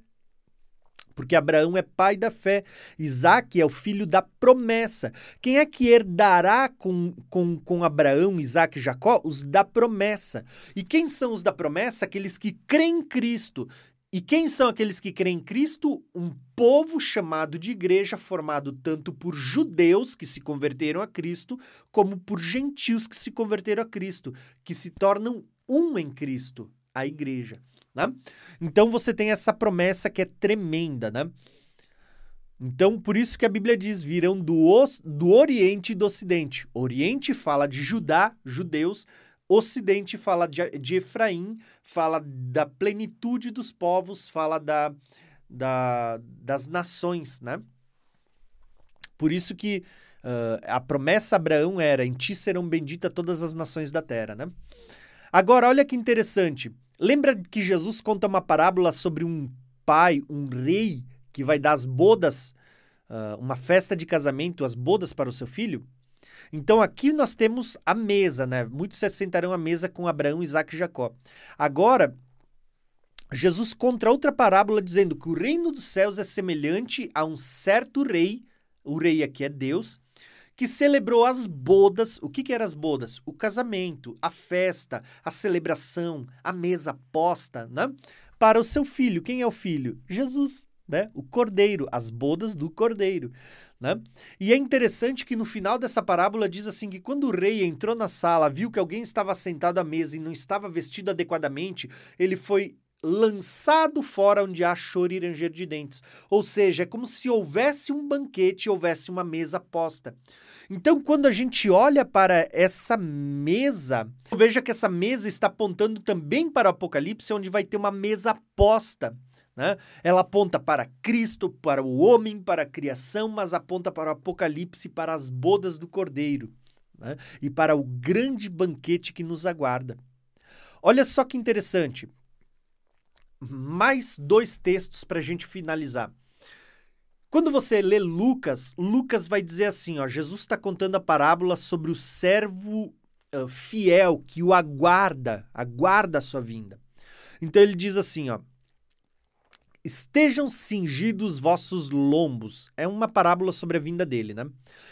Porque Abraão é pai da fé, Isaac é o filho da promessa. Quem é que herdará com, com, com Abraão, Isaac e Jacó? Os da promessa. E quem são os da promessa? Aqueles que creem em Cristo. E quem são aqueles que creem em Cristo? Um povo chamado de igreja, formado tanto por judeus que se converteram a Cristo, como por gentios que se converteram a Cristo, que se tornam um em Cristo, a igreja, né? Então você tem essa promessa que é tremenda, né? Então, por isso que a Bíblia diz, virão do, do Oriente e do Ocidente. Oriente fala de Judá, judeus. Ocidente fala de, de Efraim, fala da plenitude dos povos, fala da, da, das nações, né? Por isso que uh, a promessa a Abraão era: em ti serão benditas todas as nações da terra, né? Agora, olha que interessante. Lembra que Jesus conta uma parábola sobre um pai, um rei, que vai dar as bodas, uh, uma festa de casamento, as bodas para o seu filho? Então, aqui nós temos a mesa, né? Muitos se assentarão à mesa com Abraão, Isaac e Jacó. Agora, Jesus conta outra parábola dizendo que o reino dos céus é semelhante a um certo rei, o rei aqui é Deus, que celebrou as bodas. O que que eram as bodas? O casamento, a festa, a celebração, a mesa posta, né? Para o seu filho. Quem é o filho? Jesus, né? O Cordeiro, as bodas do Cordeiro, né? E é interessante que no final dessa parábola diz assim que quando o rei entrou na sala, viu que alguém estava sentado à mesa e não estava vestido adequadamente, ele foi lançado fora, onde há choro e ranger de dentes. Ou seja, é como se houvesse um banquete e houvesse uma mesa posta. Então, quando a gente olha para essa mesa, veja que essa mesa está apontando também para o Apocalipse, onde vai ter uma mesa posta, né? Ela aponta para Cristo, para o homem, para a criação, mas aponta para o Apocalipse, para as bodas do Cordeiro, né? E para o grande banquete que nos aguarda. Olha só que interessante. Mais dois textos para a gente finalizar. Quando você lê Lucas, Lucas vai dizer assim, ó, Jesus está contando a parábola sobre o servo uh, fiel que o aguarda, aguarda a sua vinda. Então ele diz assim, ó: estejam cingidos vossos lombos. É uma parábola sobre a vinda dele, né?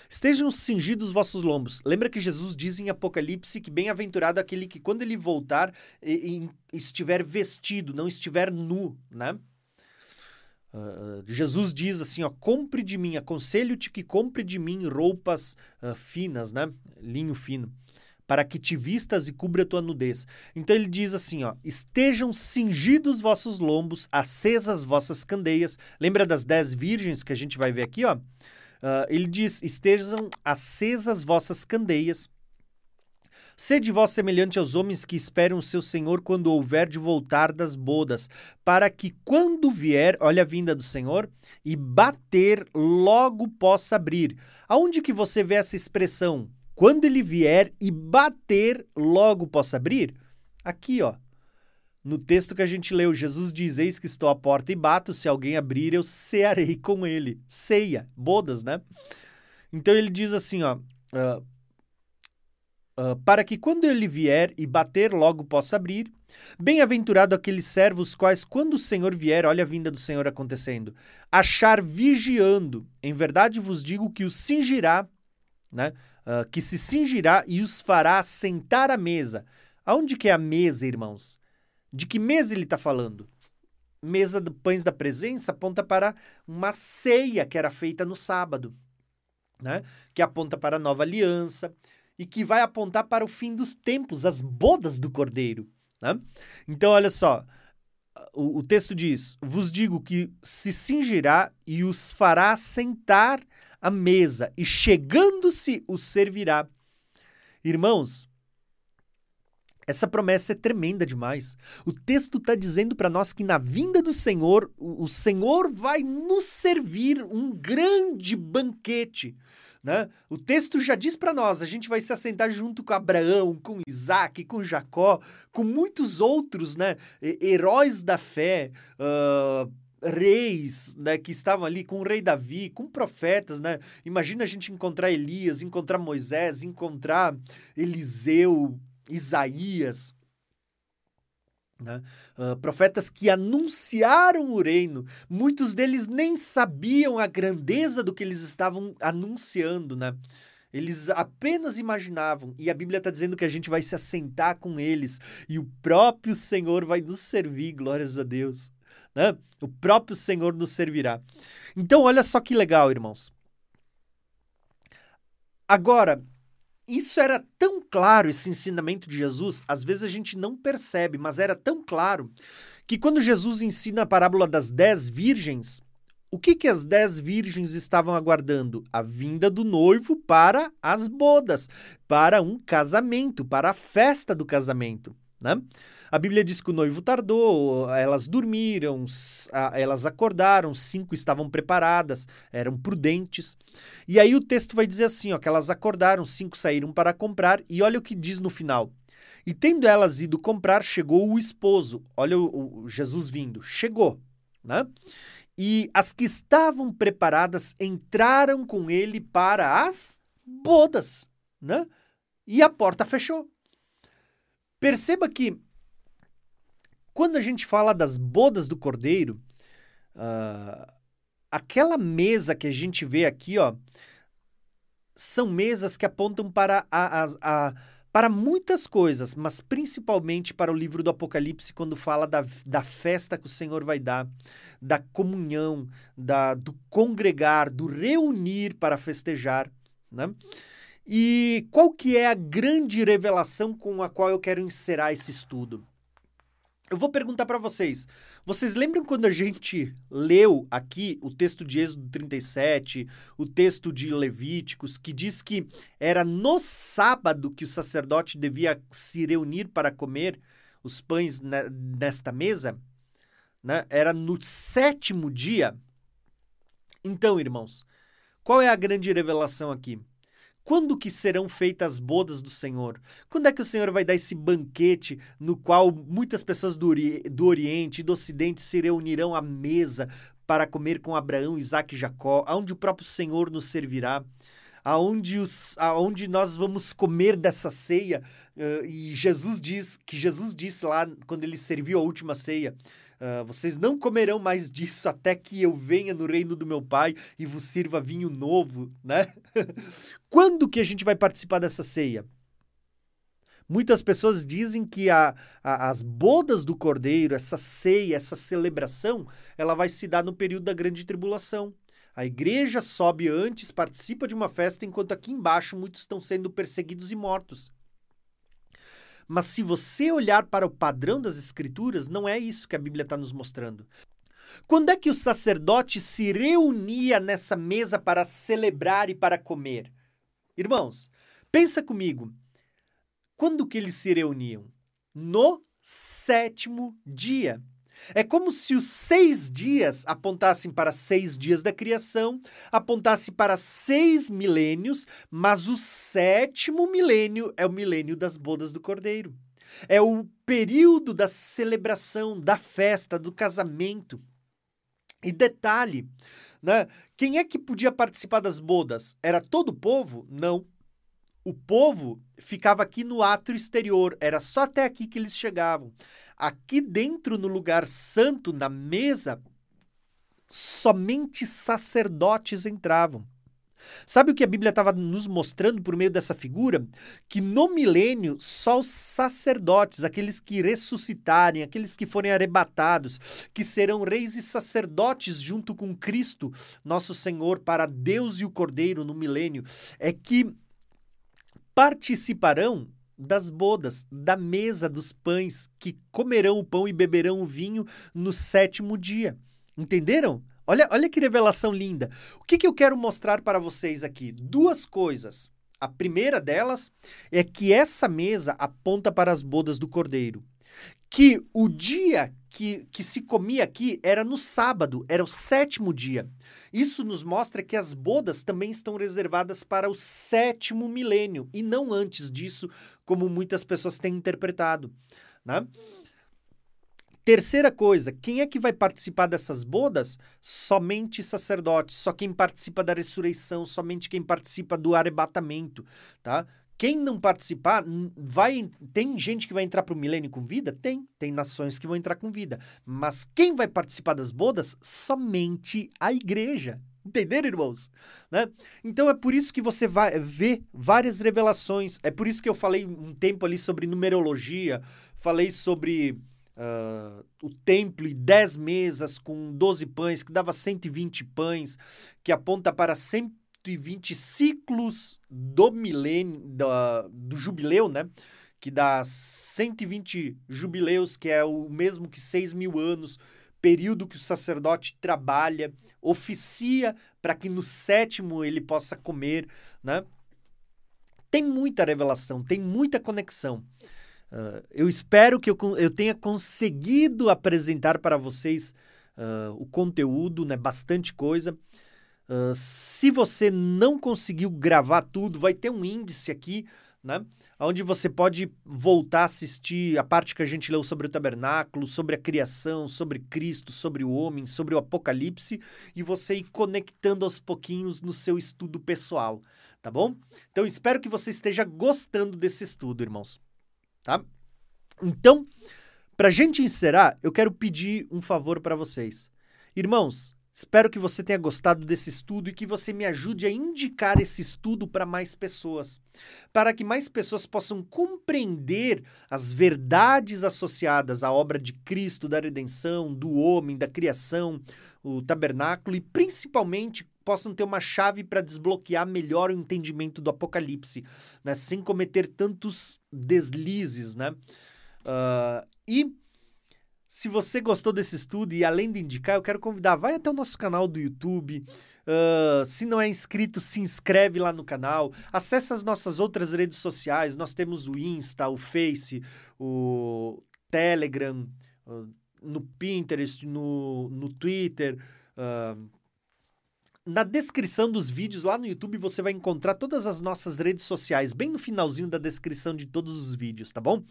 Estejam cingidos vossos lombos. Lembra que Jesus diz em Apocalipse que bem-aventurado aquele que, quando ele voltar, e, e estiver vestido, não estiver nu, né? Uh, Jesus diz assim, ó: compre de mim, aconselho-te que compre de mim roupas uh, finas, né? Linho fino, para que te vistas e cubra a tua nudez. Então ele diz assim, ó: estejam cingidos vossos lombos, acesas vossas candeias. Lembra das dez virgens que a gente vai ver aqui, ó? Uh, ele diz, estejam acesas vossas candeias, Sede vós semelhante aos homens que esperam o seu Senhor quando houver de voltar das bodas, para que quando vier, olha a vinda do Senhor, e bater logo possa abrir. Aonde que você vê essa expressão? Quando ele vier e bater logo possa abrir? Aqui, ó. No texto que a gente leu, Jesus diz, eis que estou à porta e bato, se alguém abrir, eu cearei com ele. Ceia, bodas, né? Então ele diz assim, ó, uh, uh, para que quando ele vier e bater logo possa abrir, bem-aventurado aqueles servos quais, quando o Senhor vier, olha a vinda do Senhor acontecendo, achar vigiando, em verdade vos digo que os cingirá, né? Uh, que se cingirá e os fará sentar à mesa. Aonde que é a mesa, irmãos? De que mesa ele está falando? Mesa dos Pães da Presença aponta para uma ceia que era feita no sábado, né? Que aponta para a nova aliança e que vai apontar para o fim dos tempos, as bodas do Cordeiro, né? Então, olha só, o, o texto diz, vos digo que se cingirá e os fará sentar à mesa e chegando-se os servirá. Irmãos, essa promessa é tremenda demais. O texto está dizendo para nós que na vinda do Senhor, o Senhor vai nos servir um grande banquete, né? O texto já diz para nós, a gente vai se assentar junto com Abraão, com Isaac, com Jacó, com muitos outros, né? Heróis da fé, uh, reis, né? Que estavam ali com o rei Davi, com profetas, né? Imagina a gente encontrar Elias, encontrar Moisés, encontrar Eliseu, Isaías, né? uh, profetas que anunciaram o reino, muitos deles nem sabiam a grandeza do que eles estavam anunciando, né? Eles apenas imaginavam, e a Bíblia está dizendo que a gente vai se assentar com eles, e o próprio Senhor vai nos servir, glórias a Deus, né? O próprio Senhor nos servirá. Então, olha só que legal, irmãos. Agora, isso era tão claro, esse ensinamento de Jesus, às vezes a gente não percebe, mas era tão claro, que quando Jesus ensina a parábola das dez virgens, o que que as dez virgens estavam aguardando? A vinda do noivo para as bodas, para um casamento, para a festa do casamento, né? A Bíblia diz que o noivo tardou, elas dormiram, elas acordaram, cinco estavam preparadas, eram prudentes. E aí o texto vai dizer assim, ó, que elas acordaram, cinco saíram para comprar, e olha o que diz no final. E tendo elas ido comprar, chegou o esposo, olha o, o Jesus vindo, chegou, né? E as que estavam preparadas entraram com ele para as bodas, né? E a porta fechou. Perceba que quando a gente fala das bodas do Cordeiro, uh, aquela mesa que a gente vê aqui, ó, são mesas que apontam para, a, a, a, para muitas coisas, mas principalmente para o livro do Apocalipse, quando fala da, da festa que o Senhor vai dar, da comunhão, da, do congregar, do reunir para festejar, né? E qual que é a grande revelação com a qual eu quero encerrar esse estudo? Eu vou perguntar para vocês, vocês lembram quando a gente leu aqui o texto de Êxodo trinta e sete, o texto de Levíticos, que diz que era no sábado que o sacerdote devia se reunir para comer os pães nesta mesa? Né? Era no sétimo dia? Então, irmãos, qual é a grande revelação aqui? Quando que serão feitas as bodas do Senhor? Quando é que o Senhor vai dar esse banquete no qual muitas pessoas do, Ori- do Oriente e do Ocidente se reunirão à mesa para comer com Abraão, Isaac e Jacó, aonde o próprio Senhor nos servirá, aonde, os, aonde nós vamos comer dessa ceia? Uh, e Jesus diz, que Jesus disse lá quando ele serviu a última ceia, Uh, vocês não comerão mais disso até que eu venha no reino do meu Pai e vos sirva vinho novo, né? Quando que a gente vai participar dessa ceia? Muitas pessoas dizem que a, a, as bodas do Cordeiro, essa ceia, essa celebração, ela vai se dar no período da grande tribulação. A igreja sobe antes, participa de uma festa, enquanto aqui embaixo muitos estão sendo perseguidos e mortos. Mas se você olhar para o padrão das Escrituras, não é isso que a Bíblia está nos mostrando. Quando é que o sacerdote se reunia nessa mesa para celebrar e para comer? Irmãos, pensa comigo. Quando que eles se reuniam? No sétimo dia. É como se os seis dias apontassem para seis dias da criação, apontassem para seis milênios, mas o sétimo milênio é o milênio das bodas do Cordeiro. É o período da celebração, da festa, do casamento. E detalhe, né? Quem é que podia participar das bodas? Era todo o povo? Não. O povo ficava aqui no átrio exterior, era só até aqui que eles chegavam. Aqui dentro, no lugar santo, na mesa, somente sacerdotes entravam. Sabe o que a Bíblia estava nos mostrando por meio dessa figura? Que no milênio, só os sacerdotes, aqueles que ressuscitarem, aqueles que forem arrebatados, que serão reis e sacerdotes junto com Cristo, nosso Senhor, para Deus e o Cordeiro no milênio, é que participarão das bodas, da mesa dos pães, que comerão o pão e beberão o vinho no sétimo dia. Entenderam? Olha, olha que revelação linda. O que, que eu quero mostrar para vocês aqui? Duas coisas. A primeira delas é que essa mesa aponta para as bodas do Cordeiro. Que o dia que, que se comia aqui era no sábado, era o sétimo dia. Isso nos mostra que as bodas também estão reservadas para o sétimo milênio, e não antes disso, como muitas pessoas têm interpretado, né? Terceira coisa, quem é que vai participar dessas bodas? Somente sacerdotes, só quem participa da ressurreição, somente quem participa do arrebatamento, tá? Quem não participar, vai, tem gente que vai entrar para o milênio com vida? Tem, tem nações que vão entrar com vida. Mas quem vai participar das bodas? Somente a igreja. Entenderam, irmãos? Né? Então é por isso que você vai ver várias revelações, é por isso que eu falei um tempo ali sobre numerologia, falei sobre... Uh, o templo e dez mesas com doze pães, que dava cento e vinte pães, que aponta para cento e vinte ciclos do milênio, do, do jubileu, né? Que dá cento e vinte jubileus, que é o mesmo que seis mil anos, período que o sacerdote trabalha, oficia para que no sétimo ele possa comer, né? Tem muita revelação, tem muita conexão. Uh, eu espero que eu, eu tenha conseguido apresentar para vocês uh, o conteúdo, né? Bastante coisa. Uh, se você não conseguiu gravar tudo, vai ter um índice aqui, né? Onde você pode voltar a assistir a parte que a gente leu sobre o tabernáculo, sobre a criação, sobre Cristo, sobre o homem, sobre o Apocalipse, e você ir conectando aos pouquinhos no seu estudo pessoal, tá bom? Então, espero que você esteja gostando desse estudo, irmãos. Tá? Então, para a gente encerrar, eu quero pedir um favor para vocês. Irmãos, espero que você tenha gostado desse estudo e que você me ajude a indicar esse estudo para mais pessoas, para que mais pessoas possam compreender as verdades associadas à obra de Cristo, da redenção, do homem, da criação, o tabernáculo e, principalmente, possam ter uma chave para desbloquear melhor o entendimento do Apocalipse, né? Sem cometer tantos deslizes, né? Uh, e se você gostou desse estudo e além de indicar, eu quero convidar, vai até o nosso canal do YouTube, uh, se não é inscrito, se inscreve lá no canal, acessa as nossas outras redes sociais, nós temos o Insta, o Face, o Telegram, uh, no Pinterest, no, no Twitter, uh, na descrição dos vídeos lá no YouTube você vai encontrar todas as nossas redes sociais, bem no finalzinho da descrição de todos os vídeos, tá bom?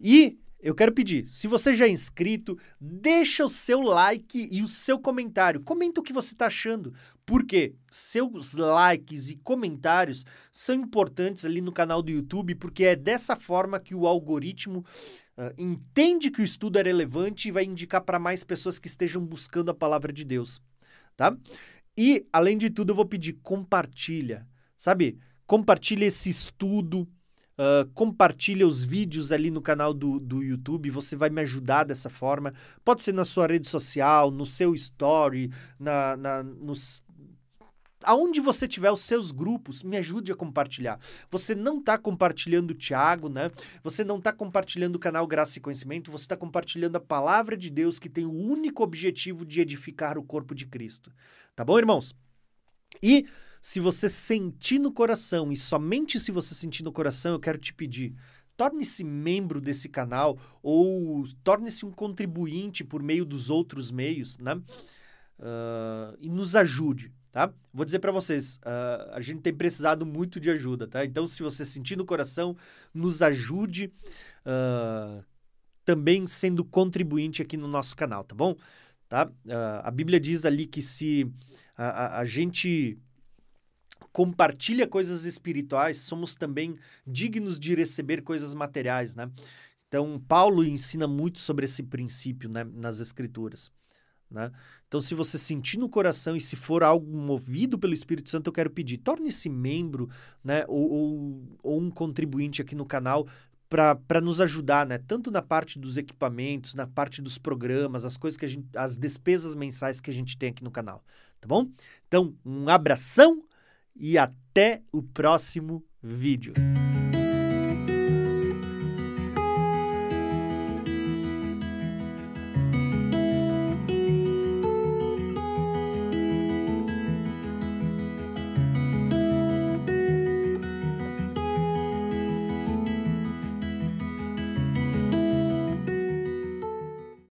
E eu quero pedir, se você já é inscrito, deixa o seu like e o seu comentário. Comenta o que você está achando, porque seus likes e comentários são importantes ali no canal do YouTube, porque é dessa forma que o algoritmo uh, entende que o estudo é relevante e vai indicar para mais pessoas que estejam buscando a palavra de Deus, tá? E, além de tudo, eu vou pedir, compartilha, sabe? Compartilha esse estudo, uh, compartilha os vídeos ali no canal do, do YouTube, você vai me ajudar dessa forma. Pode ser na sua rede social, no seu story, na, na, nos... aonde você tiver os seus grupos, me ajude a compartilhar. Você não está compartilhando o Tiago, né? Você não está compartilhando o canal Graça e Conhecimento, você está compartilhando a palavra de Deus que tem o único objetivo de edificar o corpo de Cristo. Tá bom, irmãos? E se você sentir no coração, e somente se você sentir no coração, eu quero te pedir, torne-se membro desse canal ou torne-se um contribuinte por meio dos outros meios, né? Uh, e nos ajude, tá? Vou dizer para vocês, uh, a gente tem precisado muito de ajuda, tá? Então, se você sentir no coração, nos ajude uh, também sendo contribuinte aqui no nosso canal, tá bom? Tá? Uh, a Bíblia diz ali que se a, a, a gente compartilha coisas espirituais, somos também dignos de receber coisas materiais, né? Então, Paulo ensina muito sobre esse princípio, né, nas Escrituras, né? Então, se você sentir no coração e se for algo movido pelo Espírito Santo, eu quero pedir, torne-se membro, né, ou, ou, ou um contribuinte aqui no canal, para nos ajudar, né? Tanto na parte dos equipamentos, na parte dos programas, as coisas que a gente, as despesas mensais que a gente tem aqui no canal, tá bom? Então, um abração e até o próximo vídeo.